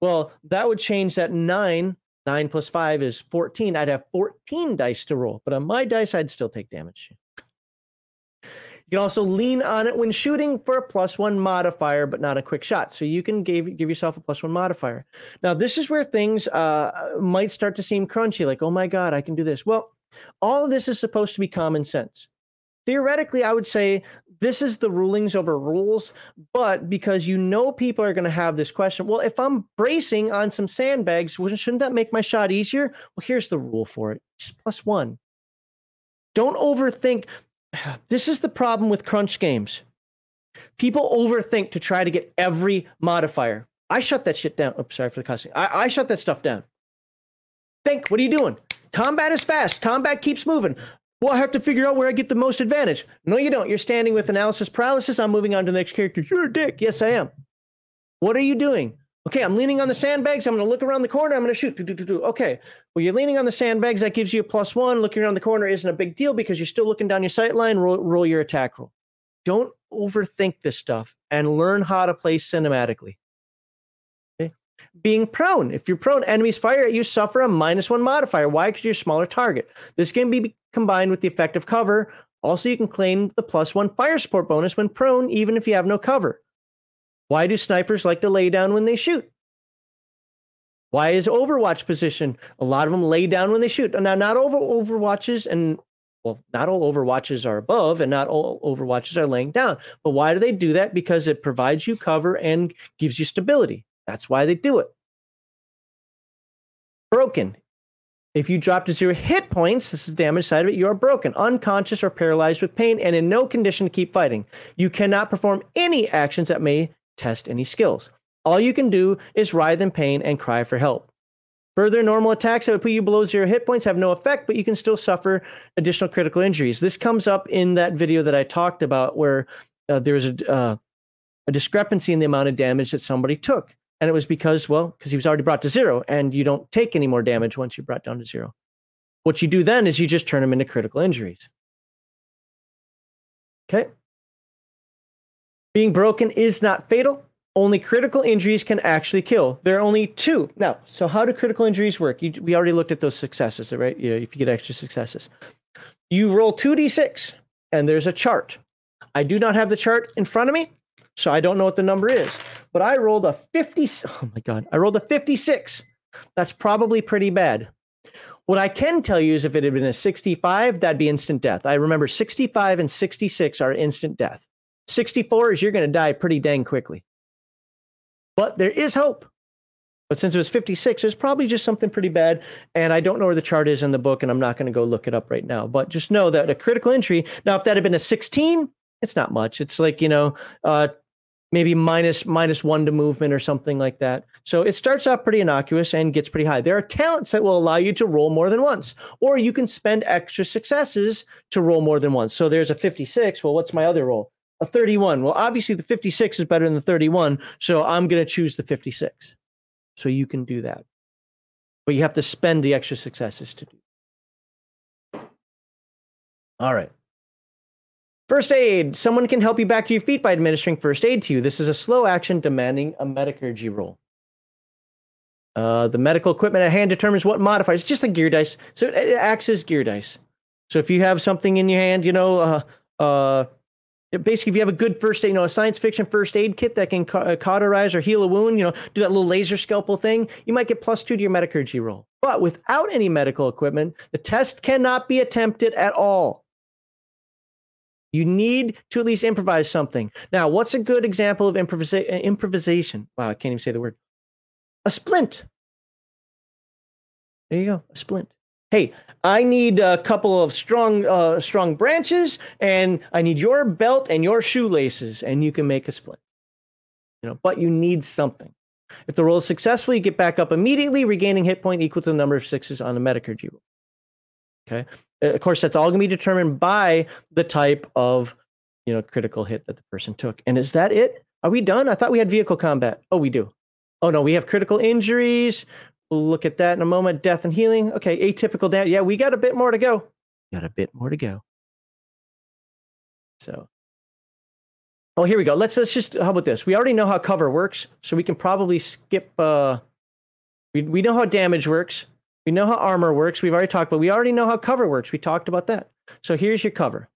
well, that would change that nine. Nine plus five is fourteen. I'd have fourteen dice to roll, but on my dice, I'd still take damage. You can also lean on it when shooting for a plus one modifier, but not a quick shot. So you can give, give yourself a plus one modifier. Now, this is where things uh, might start to seem crunchy, like, oh my God, I can do this. Well, all of this is supposed to be common sense. Theoretically, I would say this is the rulings over rules, but because you know people are going to have this question, well, if I'm bracing on some sandbags, shouldn't that make my shot easier? Well, here's the rule for it. It's plus one. Don't overthink. This is the problem with crunch games. People overthink to try to get every modifier. I shut that shit down. Oops, sorry for the cussing. I, I shut that stuff down. Think, what are you doing? Combat is fast. Combat keeps moving. Well, I have to figure out where I get the most advantage. No, you don't. You're standing with analysis paralysis. I'm moving on to the next character. You're a dick. Yes, I am. What are you doing? Okay, I'm leaning on the sandbags. I'm going to look around the corner. I'm going to shoot. Do, do, do, do. Okay. Well, you're leaning on the sandbags. That gives you a plus one. Looking around the corner isn't a big deal because you're still looking down your sight line. Roll, roll your attack roll. Don't overthink this stuff and learn how to play cinematically. Okay? Being prone. If you're prone, enemies fire at you, suffer a minus one modifier. Why? Because you're a smaller target. This can be combined with the effect of cover. Also, you can claim the plus one fire support bonus when prone, even if you have no cover. Why do snipers like to lay down when they shoot? Why is Overwatch position? A lot of them lay down when they shoot. Now, not over Overwatches and, well, not all Overwatches are above and not all Overwatches are laying down. But why do they do that? Because it provides you cover and gives you stability. That's why they do it. Broken. If you drop to zero hit points, this is the damage side of it, you are broken, unconscious, or paralyzed with pain, and in no condition to keep fighting. You cannot perform any actions that may test any skills. All you can do is writhe in pain and cry for help. Further normal attacks that would put you below zero hit points have no effect, but you can still suffer additional critical injuries. This comes up in that video that I talked about where uh, there was a, uh, a discrepancy in the amount of damage that somebody took. And it was because, well, because he was already brought to zero and you don't take any more damage once you're brought down to zero. What you do then is you just turn them into critical injuries. Okay. Being broken is not fatal. Only critical injuries can actually kill. There are only two. Now, so how do critical injuries work? You, we already looked at those successes, right? You know, if you get extra successes. You roll two d six and there's a chart. I do not have the chart in front of me, so I don't know what the number is. But I rolled a fifty. Oh my God. I rolled a fifty-six. That's probably pretty bad. What I can tell you is if it had been a sixty-five, that'd be instant death. I remember sixty-five and sixty-six are instant death. sixty-four is you're going to die pretty dang quickly. But there is hope. But since it was fifty-six, it's probably just something pretty bad. And I don't know where the chart is in the book, and I'm not going to go look it up right now. But just know that a critical injury. Now, if that had been a sixteen, it's not much. It's like, you know, uh, maybe minus minus one to movement or something like that. So it starts out pretty innocuous and gets pretty high. There are talents that will allow you to roll more than once, or you can spend extra successes to roll more than once. So there's a fifty-six. Well, what's my other roll? A thirty-one. Well, obviously the fifty-six is better than the thirty-one. So I'm going to choose the fifty-six. So you can do that. But you have to spend the extra successes to do that. All right. First aid. Someone can help you back to your feet by administering first aid to you. This is a slow action demanding a metallurgy roll. Uh, the medical equipment at hand determines what modifiers. It's just like gear dice. So it, it acts as gear dice. So if you have something in your hand, you know, uh, uh, basically if you have a good first aid, you know, a science fiction first aid kit that can ca- cauterize or heal a wound, you know, do that little laser scalpel thing, you might get plus two to your metallurgy roll. But without any medical equipment, the test cannot be attempted at all. You need to at least improvise something. Now, what's a good example of improvisa- improvisation? Wow, I can't even say the word. a splint. There you go, a splint. Hey, I need a couple of strong, uh, strong branches, and I need your belt and your shoelaces, and you can make a splint. You know, but you need something. If the roll is successful, you get back up immediately, regaining hit point equal to the number of sixes on the Medicurgy roll. Okay. Of course, that's all going to be determined by the type of, you know, critical hit that the person took. And is that it? Are we done? I thought we had vehicle combat. Oh, we do. Oh no, we have critical injuries. We'll look at that in a moment. Death and healing. Okay, atypical damage. Yeah, we got a bit more to go. Got a bit more to go. So, oh, here we go. Let's let's just. How about this? We already know how cover works, so we can probably skip. Uh, we we know how damage works. We know how armor works. We've already talked, but we already know how cover works. We talked about that. So here's your cover.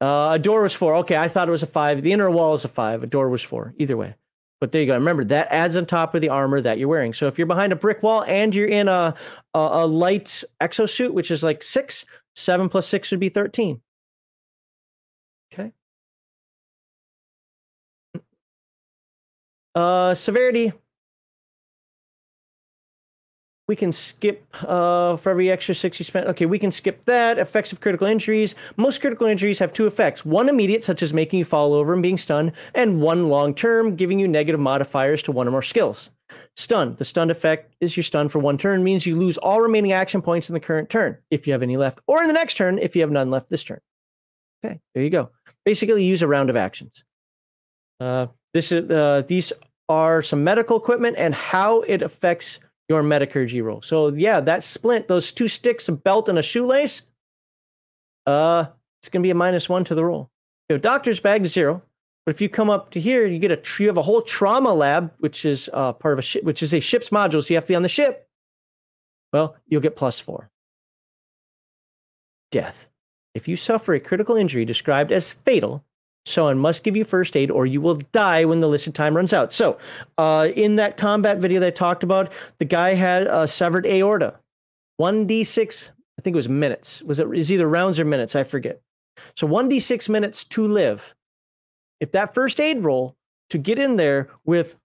Uh, a door was four. Okay, I thought it was a five. The inner wall is a five. A door was four. Either way. But there you go. Remember, that adds on top of the armor that you're wearing. So if you're behind a brick wall and you're in a a, a light exosuit, which is like six, seven plus six would be thirteen. Okay. Uh, severity. We can skip uh, for every extra six you spent. Okay, we can skip that. Effects of critical injuries. Most critical injuries have two effects. One immediate, such as making you fall over and being stunned, and one long-term, giving you negative modifiers to one or more skills. Stun. The stun effect is you're stunned for one turn, means you lose all remaining action points in the current turn, if you have any left, or in the next turn, if you have none left this turn. Okay, there you go. Basically, use a round of actions. Uh, this is, uh, these are some medical equipment and how it affects your Medicurgy roll. So yeah, that splint, those two sticks, a belt, and a shoelace, uh, it's going to be a minus one to the roll. You have doctor's bag, zero. But if you come up to here, you get a you have a whole trauma lab, which is uh, part of a ship, which is a ship's module, so you have to be on the ship. Well, you'll get plus four. Death. If you suffer a critical injury described as fatal, someone must give you first aid or you will die when the listed time runs out. So uh, in that combat video that I talked about, the guy had a severed aorta. one d six, I think it was minutes. Was it, it was either rounds or minutes, I forget. So one d six minutes to live. If that first aid roll to get in there with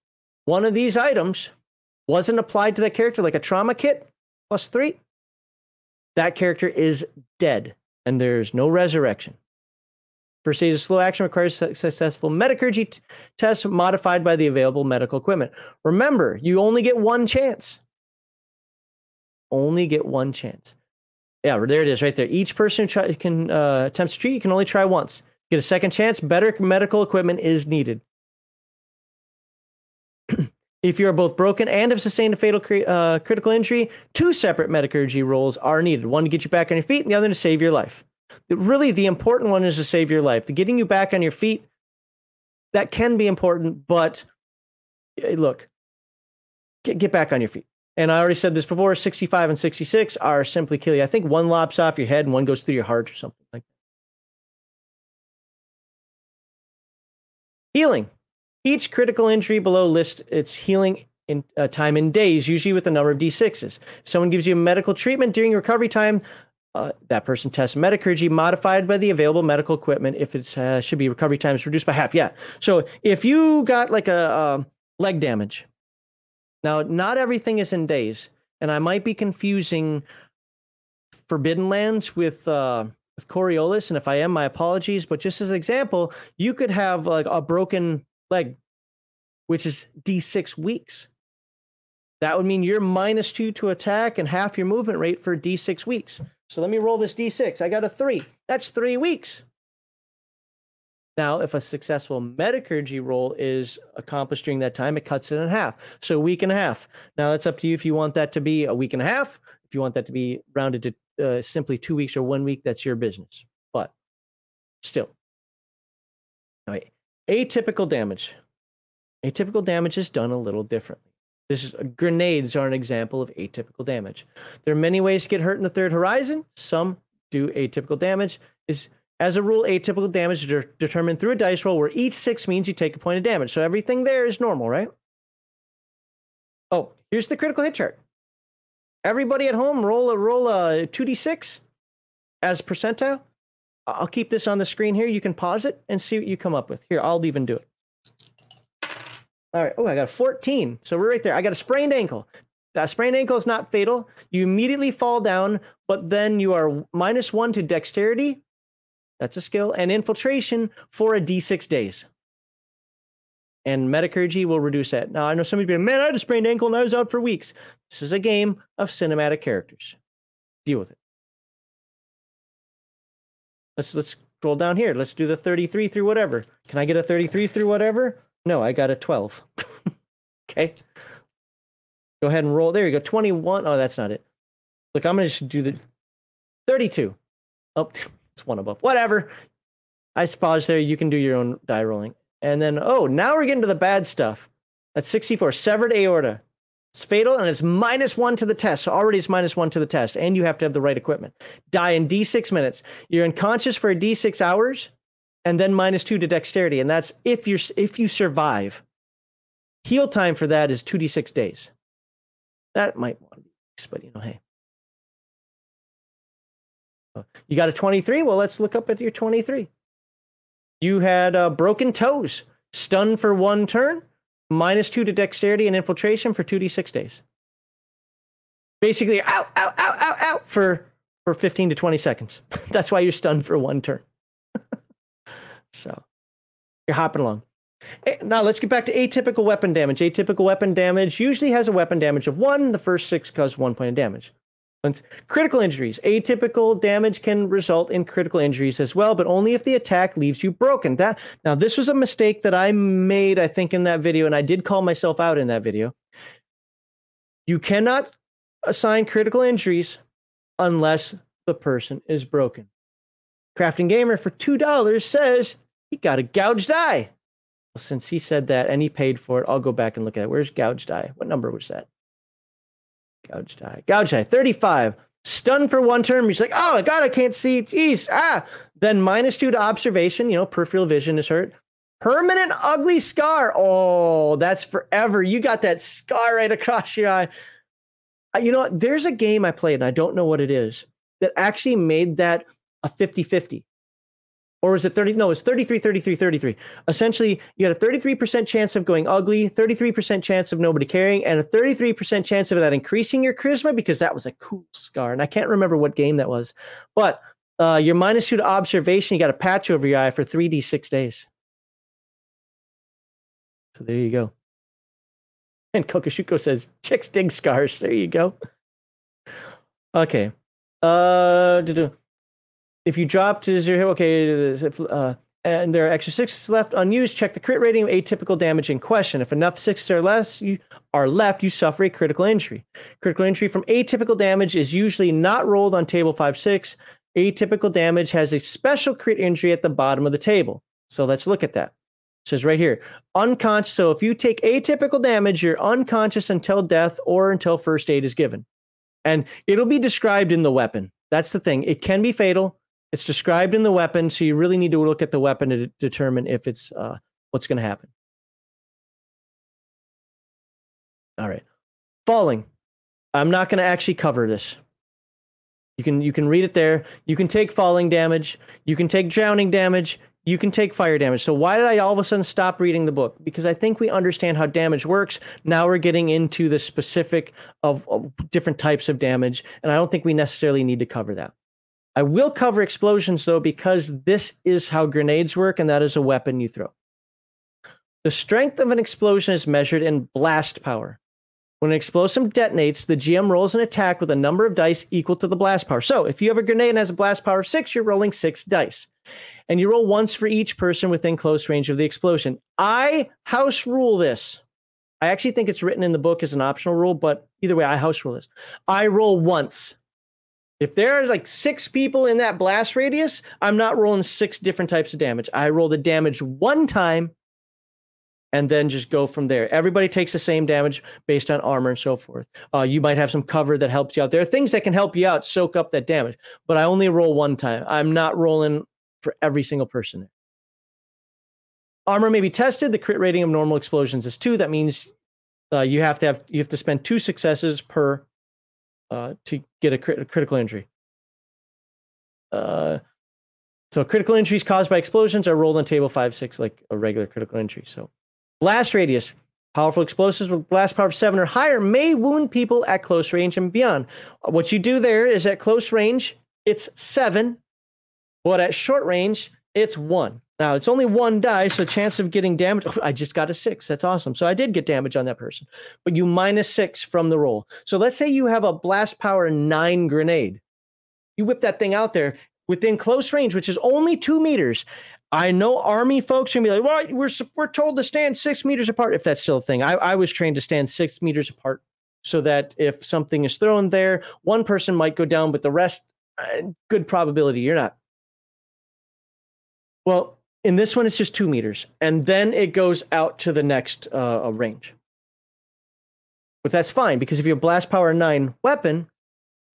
one of these items wasn't applied to that character, like a trauma kit, plus three, that character is dead and there's no resurrection. First aid is a slow action, requires a successful Medicurgy t- test modified by the available medical equipment. Remember, you only get one chance. Only get one chance. Yeah, there it is right there. Each person who try- can, uh, attempts to treat, you can only try once. Get a second chance, better medical equipment is needed. If you are both broken and have sustained a fatal cri- uh, critical injury, two separate Medicurgy rolls are needed. One to get you back on your feet and the other to save your life. Really, the important one is to save your life. The getting you back on your feet, that can be important, but look, get, get back on your feet. And I already said this before, sixty-five and sixty-six are simply kill you. I think one lops off your head and one goes through your heart or something like that. Healing. Each critical injury below lists its healing in uh, time in days, usually with a number of d sixes. If someone gives you medical treatment during recovery time, Uh, that person tests Medicurgy modified by the available medical equipment if it uh, should be recovery times reduced by half. Yeah. So if you got like a uh, leg damage, now not everything is in days, and I might be confusing Forbidden Lands with, uh, with Coriolis, and if I am, my apologies. But just as an example, you could have like a broken leg, which is d six weeks. That would mean you're minus two to attack and half your movement rate for d six weeks. So let me roll this d six. I got a three. That's three weeks. Now, if a successful Medicurgy roll is accomplished during that time, it cuts it in half. So a week and a half. Now, it's up to you if you want that to be a week and a half. If you want that to be rounded to uh, simply two weeks or one week, that's your business. But still. All right. Atypical damage. Atypical damage is done a little differently. This is, grenades are an example of atypical damage. There are many ways to get hurt in the Third Horizon. Some do atypical damage. Is as a rule, atypical damage is de- determined through a dice roll where each six means you take a point of damage. So everything there is normal, right? Oh, here's the critical hit chart. Everybody at home, roll a roll a two d six as percentile. I'll keep this on the screen here. You can pause it and see what you come up with. Here, I'll even do it. All right. Oh, I got a fourteen. So we're right there. I got a sprained ankle. That sprained ankle is not fatal. You immediately fall down, but then you are minus one to dexterity. That's a skill. And infiltration for a d six days. And metacurgy will reduce that. Now, I know somebody be like, man, I had a sprained ankle and I was out for weeks. This is a game of cinematic characters. Deal with it. Let's let's scroll down here. Let's do the thirty-three through whatever. Can I get a thirty-three through whatever? No, I got a twelve. Okay. Go ahead and roll. There you go. twenty-one. Oh, that's not it. Look, I'm going to just do the thirty-two. Oh, it's one above. Whatever. I paused there. You can do your own die rolling. And then, oh, now we're getting to the bad stuff. That's sixty-four. Severed aorta. It's fatal, and it's minus one to the test. So already it's minus one to the test, and you have to have the right equipment. Die in d six minutes. You're unconscious for d six hours, and then minus two to dexterity, and that's if you if you survive. Heal time for that is two d six days. That might want to be six, but you know, hey. You got a twenty-three? Well, let's look up at your twenty-three. You had uh, broken toes. Stunned for one turn. Minus two to dexterity and infiltration for two d six days. Basically, out, out, out, out, out for, for fifteen to twenty seconds. That's why you're stunned for one turn. So you're hopping along. Now let's get back to atypical weapon damage. Atypical weapon damage usually has a weapon damage of one. The first six cause one point of damage. And critical injuries. Atypical damage can result in critical injuries as well, but only if the attack leaves you broken. That now, this was a mistake that I made, I think, in that video, and I did call myself out in that video. You cannot assign critical injuries unless the person is broken. Crafting Gamer for two dollars says he got a gouged eye. Well, since he said that and he paid for it, I'll go back and look at it. Where's gouged eye? What number was that? Gouged eye. Gouged eye. thirty-five. Stunned for one turn. He's like, oh, God, I can't see. Jeez. Ah. Then minus two to observation. You know, peripheral vision is hurt. Permanent ugly scar. Oh, that's forever. You got that scar right across your eye. You know, there's a game I played, and I don't know what it is, that actually made that a fifty-fifty. Or was it thirty? No, it's thirty-three, thirty-three, thirty-three. Essentially, you had a thirty-three percent chance of going ugly, thirty-three percent chance of nobody caring, and a thirty-three percent chance of that increasing your charisma because that was a cool scar. And I can't remember what game that was. But uh, you're minus two to observation. You got a patch over your eye for three d six days. So there you go. And Kokushuko says, chicks dig scars. There you go. Okay. Uh, doo-doo. If you dropped to zero, okay, uh, and there are extra sixes left unused, check the crit rating of atypical damage in question. If enough sixes or less you are left, you suffer a critical injury. Critical injury from atypical damage is usually not rolled on table five six. Atypical damage has a special crit injury at the bottom of the table. So let's look at that. It says right here, unconscious. So if you take atypical damage, you're unconscious until death or until first aid is given. And it'll be described in the weapon. That's the thing. It can be fatal. It's described in the weapon, so you really need to look at the weapon to d- determine if it's uh, what's going to happen. All right, falling. I'm not going to actually cover this. You can you can read it there. You can take falling damage. You can take drowning damage. You can take fire damage. So why did I all of a sudden stop reading the book? Because I think we understand how damage works. Now we're getting into the specific of, of different types of damage, and I don't think we necessarily need to cover that. I will cover explosions, though, because this is how grenades work, and that is a weapon you throw. The strength of an explosion is measured in blast power. When an explosive detonates, the G M rolls an attack with a number of dice equal to the blast power. So if you have a grenade and has a blast power of six, you're rolling six dice. And you roll once for each person within close range of the explosion. I house rule this. I actually think it's written in the book as an optional rule, but either way, I house rule this. I roll once. If there are like six people in that blast radius, I'm not rolling six different types of damage. I roll the damage one time and then just go from there. Everybody takes the same damage based on armor and so forth. Uh, you might have some cover that helps you out. There are things that can help you out, soak up that damage, but I only roll one time. I'm not rolling for every single person. Armor may be tested. The crit rating of normal explosions is two. That means uh, you have to have you have to spend two successes per Uh, to get a, crit- a critical injury. Uh, so critical injuries caused by explosions are rolled on table five six like a regular critical injury. So blast radius. Powerful explosives with blast power of seven or higher may wound people at close range and beyond. What you do there is at close range, it's seven, but at short range, it's one. Now, it's only one die, so chance of getting damage. Oh, I just got a six. That's awesome. So I did get damage on that person, but you minus six from the roll. So let's say you have a blast power nine grenade. You whip that thing out there within close range, which is only two meters. I know army folks are going to be like, well, we're, we're told to stand six meters apart, if that's still a thing. I, I was trained to stand six meters apart so that if something is thrown there, one person might go down, but the rest, good probability you're not. Well, in this one, it's just two meters, and then it goes out to the next uh, range. But that's fine, because if you have blast power nine weapon,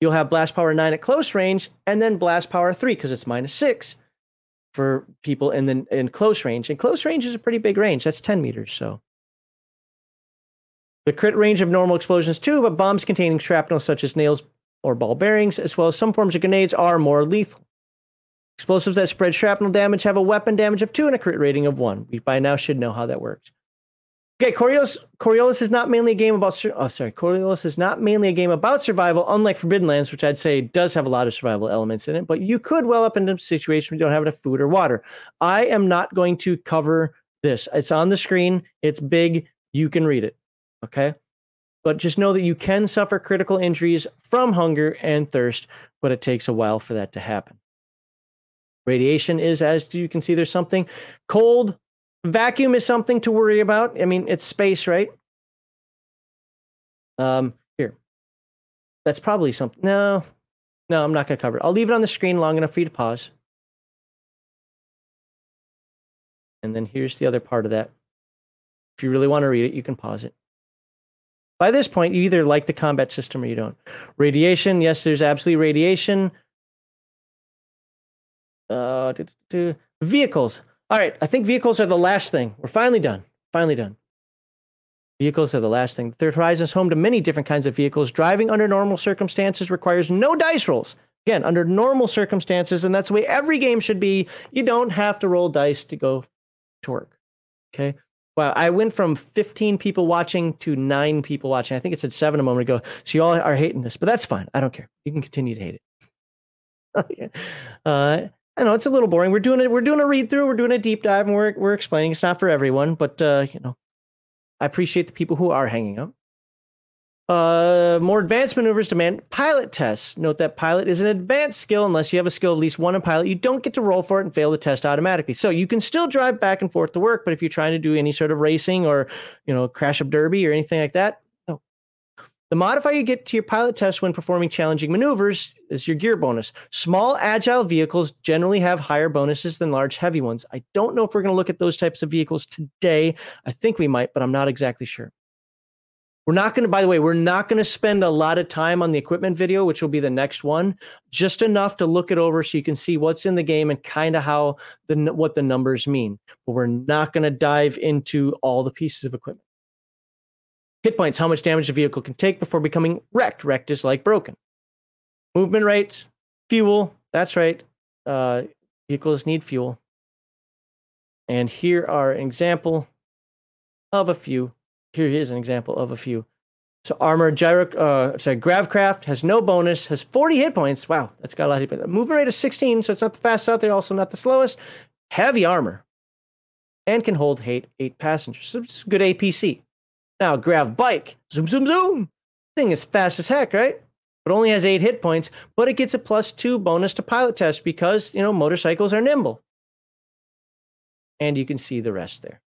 you'll have blast power nine at close range, and then blast power three, because it's minus six for people in the, in close range. And close range is a pretty big range. That's ten meters, so. The crit range of normal explosions, too, but bombs containing shrapnel, such as nails or ball bearings, as well as some forms of grenades, are more lethal. Explosives that spread shrapnel damage have a weapon damage of two and a crit rating of one. We by now should know how that works. Okay, Coriolis, Coriolis is not mainly a game about. Oh, sorry, Coriolis is not mainly a game about survival, unlike Forbidden Lands, which I'd say does have a lot of survival elements in it. But you could well up into a situation where you don't have enough food or water. I am not going to cover this. It's on the screen. It's big. You can read it. Okay. But just know that you can suffer critical injuries from hunger and thirst, but it takes a while for that to happen. Radiation is, as you can see, there's something. Cold, vacuum is something to worry about. I mean, it's space, right? Um, here. That's probably something. No, no, I'm not going to cover it. I'll leave it on the screen long enough for you to pause. And then here's the other part of that. If you really want to read it, you can pause it. By this point, you either like the combat system or you don't. Radiation, yes, there's absolutely radiation. Uh, do, do, do. Vehicles. All right, I think vehicles are the last thing. We're finally done. Finally done. Vehicles are the last thing. The Third Horizon is home to many different kinds of vehicles. Driving under normal circumstances requires no dice rolls. Again, under normal circumstances, and that's the way every game should be. You don't have to roll dice to go to work. Okay? Wow, I went from fifteen people watching to nine people watching. I think it said seven a moment ago. So you all are hating this, but that's fine. I don't care. You can continue to hate it. Okay. Uh, I know it's a little boring. We're doing it. We're doing a read through. We're doing a deep dive, and we're we're explaining. It's not for everyone, but uh, you know, I appreciate the people who are hanging out. Uh, more advanced maneuvers demand pilot tests. Note that pilot is an advanced skill. Unless you have a skill at least one in pilot, you don't get to roll for it and fail the test automatically. So you can still drive back and forth to work, but if you're trying to do any sort of racing or, you know, crash up derby or anything like that, no. The modifier you get to your pilot test when performing challenging maneuvers is your gear bonus. Small, agile vehicles generally have higher bonuses than large, heavy ones. I don't know if we're going to look at those types of vehicles today. I think we might, but I'm not exactly sure. We're not going to, by the way, we're not going to spend a lot of time on the equipment video, which will be the next one, just enough to look it over so you can see what's in the game and kind of how the what the numbers mean. But we're not going to dive into all the pieces of equipment. Hit points, how much damage a vehicle can take before becoming wrecked. Wrecked is like broken. Movement rate, fuel. That's right. Uh, vehicles need fuel. And here are an example of a few. Here is an example of a few. So armor, gyro, uh, sorry, Gravcraft has no bonus, has forty hit points. Wow, that's got a lot of hit points. Movement rate is sixteen, so it's not the fastest out there, also not the slowest. Heavy armor. And can hold eight, eight passengers. So it's a good A P C. Now, Grav Bike, zoom, zoom, zoom. Thing is fast as heck, right? But only has eight hit points, but it gets a plus two bonus to pilot test because, you know, motorcycles are nimble. And you can see the rest there.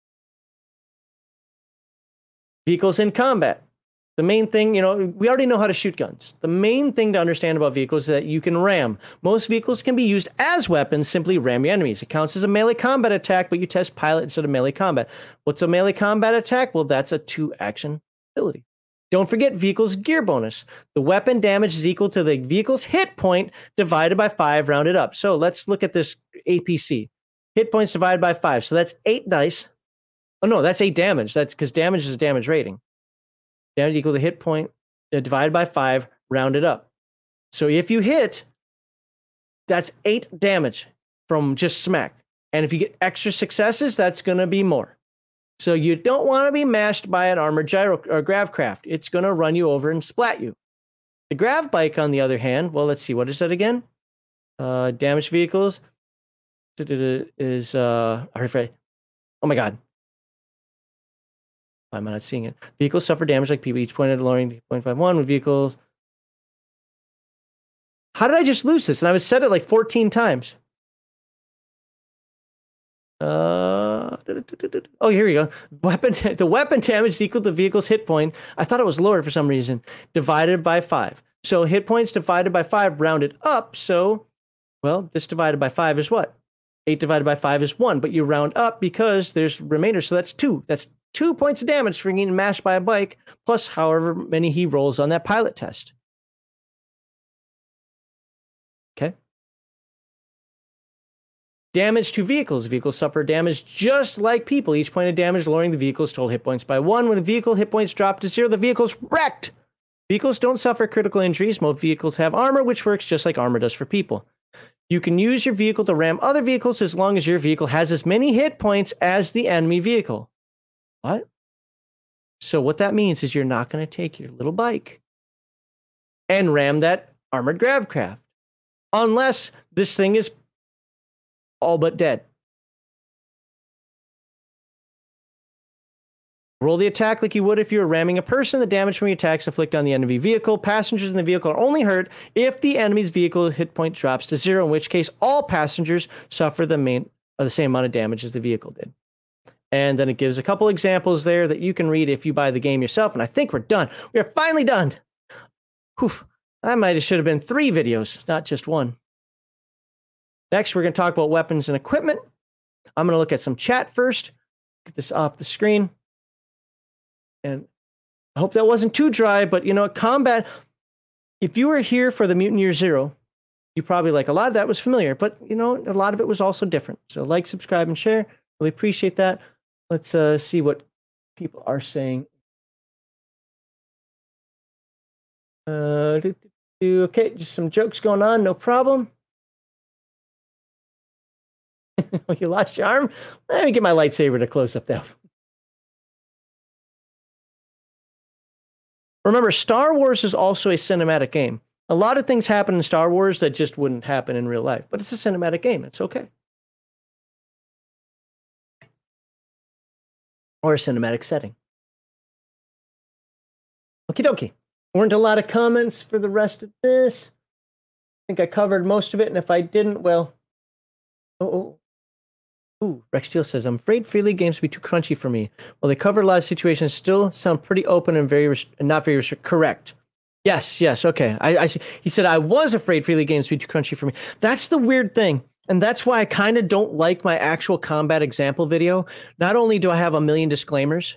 Vehicles in combat. The main thing, you know, we already know how to shoot guns. The main thing to understand about vehicles is that you can ram. Most vehicles can be used as weapons, simply ram your enemies. It counts as a melee combat attack, but you test pilot instead of melee combat. What's a melee combat attack? Well, that's a two-action ability. Don't forget vehicle's gear bonus. The weapon damage is equal to the vehicle's hit point divided by five rounded up. So let's look at this A P C. Hit points divided by five. So that's eight dice. Oh, no, that's eight damage. That's because damage is a damage rating. Damage equal to hit point uh, divided by five, rounded up. So if you hit, that's eight damage from just smack. And if you get extra successes, that's going to be more. So you don't want to be mashed by an armored gyro or gravcraft. It's going to run you over and splat you. The grav bike, on the other hand, well, let's see, what is that again? Uh, damaged vehicles is, uh, oh my God. Why am I not seeing it? Vehicles suffer damage like people each point at lowering zero point five one with vehicles. How did I just lose this? And I was said it like fourteen times. Uh, oh, here we go. Weapon, the weapon damage equaled the vehicle's hit point. I thought it was lower for some reason. Divided by five. So hit points divided by five rounded up. So, well, this divided by five is what? Eight divided by five is one. But you round up because there's remainder. So that's two. That's two points of damage for getting mashed by a bike. Plus however many he rolls on that pilot test. Damage to vehicles. Vehicles suffer damage just like people. Each point of damage lowering the vehicle's total hit points by one. When the vehicle hit points drop to zero, the vehicle's wrecked. Vehicles don't suffer critical injuries. Most vehicles have armor, which works just like armor does for people. You can use your vehicle to ram other vehicles as long as your vehicle has as many hit points as the enemy vehicle. What? So what that means is you're not going to take your little bike and ram that armored gravcraft. Unless this thing is all but dead. Roll the attack like you would if you were ramming a person. The damage from your attacks afflict on the enemy vehicle. Passengers in the vehicle are only hurt if the enemy's vehicle hit point drops to zero, in which case all passengers suffer the, main, or the same amount of damage as the vehicle did. And then it gives a couple examples there that you can read if you buy the game yourself. And I think we're done. We are finally done. Whew. That might have should have been three videos, not just one. Next, we're going to talk about weapons and equipment. I'm going to look at some chat first. Get this off the screen. And I hope that wasn't too dry, but you know, combat, if you were here for the Mutant Year Zero, you probably like a lot of that was familiar, but you know, a lot of it was also different. So like, subscribe, and share. Really appreciate that. Let's uh, see what people are saying. Uh, do, do, do, okay, just some jokes going on, no problem. You lost your arm? Let me get my lightsaber to close up there. Remember, Star Wars is also a cinematic game. A lot of things happen in Star Wars that just wouldn't happen in real life, but it's a cinematic game. It's okay. Or a cinematic setting. Okie dokie. Weren't a lot of comments for the rest of this. I think I covered most of it, and if I didn't, well... Oh, oh, ooh! Rex Steele says, I'm afraid Free League games would be too crunchy for me. Well, they cover a lot of situations, still sound pretty open and very rest- and not very restrict. Correct. Yes, yes, okay. I, I see. He said, I was afraid Free League games would be too crunchy for me. That's the weird thing. And that's why I kind of don't like my actual combat example video. Not only do I have a million disclaimers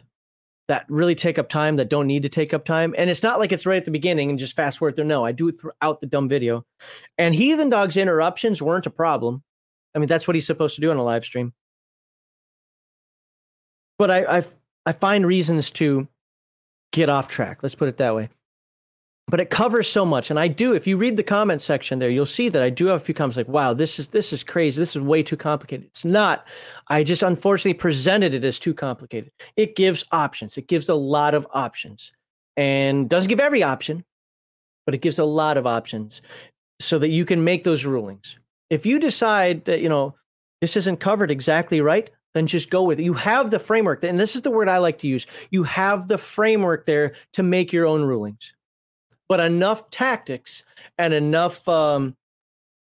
that really take up time, that don't need to take up time. And it's not like it's right at the beginning and just fast forward through. No, I do it throughout the dumb video. And Heathen Dog's interruptions weren't a problem. I mean, that's what he's supposed to do in a live stream. But I, I I find reasons to get off track. Let's put it that way. But it covers so much. And I do, if you read the comment section there, you'll see that I do have a few comments like, wow, this is this is crazy. This is way too complicated. It's not. I just unfortunately presented it as too complicated. It gives options. It gives a lot of options. And doesn't give every option, but it gives a lot of options so that you can make those rulings. If you decide that, you know, this isn't covered exactly right, then just go with it. You have the framework. And this is the word I like to use. You have the framework there to make your own rulings. But enough tactics and enough um,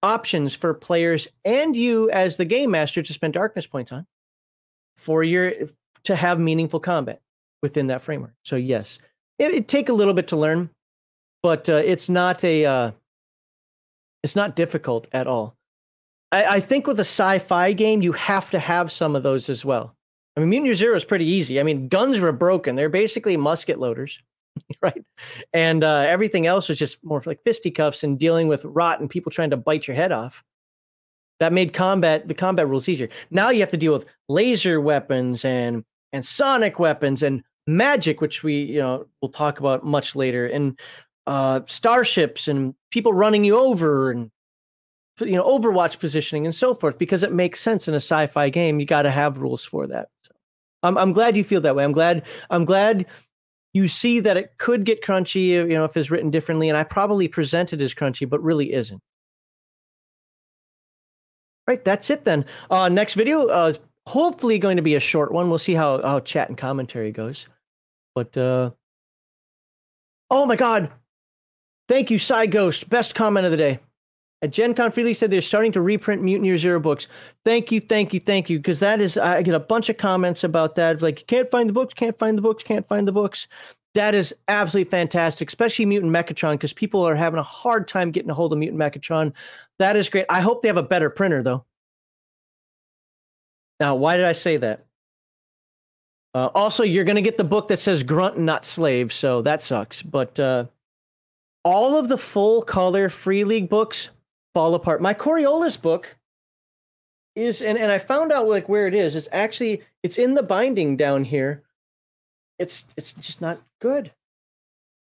options for players and you as the game master to spend darkness points on for your to have meaningful combat within that framework. So, yes, it, it take a little bit to learn, but uh, it's not a uh, it's not difficult at all. I think with a sci-fi game, you have to have some of those as well. I mean, Mutant Year Zero is pretty easy. I mean, guns were broken. They're basically musket loaders, right? And uh, everything else was just more like fisticuffs and dealing with rot and people trying to bite your head off. That made combat, the combat rules easier. Now you have to deal with laser weapons and and sonic weapons and magic, which we, you know, we'll talk about much later, and uh, starships and people running you over and, you know, Overwatch positioning and so forth, because it makes sense in a sci-fi game. You got to have rules for that. So I'm I'm glad you feel that way. I'm glad I'm glad you see that it could get crunchy, you know, if it's written differently, and I probably present it as crunchy, but really isn't. Right, that's it then. Uh, next video uh, is hopefully going to be a short one. We'll see how, how chat and commentary goes. But, uh... oh my god! Thank you, Cyghost. Best comment of the day. At Gen Con, Free League said they're starting to reprint Mutant Year Zero books. Thank you, thank you, thank you. Because that is, I get a bunch of comments about that. Like, you can't find the books, can't find the books, can't find the books. That is absolutely fantastic, especially Mutant Mechatron, because people are having a hard time getting a hold of Mutant Mechatron. That is great. I hope they have a better printer, though. Now, why did I say that? Uh, also, you're going to get the book that says Grunt and not Slave, so that sucks. But uh, all of the full-color Free League books fall apart. My Coriolis book is, and, and I found out like where it is. It's actually, it's in the binding down here. It's it's just not good.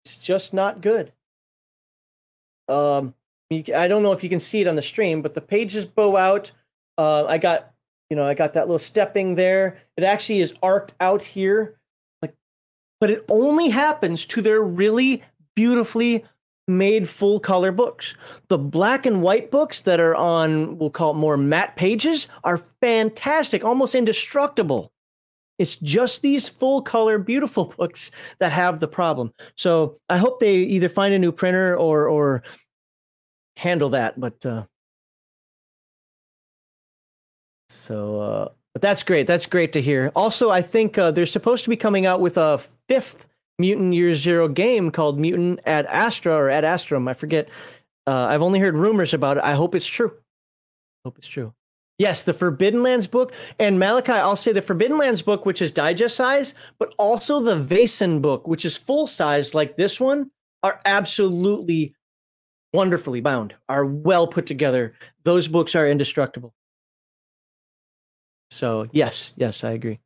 It's just not good. Um, you, I don't know if you can see it on the stream, but the pages bow out. Uh, I got, you know, I got that little stepping there. It actually is arced out here, like, but it only happens to their really beautifully made full color books. The black and white books that are on, we'll call it more matte pages, are fantastic, almost indestructible. It's just these full-color, beautiful books that have the problem. So I hope they either find a new printer or or handle that. But uh, so, uh, but that's great. That's great to hear. Also, I think uh, they're supposed to be coming out with a fifth Mutant Year Zero game called Mutant Ad Astra or Ad Astrum. I forget. Uh, I've only heard rumors about it. I hope it's true. I hope it's true. Yes, the Forbidden Lands book, and Malachi, I'll say the Forbidden Lands book, which is digest size, but also the Vaesen book, which is full size like this one, are absolutely wonderfully bound, are well put together. Those books are indestructible. So, yes, yes, I agree.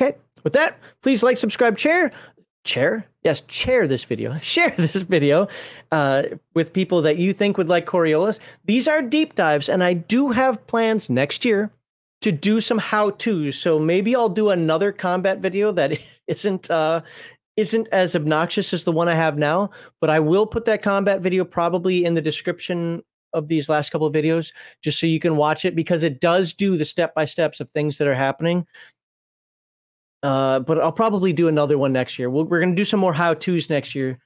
Okay, with that, please like, subscribe, share. Share? Yes, share this video. Share this video uh, with people that you think would like Coriolis. These are deep dives, and I do have plans next year to do some how-tos. So maybe I'll do another combat video that isn't uh, isn't as obnoxious as the one I have now, but I will put that combat video probably in the description of these last couple of videos, just so you can watch it, because it does do the step-by-steps of things that are happening. Uh, but I'll probably do another one next year. We'll, we're going to do some more how-tos next year,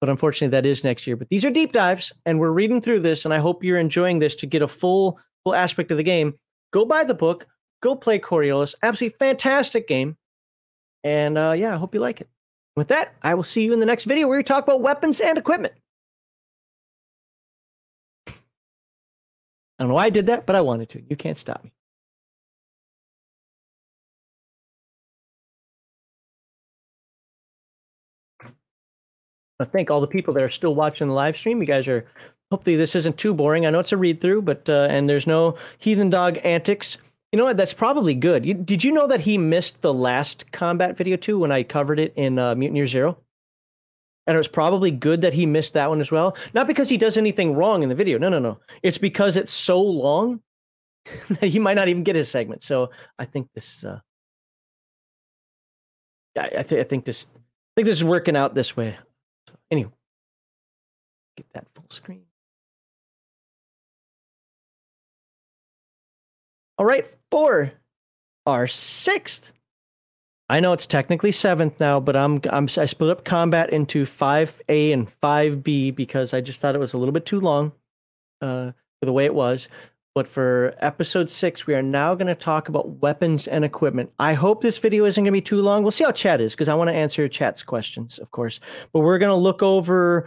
but unfortunately that is next year. But these are deep dives, and we're reading through this, and I hope you're enjoying this to get a full, full aspect of the game. Go buy the book. Go play Coriolis. Absolutely fantastic game. And, uh, yeah, I hope you like it. With that, I will see you in the next video where we talk about weapons and equipment. I don't know why I did that, but I wanted to. You can't stop me. I thank all the people that are still watching the live stream. You guys are, hopefully this isn't too boring. I know it's a read through, but, uh, and there's no Heathen Dog antics. You know what? That's probably good. You, did you know that he missed the last combat video too, when I covered it in uh, Mutant Year Zero? And it was probably good that he missed that one as well. Not because he does anything wrong in the video. No, no, no. It's because it's so long that he might not even get his segment. So I think this, uh, I, I, th- I think this, I think this is working out this way. So anyway, get that full screen. All right, for our sixth. I know it's technically seventh now, but I'm I'm I split up combat into five A and five B because I just thought it was a little bit too long uh, for the way it was. But for episode six, we are now going to talk about weapons and equipment. I hope this video isn't going to be too long. We'll see how chat is, because I want to answer chat's questions, of course. But we're going to look over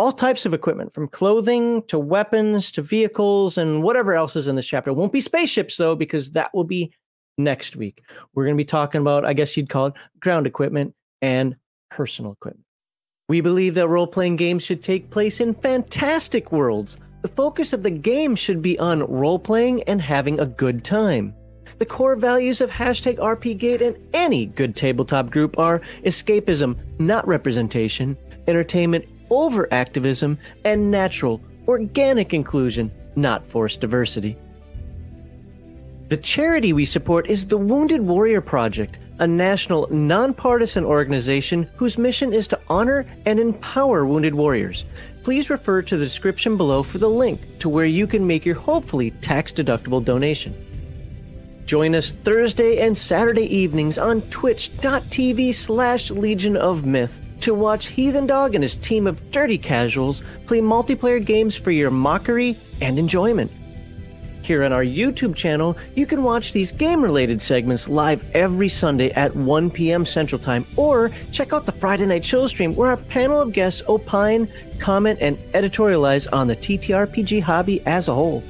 all types of equipment, from clothing to weapons to vehicles and whatever else is in this chapter. It won't be spaceships, though, because that will be next week. We're going to be talking about, I guess you'd call it, ground equipment and personal equipment. We believe that role-playing games should take place in fantastic worlds. The focus of the game should be on role-playing and having a good time. The core values of hashtag RPGate and any good tabletop group are escapism, not representation, entertainment over activism, and natural, organic inclusion, not forced diversity. The charity we support is the Wounded Warrior Project, a national, nonpartisan organization whose mission is to honor and empower wounded warriors. Please refer to the description below for the link to where you can make your hopefully tax-deductible donation. Join us Thursday and Saturday evenings on twitch.tv slash Legion of Myth to watch Heathen Dog and his team of dirty casuals play multiplayer games for your mockery and enjoyment. Here on our YouTube channel, you can watch these game-related segments live every Sunday at one p.m. Central Time, or check out the Friday Night Chill stream where our panel of guests opine, comment, and editorialize on the T T R P G hobby as a whole.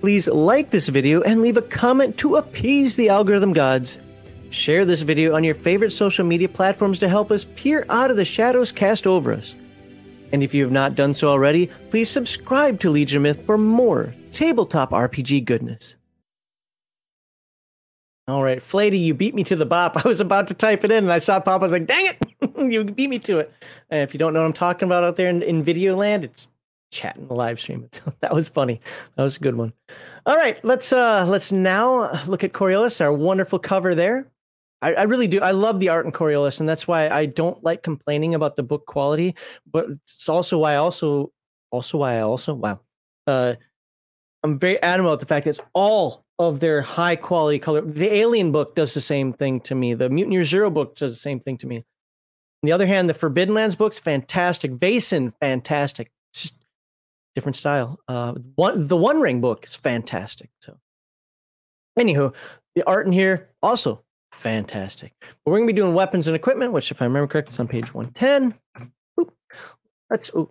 Please like this video and leave a comment to appease the algorithm gods. Share this video on your favorite social media platforms to help us peer out of the shadows cast over us. And if you have not done so already, please subscribe to Legion of Myth for more tabletop R P G goodness. All right, Flady, you beat me to the bop. I was about to type it in, and I saw Pop. I was like, dang it, you beat me to it. And if you don't know what I'm talking about out there in, in video land, it's chat in the live stream. It's, that was funny. That was a good one. All right, let's uh, let's now look at Coriolis, our wonderful cover there. I, I really do. I love the art in Coriolis, and that's why I don't like complaining about the book quality. But it's also why I also, also why I also, wow. Uh, I'm very adamant about the fact that it's all of their high quality color. The Alien book does the same thing to me. The Mutant Year Zero book does the same thing to me. On the other hand, the Forbidden Lands books, fantastic. Vaesen, fantastic. It's just different style. Uh, one, the One Ring book is fantastic. So, anywho, the art in here also fantastic. But we're going to be doing weapons and equipment, which, if I remember correctly, is on page one ten. Oop. Let's. Oop.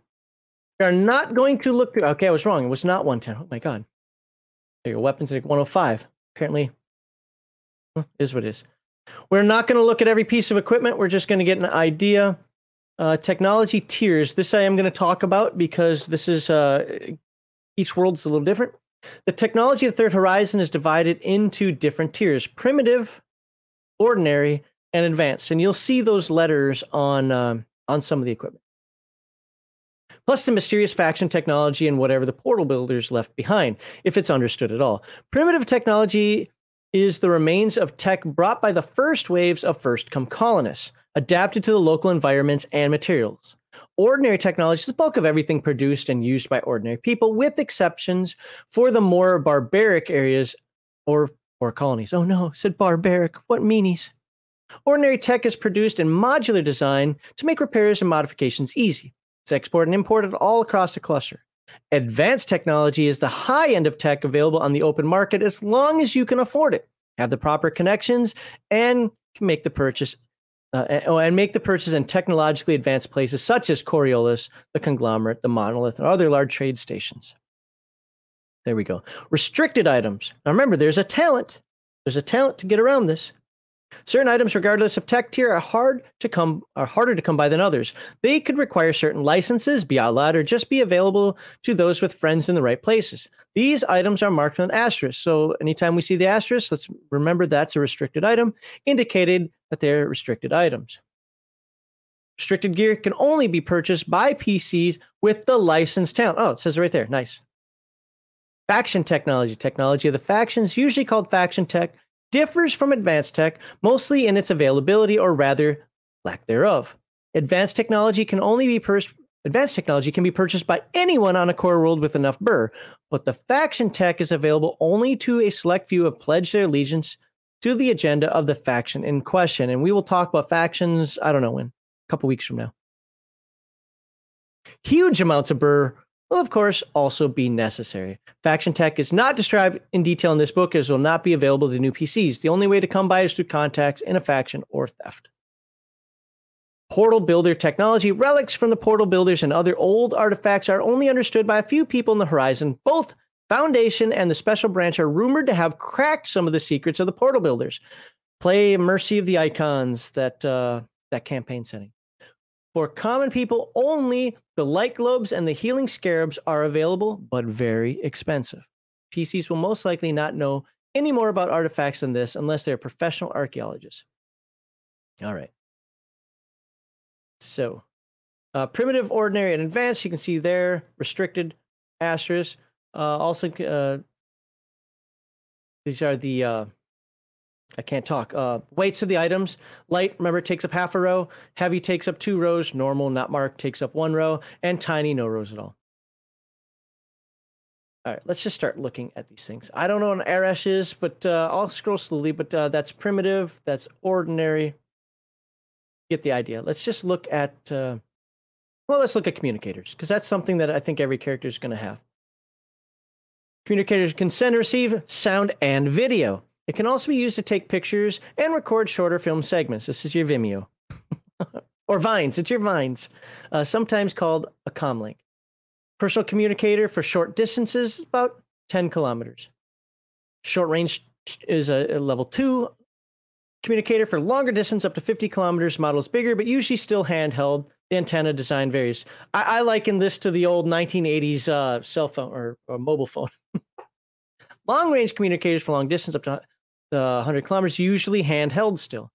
We are not going to look through. Okay, I was wrong. It was not one ten. Oh my God. There you go. Weapons and one oh five. Apparently, it is what it is. We're not going to look at every piece of equipment. We're just going to get an idea. Uh, technology tiers. This I am going to talk about because this is uh, each world's a little different. The technology of Third Horizon is divided into different tiers: primitive, ordinary, and advanced, and you'll see those letters on um, on some of the equipment. Plus the mysterious faction technology and whatever the portal builders left behind, if it's understood at all. Primitive technology is the remains of tech brought by the first waves of first-come colonists, adapted to the local environments and materials. Ordinary technology is the bulk of everything produced and used by ordinary people, with exceptions for the more barbaric areas or Or colonies. Oh no, said barbaric. What meanies? Ordinary tech is produced in modular design to make repairs and modifications easy. It's exported and imported all across the cluster. Advanced technology is the high end of tech available on the open market as long as you can afford it, have the proper connections, and can make the purchase. Uh, and, oh, and make the purchase in technologically advanced places such as Coriolis, the Conglomerate, the Monolith, and other large trade stations. There we go. Restricted items. Now remember, there's a talent. There's a talent to get around this. Certain items, regardless of tech tier, are hard to come are harder to come by than others. They could require certain licenses, be outlawed, or just be available to those with friends in the right places. These items are marked with an asterisk. So anytime we see the asterisk, let's remember that's a restricted item, indicated that they're restricted items. Restricted gear can only be purchased by P Cs with the licensed talent. Oh, it says it right there. Nice. Faction technology. Technology of the factions, usually called faction tech, differs from advanced tech, mostly in its availability, or rather, lack thereof. Advanced technology can only be pur- advanced technology can be purchased by anyone on a core world with enough burr, but the faction tech is available only to a select few who have pledged their allegiance to the agenda of the faction in question. And we will talk about factions, I don't know when, a couple weeks from now. Huge amounts of burr will, of course, also be necessary. Faction tech is not described in detail in this book, as it will not be available to new P Cs. The only way to come by is through contacts in a faction or theft. Portal builder technology. Relics from the portal builders and other old artifacts are only understood by a few people in the Horizon. Both Foundation and the Special Branch are rumored to have cracked some of the secrets of the portal builders. Play Mercy of the Icons, that uh, that campaign setting. For common people only, the light globes and the healing scarabs are available, but very expensive. P Cs will most likely not know any more about artifacts than this unless they're professional archaeologists. All right. So, uh, primitive, ordinary, and advanced. You can see there, restricted, asterisk. Uh, also, uh, These are the, uh, I can't talk, uh, weights of the items. Light, remember, takes up half a row. Heavy takes up two rows. Normal, not marked, takes up one row. And tiny, no rows at all. All right, let's just start looking at these things. I don't know what an Arash is, but uh, I'll scroll slowly, but uh, that's primitive, that's ordinary. Get the idea. Let's just look at, uh, well, let's look at communicators, because that's something that I think every character is going to have. Communicators can send, receive sound and video. It can also be used to take pictures and record shorter film segments. This is your Vimeo. Or Vines, it's your Vines, uh, sometimes called a comlink. Personal communicator for short distances is about ten kilometers. Short range is a, a level two. Communicator for longer distance up to fifty kilometers. Model is bigger, but usually still handheld. The antenna design varies. I, I liken this to the old nineteen eighties uh, cell phone or, or mobile phone. Long range communicators for long distance up to uh, one hundred kilometers, usually handheld still.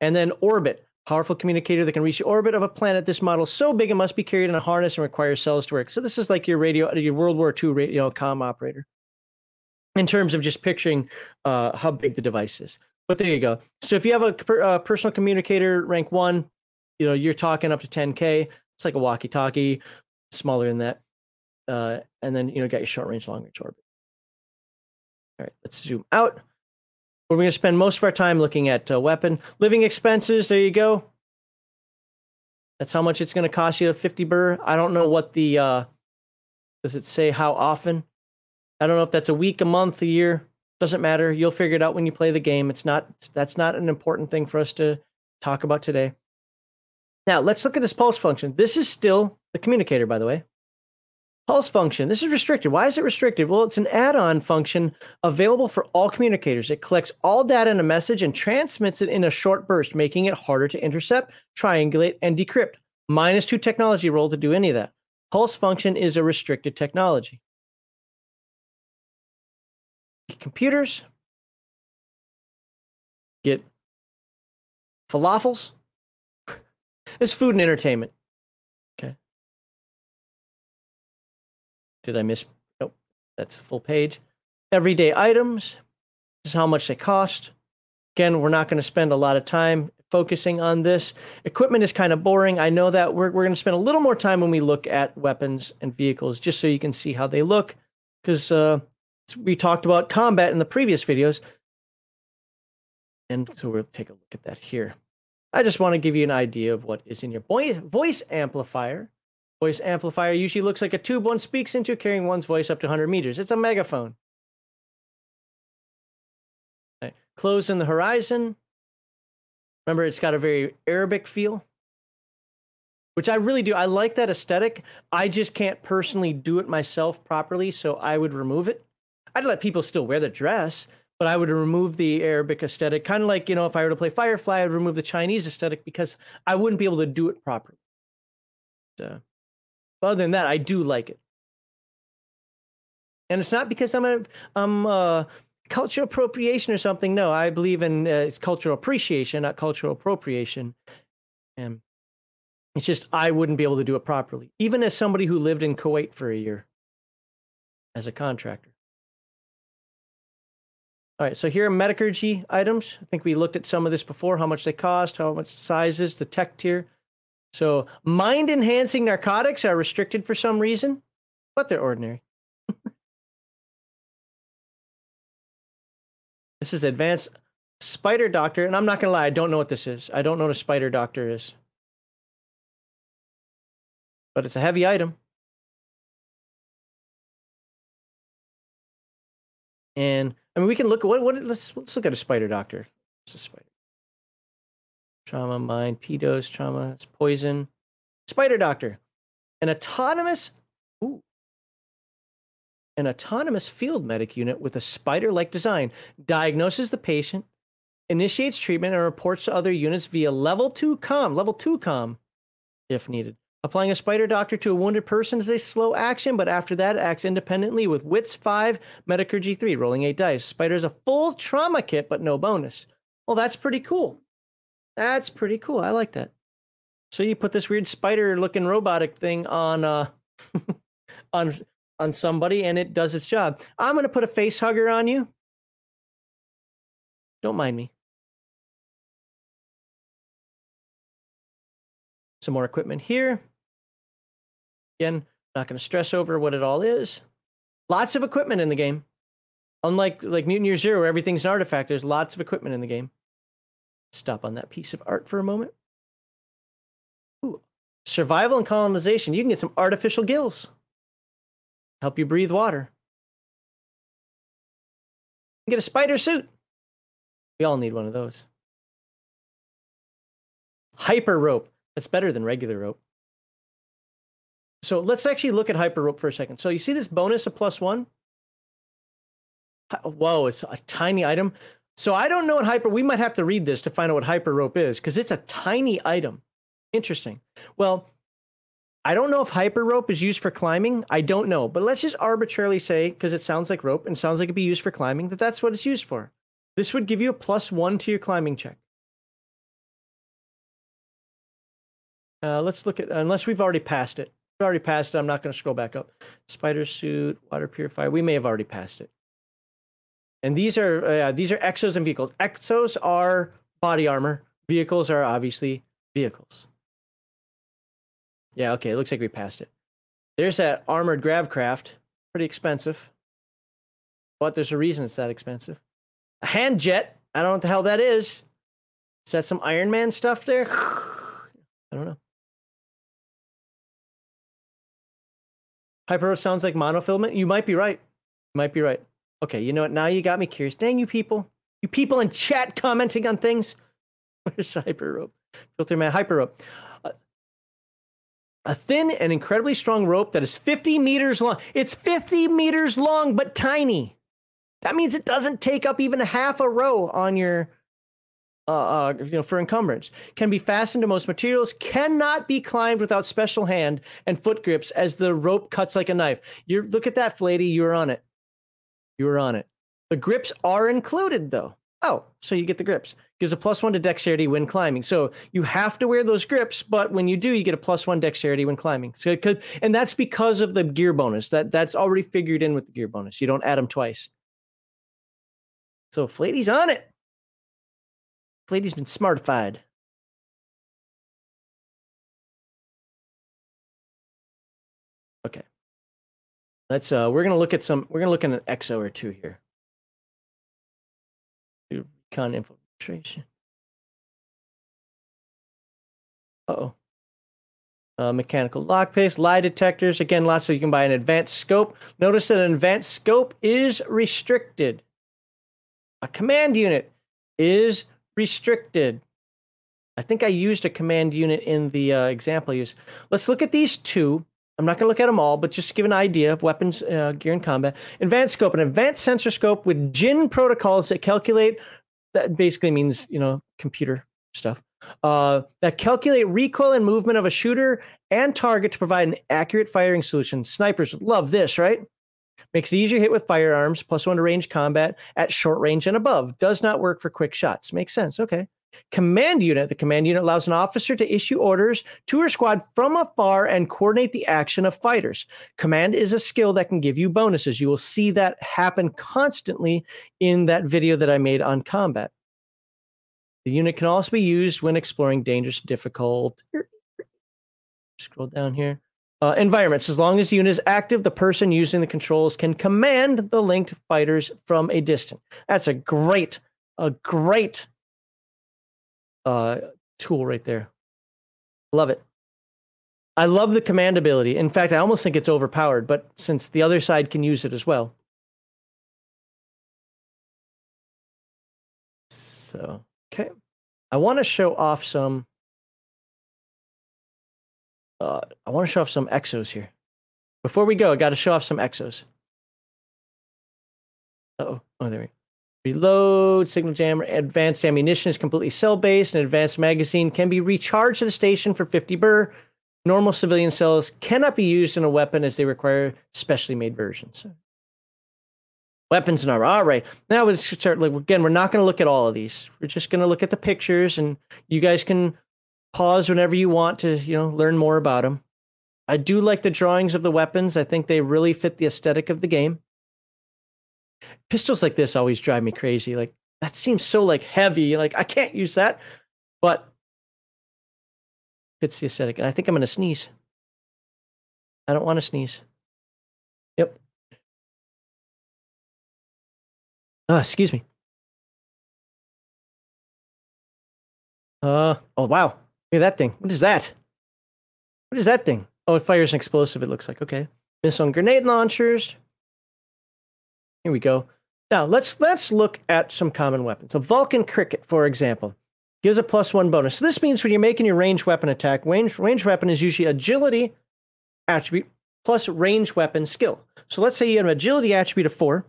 And then orbit. Powerful communicator that can reach the orbit of a planet. This model is so big it must be carried in a harness and requires cells to work. So this is like your radio, your World War Two radio comm operator. In terms of just picturing uh, how big the device is. But there you go. So if you have a per, uh, personal communicator rank one, you know you're talking up to ten K. It's like a walkie-talkie, smaller than that. Uh, and then you know got your short range, long range orbit. All right, let's zoom out. We're going to spend most of our time looking at uh, weapon. Living expenses, there you go. That's how much it's going to cost you, fifty burr. I don't know what the, uh, does it say how often? I don't know if that's a week, a month, a year. Doesn't matter. You'll figure it out when you play the game. It's not, that's not an important thing for us to talk about today. Now, let's look at this pulse function. This is still the communicator, by the way. Pulse function. This is restricted. Why is it restricted? Well, it's an add-on function available for all communicators. It collects all data in a message and transmits it in a short burst, making it harder to intercept, triangulate, and decrypt. Minus two technology roll to do any of that. Pulse function is a restricted technology. Computers. Get falafels. It's food and entertainment. Did I miss? Nope. That's a full page. Everyday items. This is how much they cost. Again, we're not going to spend a lot of time focusing on this. Equipment is kind of boring. I know that we're, we're going to spend a little more time when we look at weapons and vehicles, just so you can see how they look. Because uh, we talked about combat in the previous videos. And so we'll take a look at that here. I just want to give you an idea of what is in your voice amplifier. Voice amplifier usually looks like a tube one speaks into, carrying one's voice up to one hundred meters. It's a megaphone. Right. Clothes in the horizon. Remember, it's got a very Arabic feel, which I really do. I like that aesthetic. I just can't personally do it myself properly, so I would remove it. I'd let people still wear the dress, but I would remove the Arabic aesthetic. Kind of like, you know, if I were to play Firefly, I would remove the Chinese aesthetic because I wouldn't be able to do it properly. So. But other than that, I do like it. And it's not because I'm a I'm a cultural appropriation or something. No, I believe in uh, it's cultural appreciation, not cultural appropriation. And it's just I wouldn't be able to do it properly, even as somebody who lived in Kuwait for a year as a contractor. All right, so here are metallurgy items. I think we looked at some of this before, how much they cost, how much sizes, the tech tier. So mind-enhancing narcotics are restricted for some reason, but they're ordinary. This is advanced spider doctor, and I'm not going to lie, I don't know what this is. I don't know what a spider doctor is. But it's a heavy item. And, I mean, we can look at, what, what let's, let's look at a spider doctor. It's a spider. Trauma, mind, pedos, trauma, it's poison. Spider Doctor. An autonomous ooh, an autonomous field medic unit with a spider-like design diagnoses the patient, initiates treatment, and reports to other units via level two comm, level two comm, if needed. Applying a spider doctor to a wounded person is a slow action, but after that, it acts independently with wits five, metacurgy three, rolling eight dice. Spider is a full trauma kit, but no bonus. Well, that's pretty cool. That's pretty cool. I like that. So you put this weird spider-looking robotic thing on, uh, on, on somebody and it does its job. I'm going to put a face hugger on you. Don't mind me. Some more equipment here. Again, not going to stress over what it all is. Lots of equipment in the game. Unlike like Mutant Year Zero, where everything's an artifact, there's lots of equipment in the game. Stop on that piece of art for a moment. Ooh, survival and colonization. You can get some artificial gills. Help you breathe water. You can get a spider suit. We all need one of those. Hyper rope. That's better than regular rope. So let's actually look at hyper rope for a second. So you see this bonus of plus one? Whoa, it's a tiny item. So I don't know what hyper, we might have to read this to find out what hyper rope is, because it's a tiny item. Interesting. Well, I don't know if hyper rope is used for climbing. I don't know, but let's just arbitrarily say, because it sounds like rope and sounds like it'd be used for climbing, that that's what it's used for. This would give you a plus one to your climbing check. Uh, let's look at, unless we've already passed it. We've already passed it. I'm not going to scroll back up. Spider suit, water purifier. We may have already passed it. And these are uh, these are exos and vehicles. Exos are body armor. Vehicles are obviously vehicles. Yeah, okay. It looks like we passed it. There's that armored gravcraft. Pretty expensive. But there's a reason it's that expensive. A hand jet. I don't know what the hell that is. Is that some Iron Man stuff there? I don't know. Hyper sounds like monofilament. You might be right. You might be right. Okay, you know what? Now you got me curious. Dang you people. You people in chat commenting on things. Where's hyper rope? Filter man, hyper rope. Uh, a thin and incredibly strong rope that is fifty meters long. It's fifty meters long, but tiny. That means it doesn't take up even half a row on your, uh, uh, you know, for encumbrance. Can be fastened to most materials. Cannot be climbed without special hand and foot grips as the rope cuts like a knife. You're, look at that, Flady. You're on it. You were on it. The grips are included, though. Oh, so you get the grips. Gives a plus one to dexterity when climbing. So you have to wear those grips, but when you do, you get a plus one dexterity when climbing. So it could, and that's because of the gear bonus. That that's already figured in with the gear bonus. You don't add them twice. So Flady's on it. Flady's been smartified. Okay. Let's, uh, we're going to look at some, we're going to look at an exo or two here. Recon infiltration. Uh-oh. Uh, mechanical lock paste, lie detectors. Again, lots of, you can buy an advanced scope. Notice that an advanced scope is restricted. A command unit is restricted. I think I used a command unit in the uh, example I used. Let's look at these two. I'm not going to look at them all, but just to give an idea of weapons, uh, gear, and combat. Advanced scope, an advanced sensor scope with G I N protocols that calculate, that basically means, you know, computer stuff, uh, that calculate recoil and movement of a shooter and target to provide an accurate firing solution. Snipers would love this, right? Makes it easier hit with firearms, plus one to range combat at short range and above. Does not work for quick shots. Makes sense. Okay. Command unit. The command unit allows an officer to issue orders to her squad from afar and coordinate the action of fighters. Command is a skill that can give you bonuses. You will see that happen constantly in that video that I made on combat. The unit can also be used when exploring dangerous, difficult. Scroll down here. Uh, environments. As long as the unit is active, the person using the controls can command the linked fighters from a distance. That's a great, a great Uh, tool right there. Love it. I love the command ability. In fact, I almost think it's overpowered, but since the other side can use it as well. So, okay. I want to show off some uh, I want to show off some exos here. Before we go, I got to show off some exos. Uh-oh. Oh, there we go. Reload, signal jammer, advanced ammunition is completely cell-based. An advanced magazine can be recharged at a station for fifty burr. Normal civilian cells cannot be used in a weapon as they require specially made versions. Weapons and armor. All right. Now, let's start. Like, again, we're not going to look at all of these. We're just going to look at the pictures, and you guys can pause whenever you want to, you know, learn more about them. I do like the drawings of the weapons. I think they really fit the aesthetic of the game. Pistols like this always drive me crazy. Like, that seems so like heavy. Like, I can't use that. But fits the aesthetic. And I think I'm going to sneeze. I don't want to sneeze. Yep. Uh, excuse me. Uh, oh, wow. Look at that thing. What is that? What is that thing? Oh, it fires an explosive, it looks like. Okay. Missile and grenade launchers. Here we go. Now, let's let's look at some common weapons. A Vulcan Cricket, for example, gives a plus one bonus. So this means when you're making your ranged weapon attack, range, range weapon is usually agility attribute plus range weapon skill. So let's say you have an agility attribute of four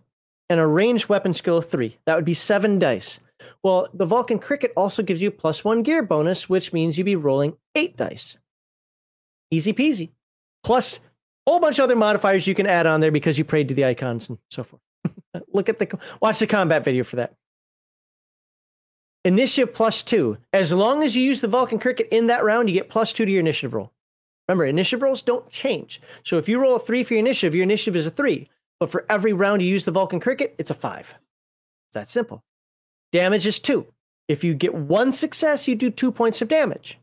and a ranged weapon skill of three. That would be seven dice. Well, the Vulcan Cricket also gives you plus one gear bonus, which means you'd be rolling eight dice. Easy peasy. Plus, a whole bunch of other modifiers you can add on there because you prayed to the icons and so forth. Look at the, watch the combat video for that. Initiative plus two. As long as you use the Vulcan Cricket in that round, you get plus two to your initiative roll. Remember, initiative rolls don't change. So if you roll a three for your initiative, your initiative is a three. But for every round you use the Vulcan Cricket, it's a five. It's that simple. Damage is two. If you get one success, you do two points of damage.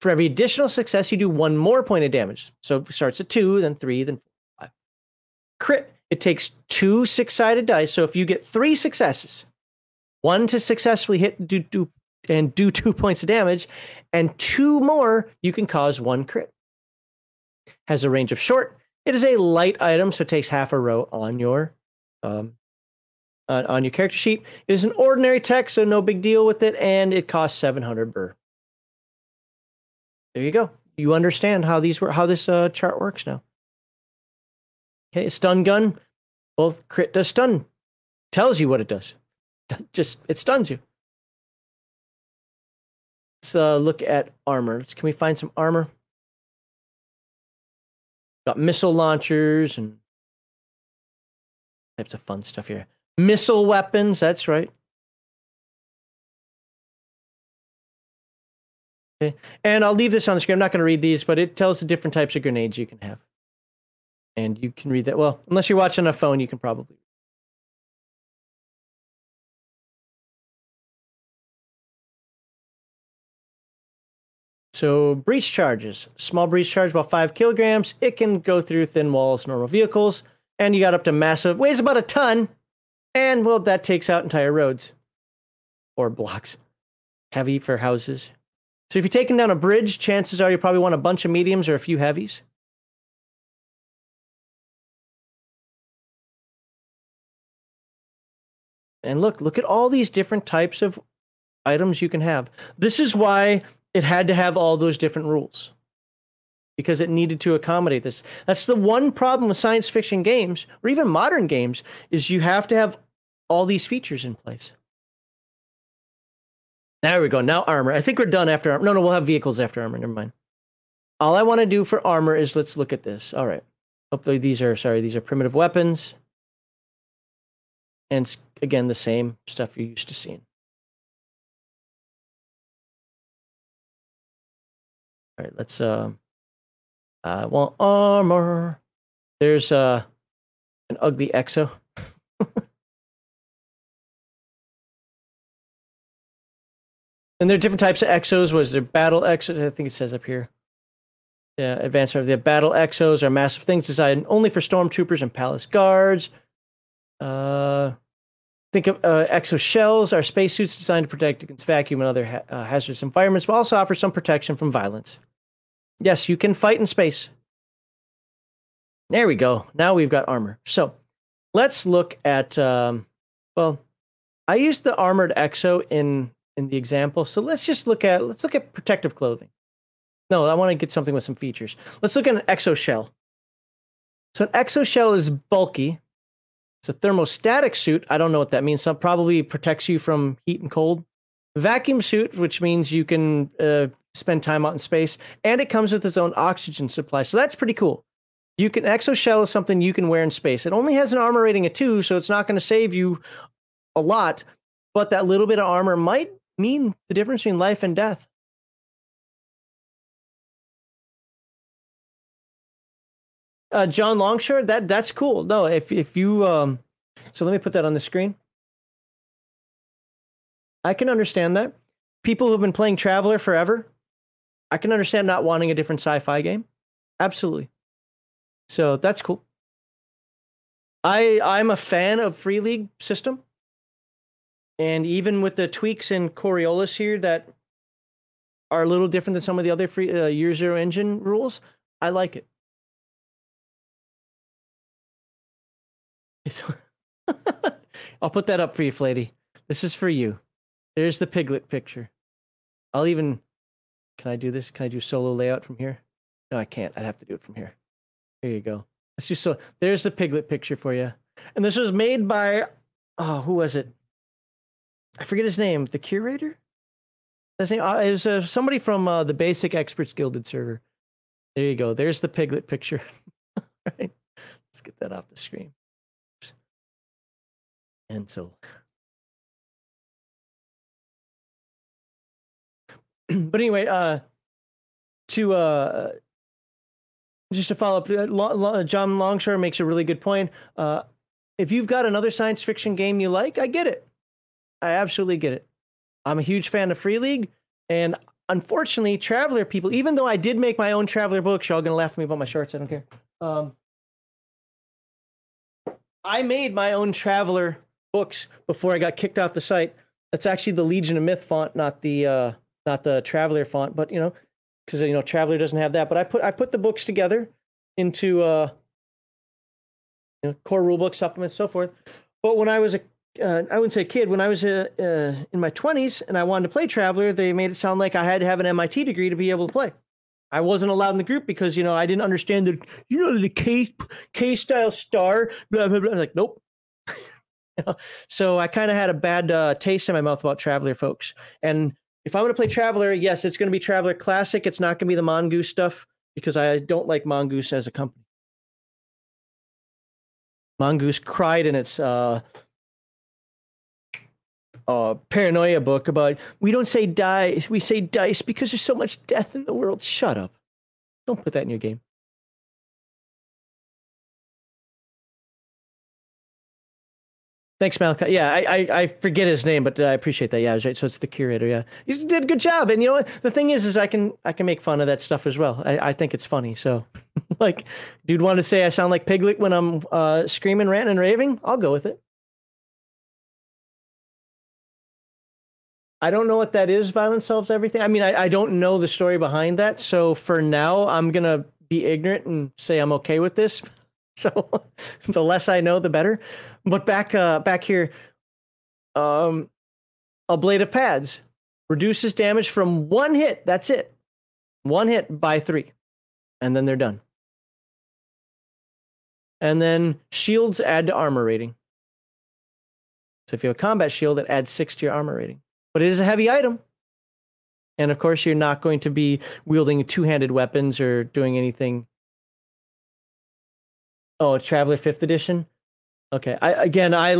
For every additional success, you do one more point of damage. So it starts at two, then three, then five. Crit. It takes two six-sided dice. So if you get three successes, one to successfully hit do, do, and do two points of damage, and two more, you can cause one crit. Has a range of short. It is a light item, so it takes half a row on your... Um, Uh, on your character sheet. It is an ordinary text, so no big deal with it, and it costs seven hundred burr. There you go. You understand how these were, how this uh, chart works now. Okay, stun gun. Well, crit does stun. Tells you what it does. Just, it stuns you. Let's uh, look at armor. Let's, can we find some armor? Got missile launchers and types of fun stuff here. Missile weapons, that's right. Okay. And I'll leave this on the screen. I'm not going to read these, but it tells the different types of grenades you can have. And you can read that. Well, unless you're watching on a phone, you can probably. So breach charges. Small breach charge, about five kilograms. It can go through thin walls, normal vehicles. And you got up to massive, weighs about a ton. And, well, that takes out entire roads. Or blocks. Heavy for houses. So if you're taking down a bridge, chances are you probably want a bunch of mediums or a few heavies. And look, look at all these different types of items you can have. This is why it had to have all those different rules. Because it needed to accommodate this. That's the one problem with science fiction games, or even modern games, is you have to have all these features in place. There we go. Now armor. I think we're done after armor. No, no, we'll have vehicles after armor. Never mind. All I want to do for armor is let's look at this. All right. Hopefully these are, sorry, these are primitive weapons. And again, the same stuff you're used to seeing. All right, let's, uh, I want armor. There's uh, an ugly exo. And there are different types of exos. Was there battle exos? I think it says up here. Yeah, advanced armor. The battle exos are massive things designed only for stormtroopers and palace guards. Uh, think of uh, exo shells are spacesuits designed to protect against vacuum and other ha- uh, hazardous environments, but also offer some protection from violence. Yes, you can fight in space. There we go. Now we've got armor. So let's look at, um, well, I used the armored exo in, in the example. So let's just look at, let's look at protective clothing. No, I want to get something with some features. Let's look at an exo shell. So an exo shell is bulky. It's a thermostatic suit. I don't know what that means. So it probably protects you from heat and cold. Vacuum suit, which means you can, uh, spend time out in space, and it comes with its own oxygen supply. So that's pretty cool. You can, exo shell is something you can wear in space. It only has an armor rating of two, so it's not going to save you a lot, but that little bit of armor might mean the difference between life and death. uh, John Longshore, that that's cool. No, if if you um, so let me put that on the screen. I can understand that. People who've been playing Traveler forever, I can understand not wanting a different sci-fi game. Absolutely. So that's cool. I I'm a fan of Free League system. And even with the tweaks in Coriolis here that are a little different than some of the other free, uh, Year Zero engine rules, I like it. It's I'll put that up for you, Flady. This is for you. There's the piglet picture. I'll even... Can I do this? Can I do solo layout from here? No, I can't. I'd have to do it from here. Here you go. Let's do so. There's the piglet picture for you. And this was made by... Oh, who was it? I forget his name. The curator? His name uh, it was uh, somebody from uh, the Basic Experts Guilded server. There you go. There's the piglet picture. All right. Let's get that off the screen. And so... But anyway, uh, to uh, just to follow up, John Longshore makes a really good point. Uh, if you've got another science fiction game you like, I get it. I absolutely get it. I'm a huge fan of Free League, and unfortunately, Traveler people, even though I did make my own Traveler books, y'all gonna laugh at me about my shorts, I don't care. Um, I made my own Traveler books before I got kicked off the site. That's actually the Legion of Myth font, not the... Uh, Not the Traveler font, but, you know, because, you know, Traveler doesn't have that. But I put I put the books together into uh, you know, core rulebook, supplements, so forth. But when I was a, uh, I wouldn't say a kid, when I was a, uh, in my twenties and I wanted to play Traveler, they made it sound like I had to have an M I T degree to be able to play. I wasn't allowed in the group because, you know, I didn't understand the, you know, the K, K-style star, blah, blah, blah. I was like, nope. You know? So I kind of had a bad uh, taste in my mouth about Traveler folks. And if I'm going to play Traveler, yes, it's going to be Traveler Classic. It's not going to be the Mongoose stuff because I don't like Mongoose as a company. Mongoose cried in its uh, uh, Paranoia book about, we don't say die, we say dice because there's so much death in the world. Shut up. Don't put that in your game. Thanks, Malachi. Yeah, I, I I forget his name, but I appreciate that. Yeah, right. So it's the curator. Yeah, he did a good job. And you know what? The thing is, is I can I can make fun of that stuff as well. I, I think it's funny. So, like, dude, want to say I sound like Piglet when I'm uh, screaming, ranting, and raving? I'll go with it. I don't know what that is. Violence solves everything. I mean, I, I don't know the story behind that. So for now, I'm gonna be ignorant and say I'm okay with this. So the less I know, the better. But back uh, back here, um, a blade of pads reduces damage from one hit. That's it. One hit by three. And then they're done. And then shields add to armor rating. So if you have a combat shield, it adds six to your armor rating. But it is a heavy item. And of course, you're not going to be wielding two-handed weapons or doing anything. Oh, Traveler fifth Edition? Okay. I again, I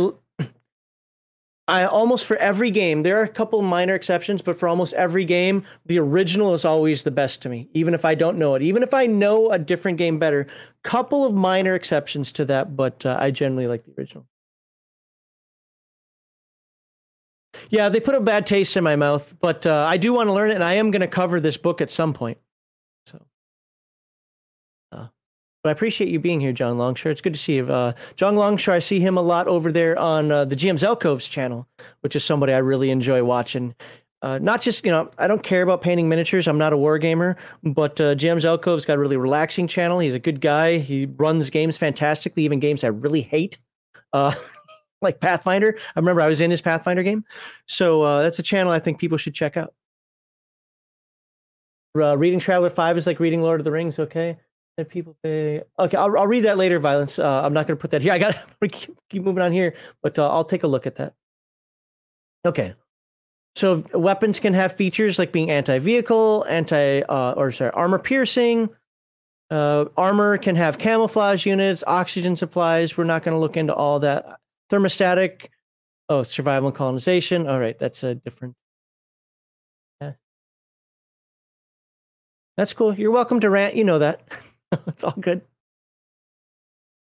I almost for every game, there are a couple minor exceptions, but for almost every game, the original is always the best to me, even if I don't know it. Even if I know a different game better, couple of minor exceptions to that, but uh, I generally like the original. Yeah, they put a bad taste in my mouth, but uh, I do want to learn it, and I am going to cover this book at some point. So... But I appreciate you being here, John Longshore. It's good to see you. Uh, John Longshore, I see him a lot over there on uh, the G M's Alcoves channel, which is somebody I really enjoy watching. Uh, not just, you know, I don't care about painting miniatures. I'm not a war gamer, but uh, G M's Alcoves got a really relaxing channel. He's a good guy. He runs games fantastically, even games I really hate, uh, like Pathfinder. I remember I was in his Pathfinder game. So uh, that's a channel I think people should check out. Uh, reading Traveler five is like reading Lord of the Rings, okay? That people say, okay, I'll, I'll read that later, Violence. Uh, I'm not going to put that here. I got to keep, keep moving on here, but uh, I'll take a look at that. Okay. So weapons can have features like being anti-vehicle, anti, uh, or sorry, armor piercing. Uh, armor can have camouflage units, oxygen supplies. We're not going to look into all that. Thermostatic. Oh, survival and colonization. All right. That's a different. Yeah. That's cool. You're welcome to rant. You know that. It's all good.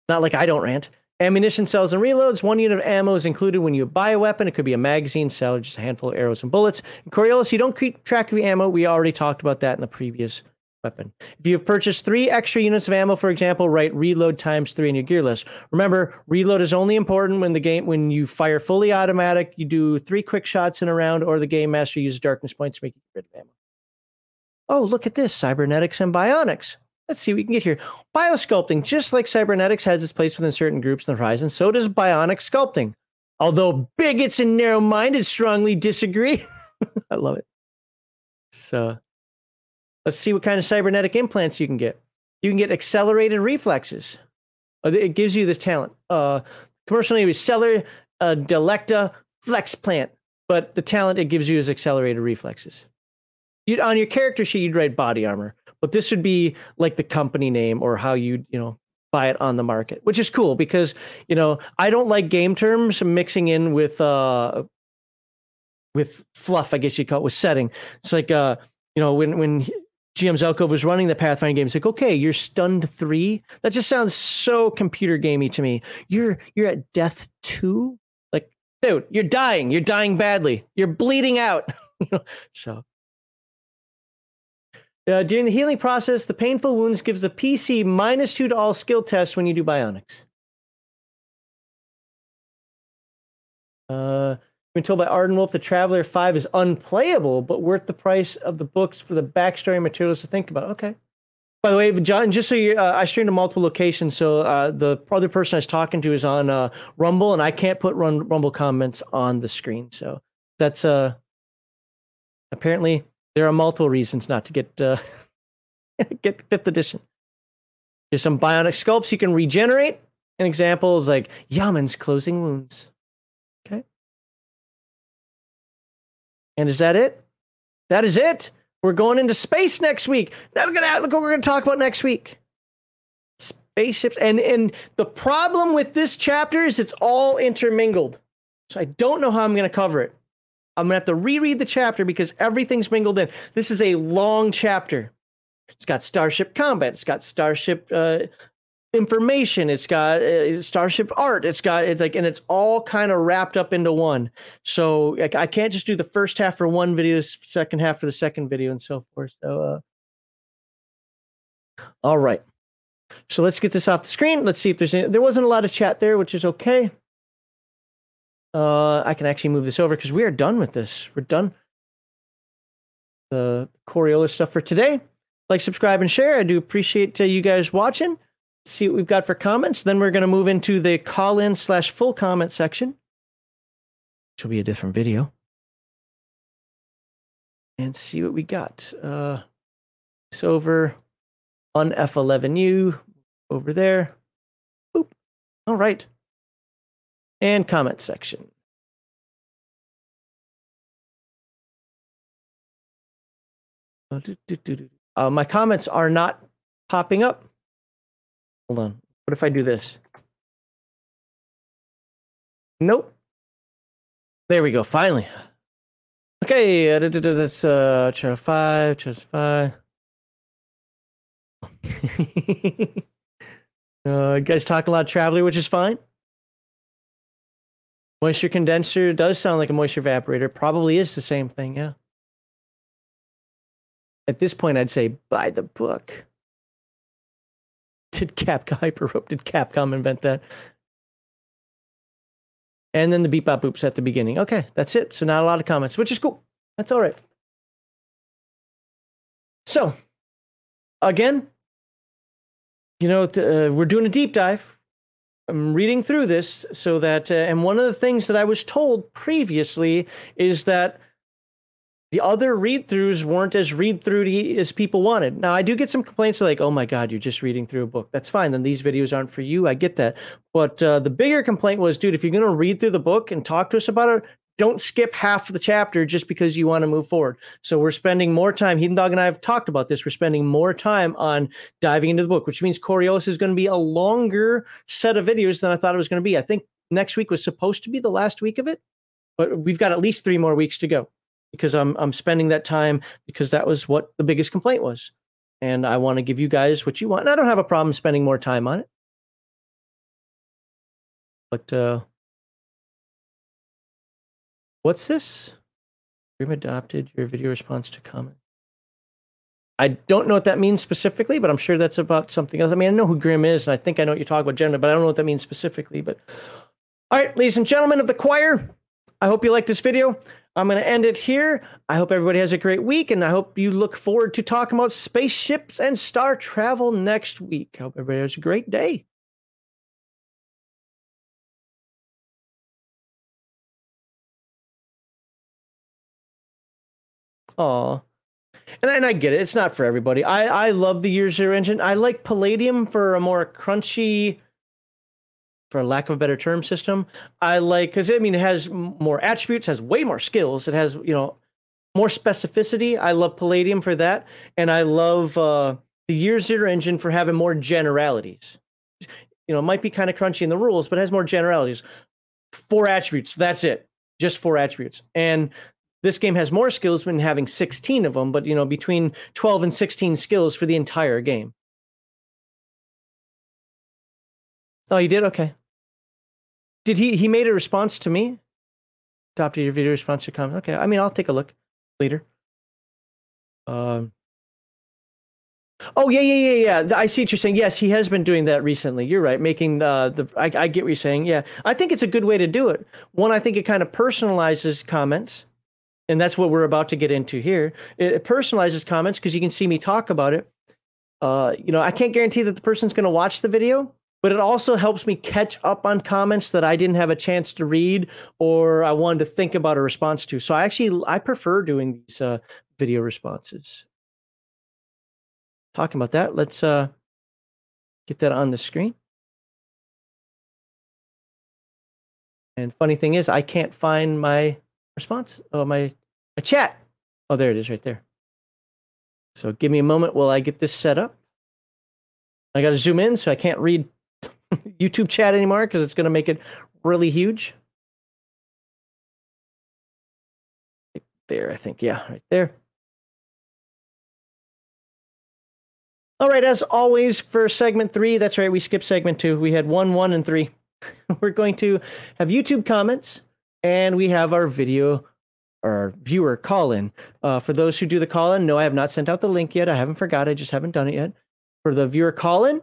Not like I don't rant. Ammunition cells and reloads. One unit of ammo is included when you buy a weapon. It could be a magazine cell or just a handful of arrows and bullets. In Coriolis, you don't keep track of your ammo. We already talked about that in the previous weapon. If you've purchased three extra units of ammo, for example, write reload times three in your gear list. Remember, reload is only important when the game when you fire fully automatic, you do three quick shots in a round, or the game master uses darkness points to make you get rid of ammo. Oh, look at this, cybernetics and bionics. Let's see what we can get here. Biosculpting, just like cybernetics has its place within certain groups in the horizon, so does bionic sculpting. Although bigots and narrow-minded strongly disagree. I love it. So let's see what kind of cybernetic implants you can get. You can get accelerated reflexes. It gives you this talent. Uh, commercial name is Seller uh, Delecta Flexplant, but the talent it gives you is accelerated reflexes. You'd, on your character sheet, you'd write body armor. But this would be like the company name or how you, you know, buy it on the market, which is cool because, you know, I don't like game terms mixing in with uh with fluff, I guess you call it, with setting. It's like, uh, you know, when when G M Zelkov was running the Pathfinder game, it's like, okay, you're stunned three. That just sounds so computer gamey to me. You're you're at death two. Like, dude, you're dying. You're dying badly. You're bleeding out. You know, so. Uh, during the healing process, the painful wounds gives the P C minus two to all skill tests when you do bionics. Uh, I've been told by Arden Wolf that Traveler five is unplayable, but worth the price of the books for the backstory materials to think about. Okay. By the way, John, just so you, uh, I streamed to multiple locations, so uh, the other person I was talking to is on uh, Rumble, and I can't put run, Rumble comments on the screen. So that's uh, apparently... There are multiple reasons not to get uh, get fifth edition. There's some bionic sculpts you can regenerate. And examples like Yaman's closing wounds. Okay. And is that it? That is it. We're going into space next week. Now look at look what we're going to talk about next week. Spaceships. And and the problem with this chapter is it's all intermingled. So I don't know how I'm going to cover it. I'm going to have to reread the chapter because everything's mingled in. This is a long chapter. It's got Starship Combat. It's got Starship uh, information. It's got uh, Starship Art. It's got, it's like, and it's all kind of wrapped up into one. So like, I can't just do the first half for one video, second half for the second video and so forth. So, uh, all right. So let's get this off the screen. Let's see if there's any, there wasn't a lot of chat there, which is okay. Uh, I can actually move this over because we are done with this. We're done. The Coriolis stuff for today. Like, subscribe, and share. I do appreciate uh, you guys watching. Let's see what we've got for comments. Then we're going to move into the call-in slash full comment section, which will be a different video. And see what we got. Uh, it's over on F eleven U over there. Boop. All right. And comment section. Uh, my comments are not popping up. Hold on. What if I do this? Nope. There we go. Finally. Okay. That's uh, chapter five. Chapter five. uh, you guys talk a lot of Traveler, which is fine. Moisture condenser does sound like a moisture evaporator. Probably is the same thing, yeah. At this point, I'd say buy the book. Did Capcom Hyperrope? Did Capcom invent that? And then the beep bop boops at the beginning. Okay, that's it. So not a lot of comments, which is cool. That's all right. So, again, you know, uh, we're doing a deep dive. I'm reading through this so that, uh, and one of the things that I was told previously is that the other read-throughs weren't as read-through as people wanted. Now, I do get some complaints like, oh my God, you're just reading through a book. That's fine. Then these videos aren't for you. I get that. But uh, the bigger complaint was, dude, if you're going to read through the book and talk to us about it, don't skip half the chapter just because you want to move forward. So we're spending more time. Heathen Dog and I have talked about this. We're spending more time on diving into the book, which means Coriolis is going to be a longer set of videos than I thought it was going to be. I think next week was supposed to be the last week of it, but we've got at least three more weeks to go because I'm I'm spending that time because that was what the biggest complaint was. And I want to give you guys what you want. And I don't have a problem spending more time on it. But uh, what's this? Dream adopted your video response to comment. I don't know what that means specifically, but I'm sure that's about something else. I mean, I know who Grimm is, and I think I know what you're talking about generally, but I don't know what that means specifically. But all right, ladies and gentlemen of the choir, I hope you like this video. I'm going to end it here. I hope everybody has a great week, and I hope you look forward to talking about spaceships and star travel next week. I hope everybody has a great day. Aw. And I, and I get it. It's not for everybody. I, I love the Year Zero engine. I like Palladium for a more crunchy, for lack of a better term, system. I like, because, I mean, it has more attributes, has way more skills. It has, you know, more specificity. I love Palladium for that. And I love uh, the Year Zero engine for having more generalities. You know, it might be kind of crunchy in the rules, but it has more generalities. Four attributes. That's it. Just four attributes. And this game has more skills than having sixteen of them, but, you know, between twelve and sixteen skills for the entire game. Oh, you did? Okay. Did he, he made a response to me? Adopted your video response to comment. Okay. I mean, I'll take a look later. Um, oh yeah, yeah, yeah, yeah. I see what you're saying. Yes. He has been doing that recently. You're right. Making uh, the, I, I get what you're saying. Yeah. I think it's a good way to do it. One, I think it kind of personalizes comments. And that's what we're about to get into here. It personalizes comments because you can see me talk about it. Uh, you know, I can't guarantee that the person's going to watch the video, but it also helps me catch up on comments that I didn't have a chance to read or I wanted to think about a response to. So I actually, I prefer doing these uh, video responses. Talking about that, let's uh, get that on the screen. And funny thing is, I can't find my response. Oh, my, my chat. Oh, there it is right there. So give me a moment while I get this set up. I got to zoom in so I can't read YouTube chat anymore because it's going to make it really huge. Right there, I think. Yeah, right there. All right, as always, for segment three, that's right, we skipped segment two. We had one, one, and three. We're going to have YouTube comments. And we have our video, our viewer call-in. Uh, for those who do the call-in, no, I have not sent out the link yet. I haven't forgot. I just haven't done it yet. For the viewer call-in,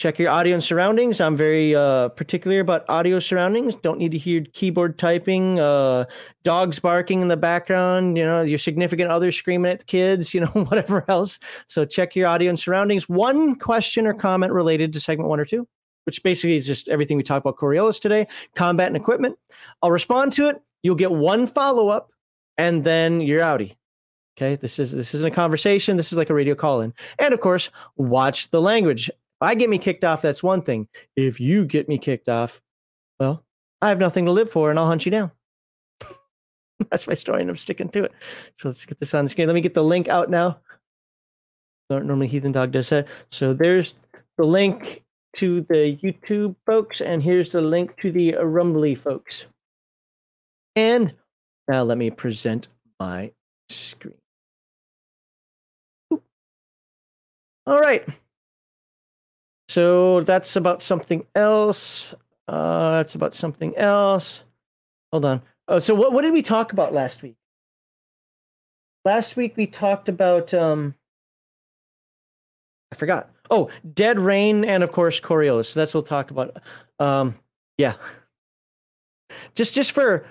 check your audio and surroundings. I'm very uh, particular about audio surroundings. Don't need to hear keyboard typing, uh, dogs barking in the background, you know, your significant other screaming at the kids, you know, whatever else. So check your audio and surroundings. One question or comment related to segment one or two, which basically is just everything we talked about Coriolis today, combat and equipment. I'll respond to it. You'll get one follow-up, and then you're outie. Okay, this, is, this isn't a conversation. This is like a radio call-in. And, of course, watch the language. If I get me kicked off, that's one thing. If you get me kicked off, well, I have nothing to live for, and I'll hunt you down. That's my story, and I'm sticking to it. So let's get this on the screen. Let me get the link out now. Normally, Heathen Dog does that. So there's the link to the YouTube folks, and here's the link to the Rumbly folks. And now let me present my screen. Ooh. All right. So that's about something else. Uh, that's about something else. Hold on. Oh, so what, what did we talk about last week? Last week we talked about, um, I forgot. Oh, Dead Rain and, of course, Coriolis. So that's what we'll talk about. Um, yeah. Just just for...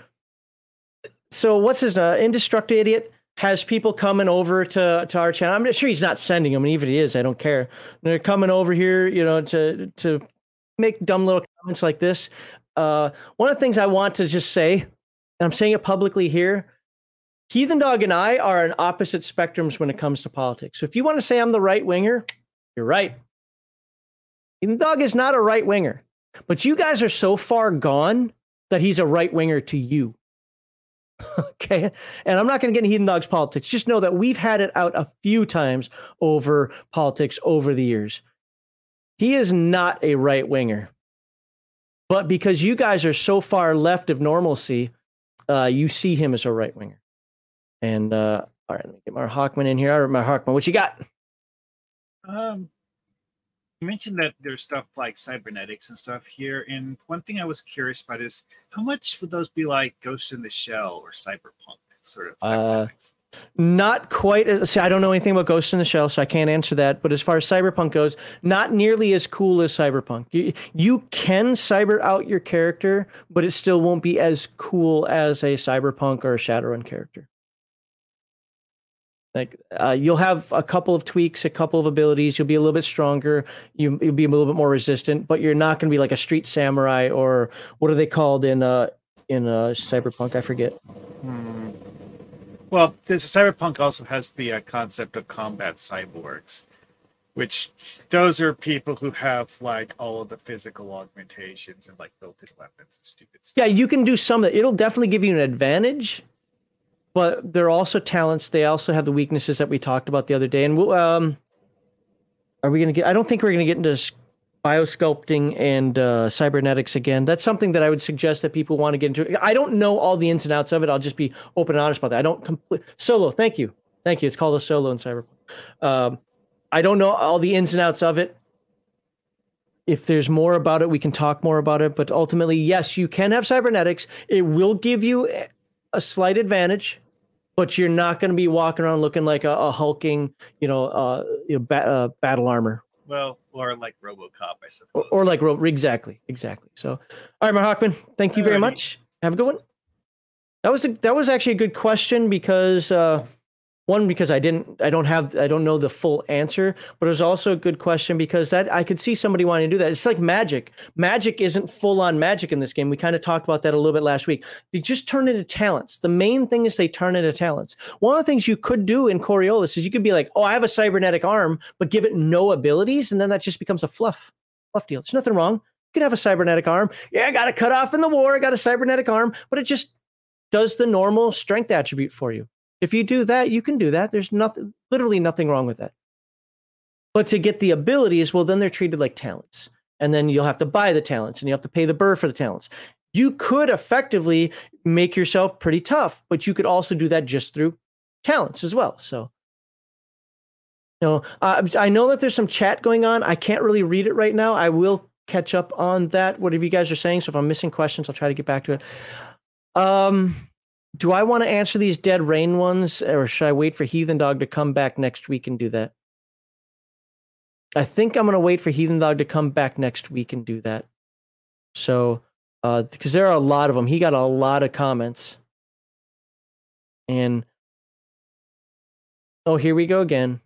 So what's his uh, Indestructible Idiot has people coming over to, to our channel. I'm sure he's not sending them. And even if he is, I don't care. They're coming over here, you know, to, to make dumb little comments like this. Uh, one of the things I want to just say, and I'm saying it publicly here, Heathen Dog and I are on opposite spectrums when it comes to politics. So if you want to say I'm the right-winger... You're right. Heathen Dog is not a right winger, but you guys are so far gone that he's a right winger to you. Okay. And I'm not going to get into Heathen Dog's politics. Just know that we've had it out a few times over politics over the years. He is not a right winger, but because you guys are so far left of normalcy, uh, you see him as a right winger. And, uh, all right, let me get my Hawkman in here. All right, my Hawkman, what you got? Um, You mentioned that there's stuff like cybernetics and stuff here, and one thing I was curious about is how much would those be like Ghost in the Shell or Cyberpunk sort of cybernetics? Uh, Not quite. See, I don't know anything about Ghost in the Shell, so I can't answer that. But as far as Cyberpunk goes, not nearly as cool as Cyberpunk. You, you can cyber out your character, but it still won't be as cool as a Cyberpunk or a Shadowrun character. Like uh, you'll have a couple of tweaks, a couple of abilities. You'll be a little bit stronger. You, you'll be a little bit more resistant, but you're not going to be like a street samurai or what are they called in uh, in uh, Cyberpunk? I forget. Hmm. Well, this Cyberpunk also has the uh, concept of combat cyborgs, which those are people who have like all of the physical augmentations and like built-in weapons and stupid stuff. Yeah, you can do some that it'll definitely give you an advantage, but they're also talents. They also have the weaknesses that we talked about the other day. And we'll, um, are we gonna get? I don't think we're gonna get into biosculpting and uh, cybernetics again. That's something that I would suggest that people want to get into. I don't know all the ins and outs of it. I'll just be open and honest about that. I don't complete solo. Thank you. Thank you. It's called a solo in Cyberpunk. Um, I don't know all the ins and outs of it. If there's more about it, we can talk more about it. But ultimately, yes, you can have cybernetics. It will give you a slight advantage, but you're not going to be walking around looking like a, a hulking, you know, uh, you know ba- uh, battle armor. Well, or like RoboCop, I suppose. Or, or like Robo, exactly, exactly. So, all right, Mark Hockman, thank you very Alrighty. much. Have a good one. That was a, that was actually a good question because uh, one because I didn't, I don't have, I don't know the full answer, but it was also a good question because that I could see somebody wanting to do that. It's like magic. Magic isn't full on magic in this game. We kind of talked about that a little bit last week. They just turn into talents. The main thing is they turn into talents. One of the things you could do in Coriolis is you could be like, oh, I have a cybernetic arm, but give it no abilities, and then that just becomes a fluff, fluff deal. There's nothing wrong. You could have a cybernetic arm. Yeah, I got a cut off in the war. I got a cybernetic arm, but it just does the normal strength attribute for you. If you do that, you can do that. There's nothing, literally nothing wrong with that. But to get the abilities, well, then they're treated like talents. And then you'll have to buy the talents and you have to pay the burr for the talents. You could effectively make yourself pretty tough, but you could also do that just through talents as well. So, you know, uh, I know that there's some chat going on. I can't really read it right now. I will catch up on that, whatever you guys are saying. So if I'm missing questions, I'll try to get back to it. Um... Do I want to answer these Dead Rain ones, or should I wait for Heathen Dog to come back next week and do that? I think I'm going to wait for Heathen Dog to come back next week and do that. So, uh, because there are a lot of them. He got a lot of comments. And, oh, here we go again.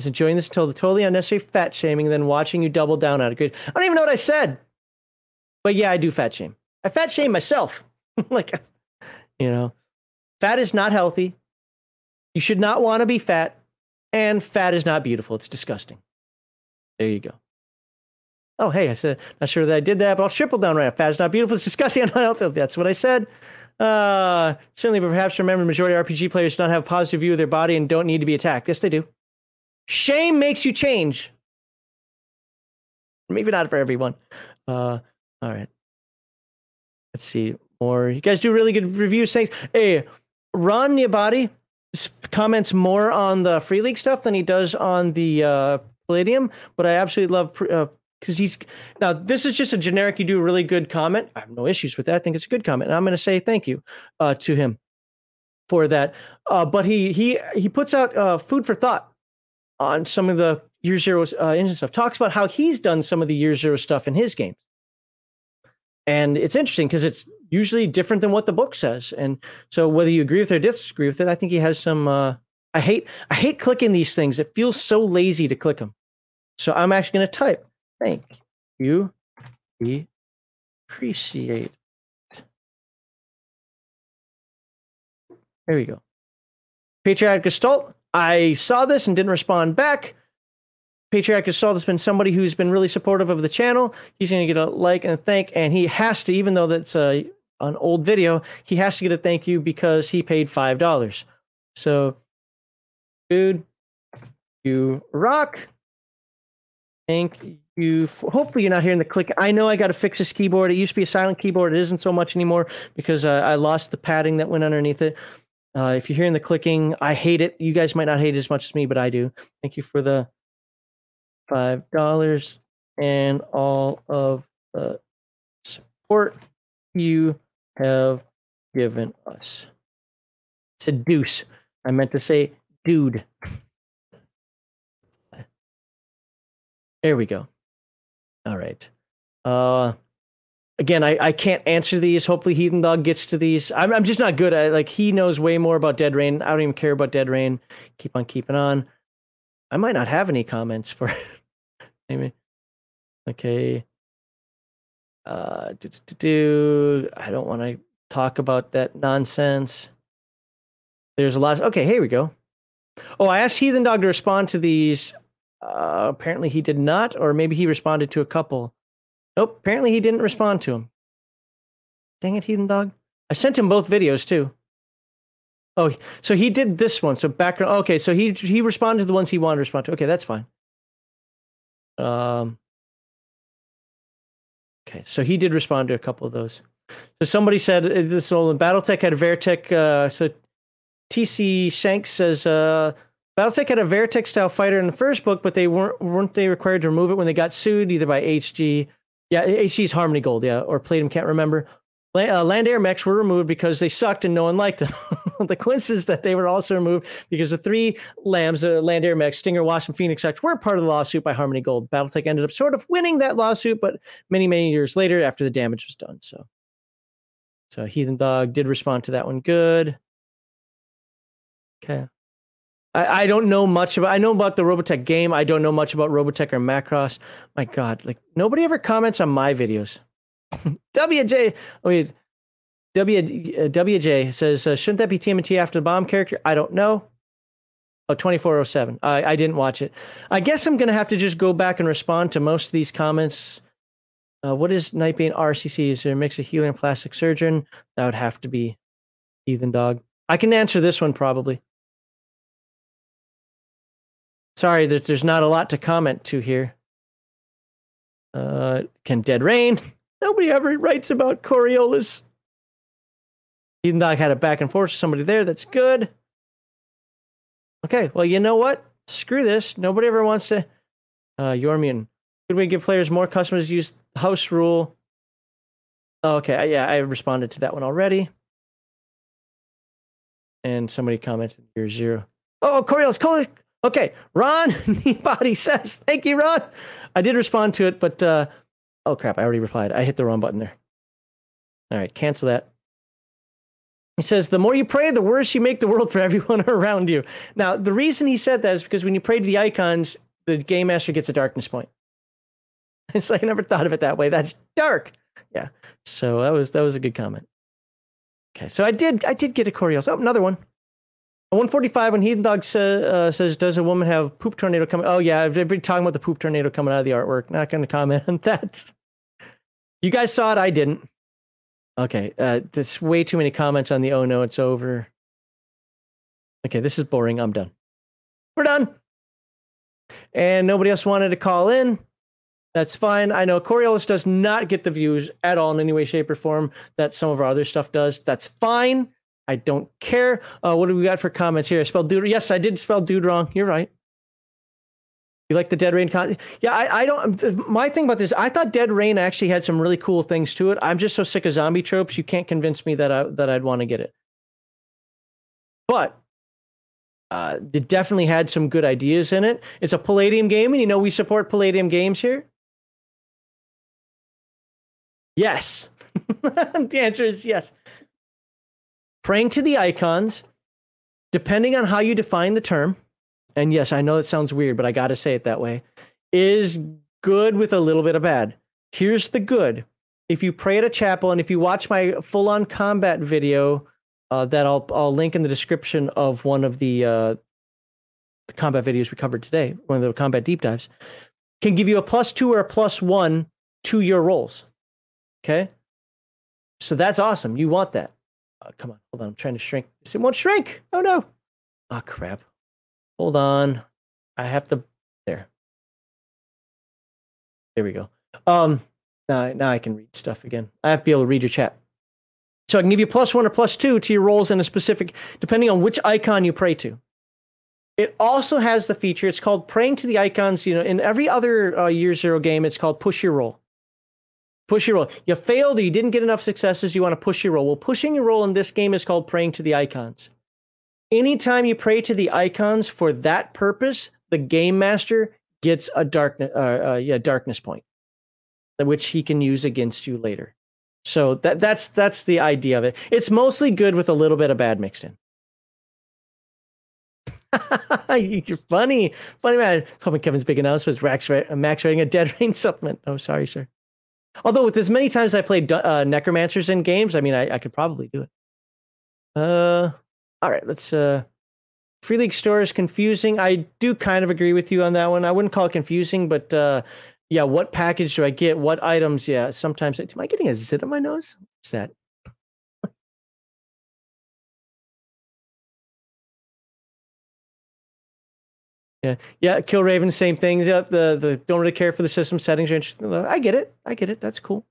He's enjoying this until the totally unnecessary fat shaming, then watching you double down on it. Great. I don't even know what I said. But yeah, I do fat shame. I fat shame myself. Like... You know, fat is not healthy. You should not want to be fat, and fat is not beautiful. It's disgusting. There you go. Oh, hey, I said, not sure that I did that, but I'll triple down right now. Fat is not beautiful. It's disgusting and not healthy. That's what I said. Uh, certainly, perhaps remember, the majority of R P G players do not have a positive view of their body and don't need to be attacked. Yes, they do. Shame makes you change. Maybe not for everyone. Uh, all right. Let's see. More. You guys do really good reviews. Thanks. Hey, Ron Niabati comments more on the Free League stuff than he does on the uh, Palladium, but I absolutely love because uh, he's now. This is just a generic. You do a really good comment. I have no issues with that. I think it's a good comment, and I'm going to say thank you uh, to him for that. Uh, but he he he puts out uh, food for thought on some of the Year Zero uh, engine stuff. Talks about how he's done some of the Year Zero stuff in his games. And it's interesting because it's usually different than what the book says. And so whether you agree with it or disagree with it, I think he has some, uh, I hate, I hate clicking these things. It feels so lazy to click them. So I'm actually going to type, thank you. We appreciate it. There we go. Patriarch Gestalt. I saw this and didn't respond back. Patriarch Gestalt has been somebody who's been really supportive of the channel. He's going to get a like and a thank, and he has to, even though that's a, an old video, he has to get a thank you because he paid five dollars. So, dude, you rock. Thank you. For, hopefully you're not hearing the click. I know I got to fix this keyboard. It used to be a silent keyboard. It isn't so much anymore because uh, I lost the padding that went underneath it. Uh, if you're hearing the clicking, I hate it. You guys might not hate it as much as me, but I do. Thank you for the five dollars, and all of the support you have given us. Seduce. I meant to say dude. There we go. All right. Uh, again, I, I can't answer these. Hopefully Heathen Dog gets to these. I'm I'm just not good at, like, he knows way more about Dead Rain. I don't even care about Dead Rain. Keep on keeping on. I might not have any comments for maybe. Okay. Uh, do, do, do, do. I don't want to talk about that nonsense. There's a lot. Of, okay, here we go. Oh, I asked Heathen Dog to respond to these. Uh, apparently he did not, or maybe he responded to a couple. Nope, apparently he didn't respond to him. Dang it, Heathen Dog. I sent him both videos, too. Oh, so he did this one. So background. Okay, so he he responded to the ones he wanted to respond to. Okay, that's fine. Um. Okay, so he did respond to a couple of those. So somebody said this old Battletech had a Veritech. Uh, so T C Shanks says uh, Battletech had a Veritech style fighter in the first book, but they weren't weren't they required to remove it when they got sued either by H G? Yeah, H G's Harmony Gold, yeah, or Palladium. Can't remember. Uh, Land Air Mechs were removed because they sucked and no one liked them. The coincidence that they were also removed because the three Lambs, uh, Land Air Mechs, Stinger, Wasp, and Phoenix X, were part of the lawsuit by Harmony Gold. Battletech ended up sort of winning that lawsuit, but many, many years later after the damage was done. So, so Heathen Dog did respond to that one. Good. Okay. I, I don't know much about, I know about the Robotech game. I don't know much about Robotech or Macross. My God, like nobody ever comments on my videos. W J, oh wait, W, uh, W J says, uh, shouldn't that be T M N T after the bomb character? I don't know. Oh, twenty-four oh seven. I, I didn't watch it. I guess I'm going to have to just go back and respond to most of these comments. Uh, what is Nightbane R C C? Is there a mix of healer and plastic surgeon? That would have to be Heathen Dog. I can answer this one probably. Sorry that there's not a lot to comment to here. Uh, can Dead Rain? Nobody ever writes about Coriolis. Heathen Dog had a back and forth with somebody there. That's good. Okay, well, you know what? Screw this. Nobody ever wants to... Uh, Yormian. Could we give players more customers use house rule? Oh, okay, yeah, I responded to that one already. And somebody commented, year zero. Oh, Coriolis, Coriolis. Okay, Ron Peabody says, thank you, Ron. I did respond to it, but... Uh, oh, crap. I already replied. I hit the wrong button there. All right. Cancel that. He says, the more you pray, the worse you make the world for everyone around you. Now, the reason he said that is because when you pray to the icons, the game master gets a darkness point. It's like, I never thought of it that way. That's dark. Yeah. So that was, that was a good comment. Okay. So I did, I did get a Coriolis. Oh, another one. one forty-five when Heathen Dog sa- uh, says, does a woman have poop tornado coming? Oh, yeah, I've been talking about the poop tornado coming out of the artwork. Not going to comment on that. You guys saw it. I didn't. Okay. Uh, there's way too many comments on the oh, no, it's over. Okay, this is boring. I'm done. We're done. And nobody else wanted to call in. That's fine. I know Coriolis does not get the views at all in any way, shape, or form that some of our other stuff does. That's fine. I don't care. Uh, what do we got for comments here? I spelled dude. Yes, I did spell dude wrong. You're right. You like the Dead Rain con? Yeah, I, I don't. My thing about this, I thought Dead Rain actually had some really cool things to it. I'm just so sick of zombie tropes. You can't convince me that I that I'd want to get it. But uh, it definitely had some good ideas in it. It's a Palladium game, and you know we support Palladium games here. Yes, the answer is yes. Praying to the icons, depending on how you define the term, and yes, I know it sounds weird, but I got to say it that way, is good with a little bit of bad. Here's the good. If you pray at a chapel, and if you watch my full-on combat video, uh, that I'll I'll link in the description of one of the, uh, the combat videos we covered today, one of the combat deep dives, can give you a plus two or a plus one to your rolls. Okay? So that's awesome. You want that. Oh, come on, hold on. I'm trying to shrink. It won't shrink. Oh, no. Oh, crap. Hold on. I have to. There. There we go. Um, now, now I can read stuff again. I have to be able to read your chat. So I can give you plus one or plus two to your rolls in a specific, depending on which icon you pray to. It also has the feature, it's called Praying to the Icons. You know, in every other uh, Year Zero game, it's called Push Your Roll. Push your roll. You failed, you didn't get enough successes, you want to push your roll. Well, pushing your roll in this game is called Praying to the Icons. Anytime you pray to the icons for that purpose, the Game Master gets a darkness, uh, uh, yeah, darkness point, which he can use against you later. So that that's that's the idea of it. It's mostly good with a little bit of bad mixed in. You're funny. Funny man. Hoping Kevin's big announcement was Max rating a Dead Rain supplement. Oh, sorry, sir. Although with as many times I played uh, Necromancers in games, I mean, I, I could probably do it. Uh, all right, let's... Uh, Free League Store is confusing. I do kind of agree with you on that one. I wouldn't call it confusing, but uh, yeah, what package do I get? What items? Yeah, sometimes... Am I getting a zit on my nose? What's that? Yeah, yeah. Kill Raven, same thing. Yep, the the don't really care for the system settings are interesting. I get it. I get it. That's cool.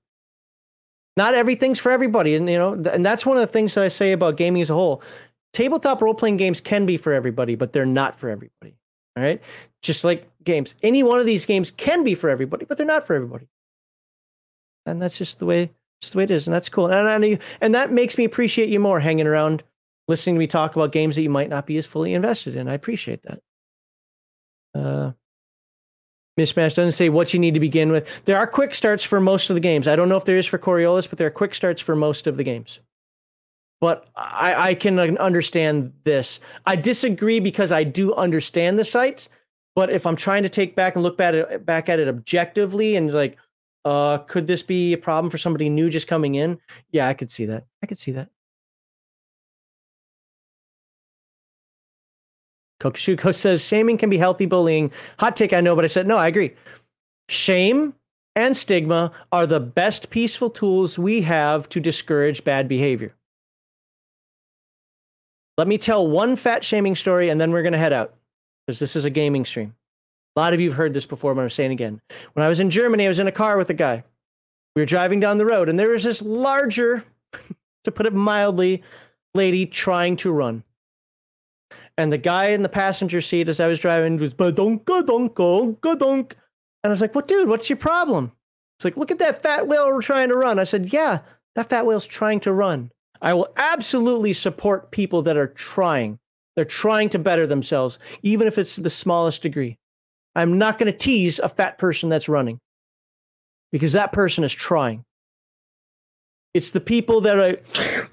Not everything's for everybody, and you know, th- and that's one of the things that I say about gaming as a whole. Tabletop role playing games can be for everybody, but they're not for everybody. All right, just like games, any one of these games can be for everybody, but they're not for everybody. And that's just the way, just the way it is, and that's cool. And and, and that makes me appreciate you more, hanging around, listening to me talk about games that you might not be as fully invested in. I appreciate that. Uh, Mishmash doesn't say what you need to begin with. There are quick starts for most of the games. I don't know if there is for Coriolis, but there are quick starts for most of the games. But I, I can understand this. I disagree because I do understand the sites, but if I'm trying to take back and look back at it, back at it objectively and like, uh, could this be a problem for somebody new just coming in? Yeah, I could see that. I could see that. Kokushuko says, shaming can be healthy bullying. Hot take, I know, but I said, no, I agree. Shame and stigma are the best peaceful tools we have to discourage bad behavior. Let me tell one fat shaming story, and then we're going to head out, because this is a gaming stream. A lot of you have heard this before, but I'm saying again. When I was in Germany, I was in a car with a guy. We were driving down the road, and there was this larger, to put it mildly, lady trying to run. And the guy in the passenger seat as I was driving was ba-donk-a-donk-a-donk-a-donk. And I was like, well, dude, what's your problem? It's like, look at that fat whale trying to run. I said, yeah, that fat whale's trying to run. I will absolutely support people that are trying. They're trying to better themselves, even if it's the smallest degree. I'm not going to tease a fat person that's running, because that person is trying. It's the people that are,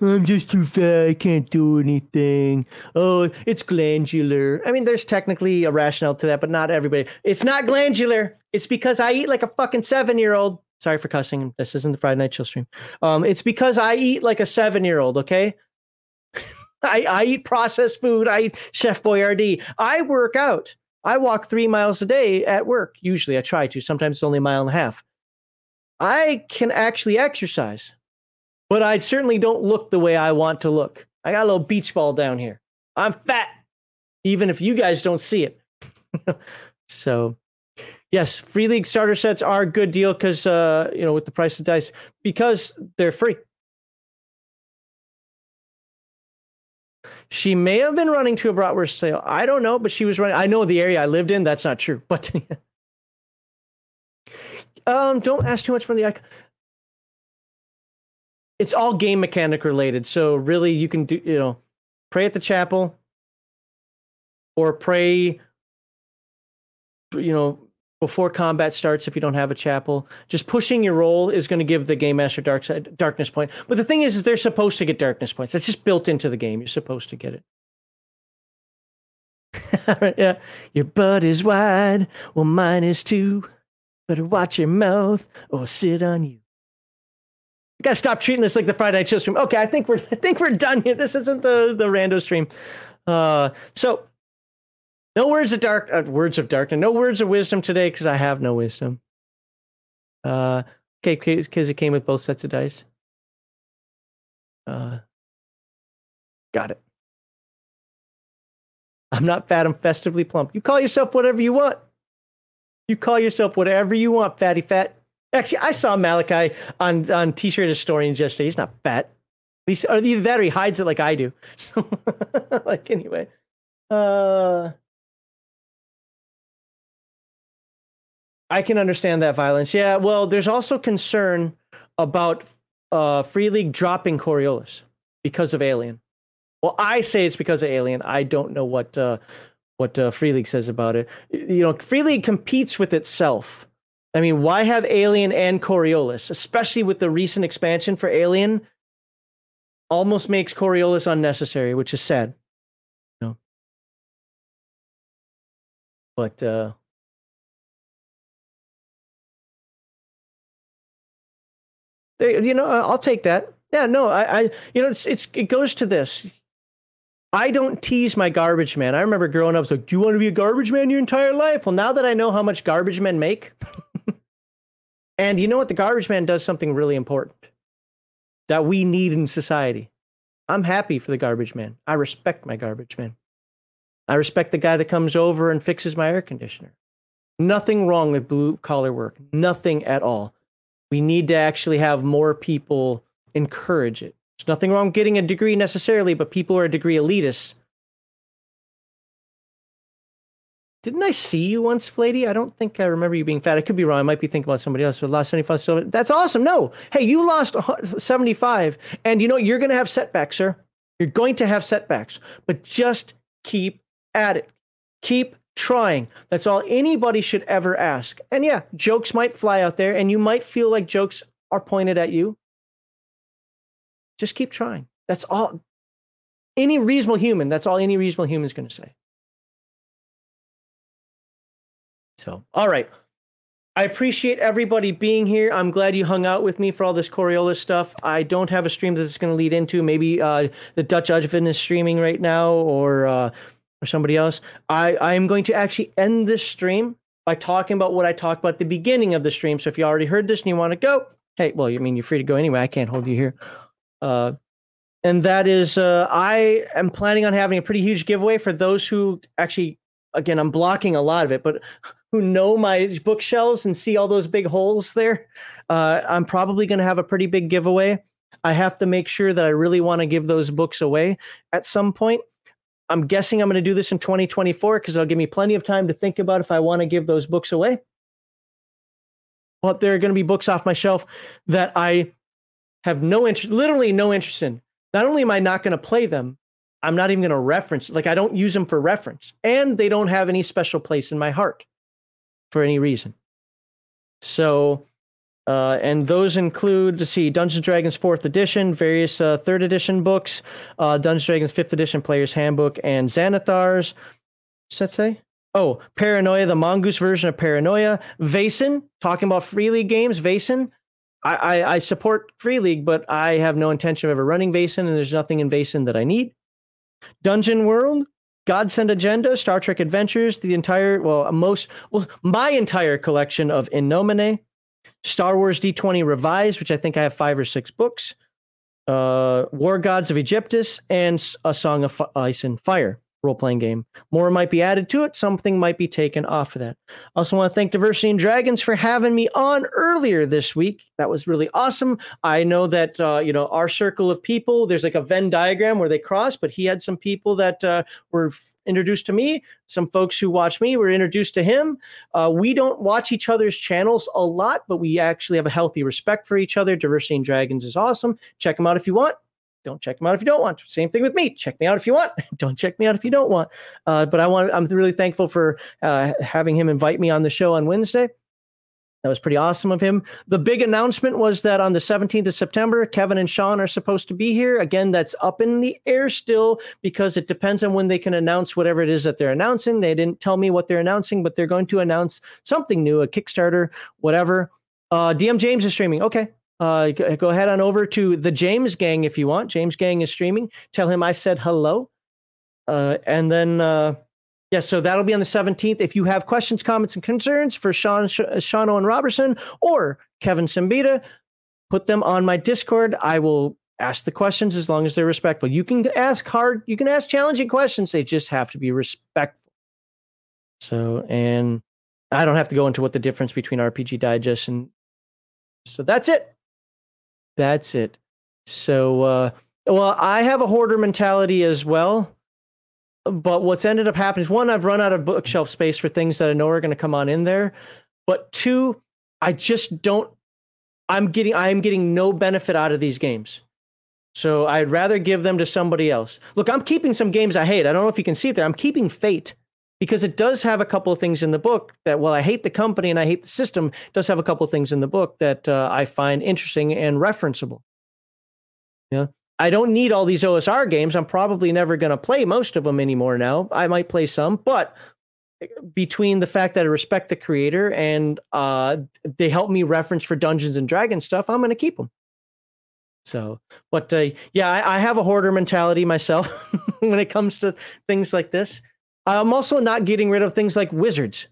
I'm just too fat, I can't do anything. Oh, it's glandular. I mean, there's technically a rationale to that, but not everybody. It's not glandular. It's because I eat like a fucking seven-year-old. Sorry for cussing. This isn't the Friday Night Chill stream. Um, it's because I eat like a seven-year-old, okay? I, I eat processed food. I eat Chef Boyardee. I work out. I walk three miles a day at work. Usually, I try to. Sometimes it's only a mile and a half. I can actually exercise. But I certainly don't look the way I want to look. I got a little beach ball down here. I'm fat, even if you guys don't see it. So, yes, Free League starter sets are a good deal because, uh, you know, with the price of dice, because they're free. She may have been running to a bratwurst sale. I don't know, but she was running. I know the area I lived in. That's not true. But um, don't ask too much for the icon. It's all game mechanic related. So really you can do, you know, pray at the chapel or pray, you know, before combat starts. If you don't have a chapel, just pushing your roll is going to give the game master dark side darkness point. But the thing is, is they're supposed to get darkness points. That's just built into the game. You're supposed to get it. Yeah. Your butt is wide. Well, mine is too. Better watch your mouth or sit on you. I gotta stop treating this like the Friday Night Chill stream. Okay, I think we're I think we're done here. This isn't the the rando stream. Uh, so no words of dark uh, words of darkness. No words of wisdom today because I have no wisdom. Uh, okay, because it came with both sets of dice. Uh, got it. I'm not fat. I'm festively plump. You call yourself whatever you want. You call yourself whatever you want, fatty fat. Actually, I saw Malachi on, on T-shirt historians yesterday. He's not fat. At least, or either that or he hides it like I do. So, like, anyway. Uh, I can understand that violence. Yeah, well, there's also concern about uh, Free League dropping Coriolis because of Alien. Well, I say it's because of Alien. I don't know what uh, what uh, Free League says about it. You know, Free League competes with itself. I mean, why have Alien and Coriolis, especially with the recent expansion for Alien? Almost makes Coriolis unnecessary, which is sad. No, but uh, they, you know, I'll take that. Yeah, no, I, I, you know, it's it's it goes to this. I don't tease my garbage man. I remember growing up, I was like, do you want to be a garbage man your entire life? Well, now that I know how much garbage men make, and you know what? The garbage man does something really important that we need in society. I'm happy for the garbage man. I respect my garbage man. I respect the guy that comes over and fixes my air conditioner. Nothing wrong with blue collar work. Nothing at all. We need to actually have more people encourage it. There's nothing wrong getting a degree necessarily, but people who are degree elitists. Didn't I see you once, Flady? I don't think I remember you being fat. I could be wrong. I might be thinking about somebody else who lost seventy-five silver. That's awesome. No. Hey, you lost seventy-five, and you know, you're going to have setbacks, sir. You're going to have setbacks, but just keep at it. Keep trying. That's all anybody should ever ask. And yeah, jokes might fly out there, and you might feel like jokes are pointed at you. Just keep trying. That's all any reasonable human. That's all any reasonable human is going to say. So, all right. I appreciate everybody being here. I'm glad you hung out with me for all this Coriolis stuff. I don't have a stream that it's going to lead into. Maybe uh, the Dutch oven is streaming right now, or uh, or somebody else. I, I am going to actually end this stream by talking about what I talked about at the beginning of the stream. So if you already heard this and you want to go, hey, well, I mean, you're free to go anyway. I can't hold you here. Uh, and that is, uh, I am planning on having a pretty huge giveaway for those who actually, again, I'm blocking a lot of it, but who know my bookshelves and see all those big holes there. Uh, I'm probably going to have a pretty big giveaway. I have to make sure that I really want to give those books away at some point. I'm guessing I'm going to do this in twenty twenty-four because it'll give me plenty of time to think about if I want to give those books away. But there are going to be books off my shelf that I have no interest, literally no interest in. Not only am I not going to play them, I'm not even going to reference, like I don't use them for reference, and they don't have any special place in my heart for any reason. So, uh, and those include, to see, Dungeons and Dragons fourth edition, various uh, third edition books, uh, Dungeons and Dragons fifth edition Player's Handbook, and Xanathar's, what's that say? Oh, Paranoia, the Mongoose version of Paranoia, Vaesen, talking about Free League games, Vaesen. I, I support Free League, but I have no intention of ever running Vaesen, and there's nothing in Vaesen that I need. Dungeon World, Godsend Agenda, Star Trek Adventures, the entire, well, most, well, my entire collection of In Nomine, Star Wars D twenty Revised, which I think I have five or six books, uh, War Gods of Aegyptus, and A Song of F- Ice and Fire role-playing game. More might be added to it. Something might be taken off of that. I also want to thank Diversity and Dragons for having me on earlier this week. That was really awesome. I know that, uh, you know, our circle of people, there's like a Venn diagram where they cross, but he had some people that uh, were f- introduced to me. Some folks who watch me were introduced to him. Uh, we don't watch each other's channels a lot, but we actually have a healthy respect for each other. Diversity and Dragons is awesome. Check them out if you want. Don't check them out if you don't want. Same thing with me. Check me out if you want. Don't check me out if you don't want. Uh, but I want. I'm really thankful for uh, having him invite me on the show on Wednesday. That was pretty awesome of him. The big announcement was that on the seventeenth of September, Kevin and Sean are supposed to be here. Again, that's up in the air still because it depends on when they can announce whatever it is that they're announcing. They didn't tell me what they're announcing, but they're going to announce something new, a Kickstarter, whatever. Uh, D M James is streaming. Okay. Uh, go ahead on over to the James Gang if you want. James Gang is streaming. Tell him I said hello. Uh, and then, uh, yeah, so that'll be on the seventeenth. If you have questions, comments, and concerns for Sean, Sean Owen Robertson or Kevin Sambita, put them on my Discord. I will ask the questions as long as they're respectful. You can ask hard, you can ask challenging questions. They just have to be respectful. So, and I don't have to go into what the difference between R P G Digest and... So that's it. That's it. So, uh, well, I have a hoarder mentality as well. But what's ended up happening is, one, I've run out of bookshelf space for things that I know are going to come on in there. But two, I just don't, I'm getting, I am getting no benefit out of these games. So I'd rather give them to somebody else. Look, I'm keeping some games I hate. I don't know if you can see it there. I'm keeping Fate because it does have a couple of things in the book that, while I hate the company and I hate the system, it does have a couple of things in the book that uh, I find interesting and referenceable. Yeah. I don't need all these O S R games. I'm probably never going to play most of them anymore now. I might play some, but between the fact that I respect the creator and uh, they help me reference for Dungeons and Dragons stuff, I'm going to keep them. So, but uh, yeah, I, I have a hoarder mentality myself when it comes to things like this. I'm also not getting rid of things like Wizards.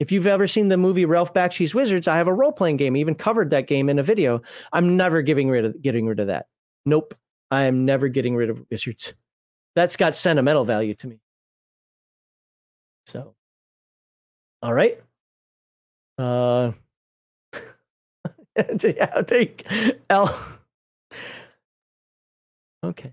If you've ever seen the movie Ralph Bakshi's Wizards, I have a role-playing game, even covered that game in a video. I'm never giving rid of getting rid of that. Nope. I am never getting rid of Wizards. That's got sentimental value to me. So, all right. Uh, yeah, I think Elle. Okay.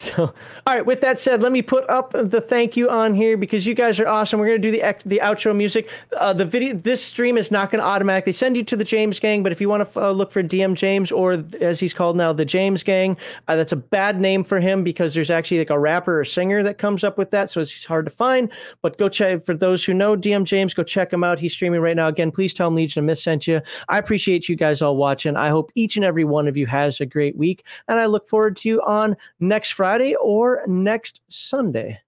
So, all right. With that said, let me put up the thank you on here because you guys are awesome. We're going to do the the outro music. Uh, the video, this stream is not going to automatically send you to the James Gang, but if you want to uh, look for D M James, or as he's called now, the James Gang, uh, that's a bad name for him because there's actually like a rapper or singer that comes up with that, so it's hard to find. But go check, for those who know D M James, go check him out. He's streaming right now. Again, please tell him Legion of Myth sent you. I appreciate you guys all watching. I hope each and every one of you has a great week, and I look forward to you on next Friday. Friday or next Sunday.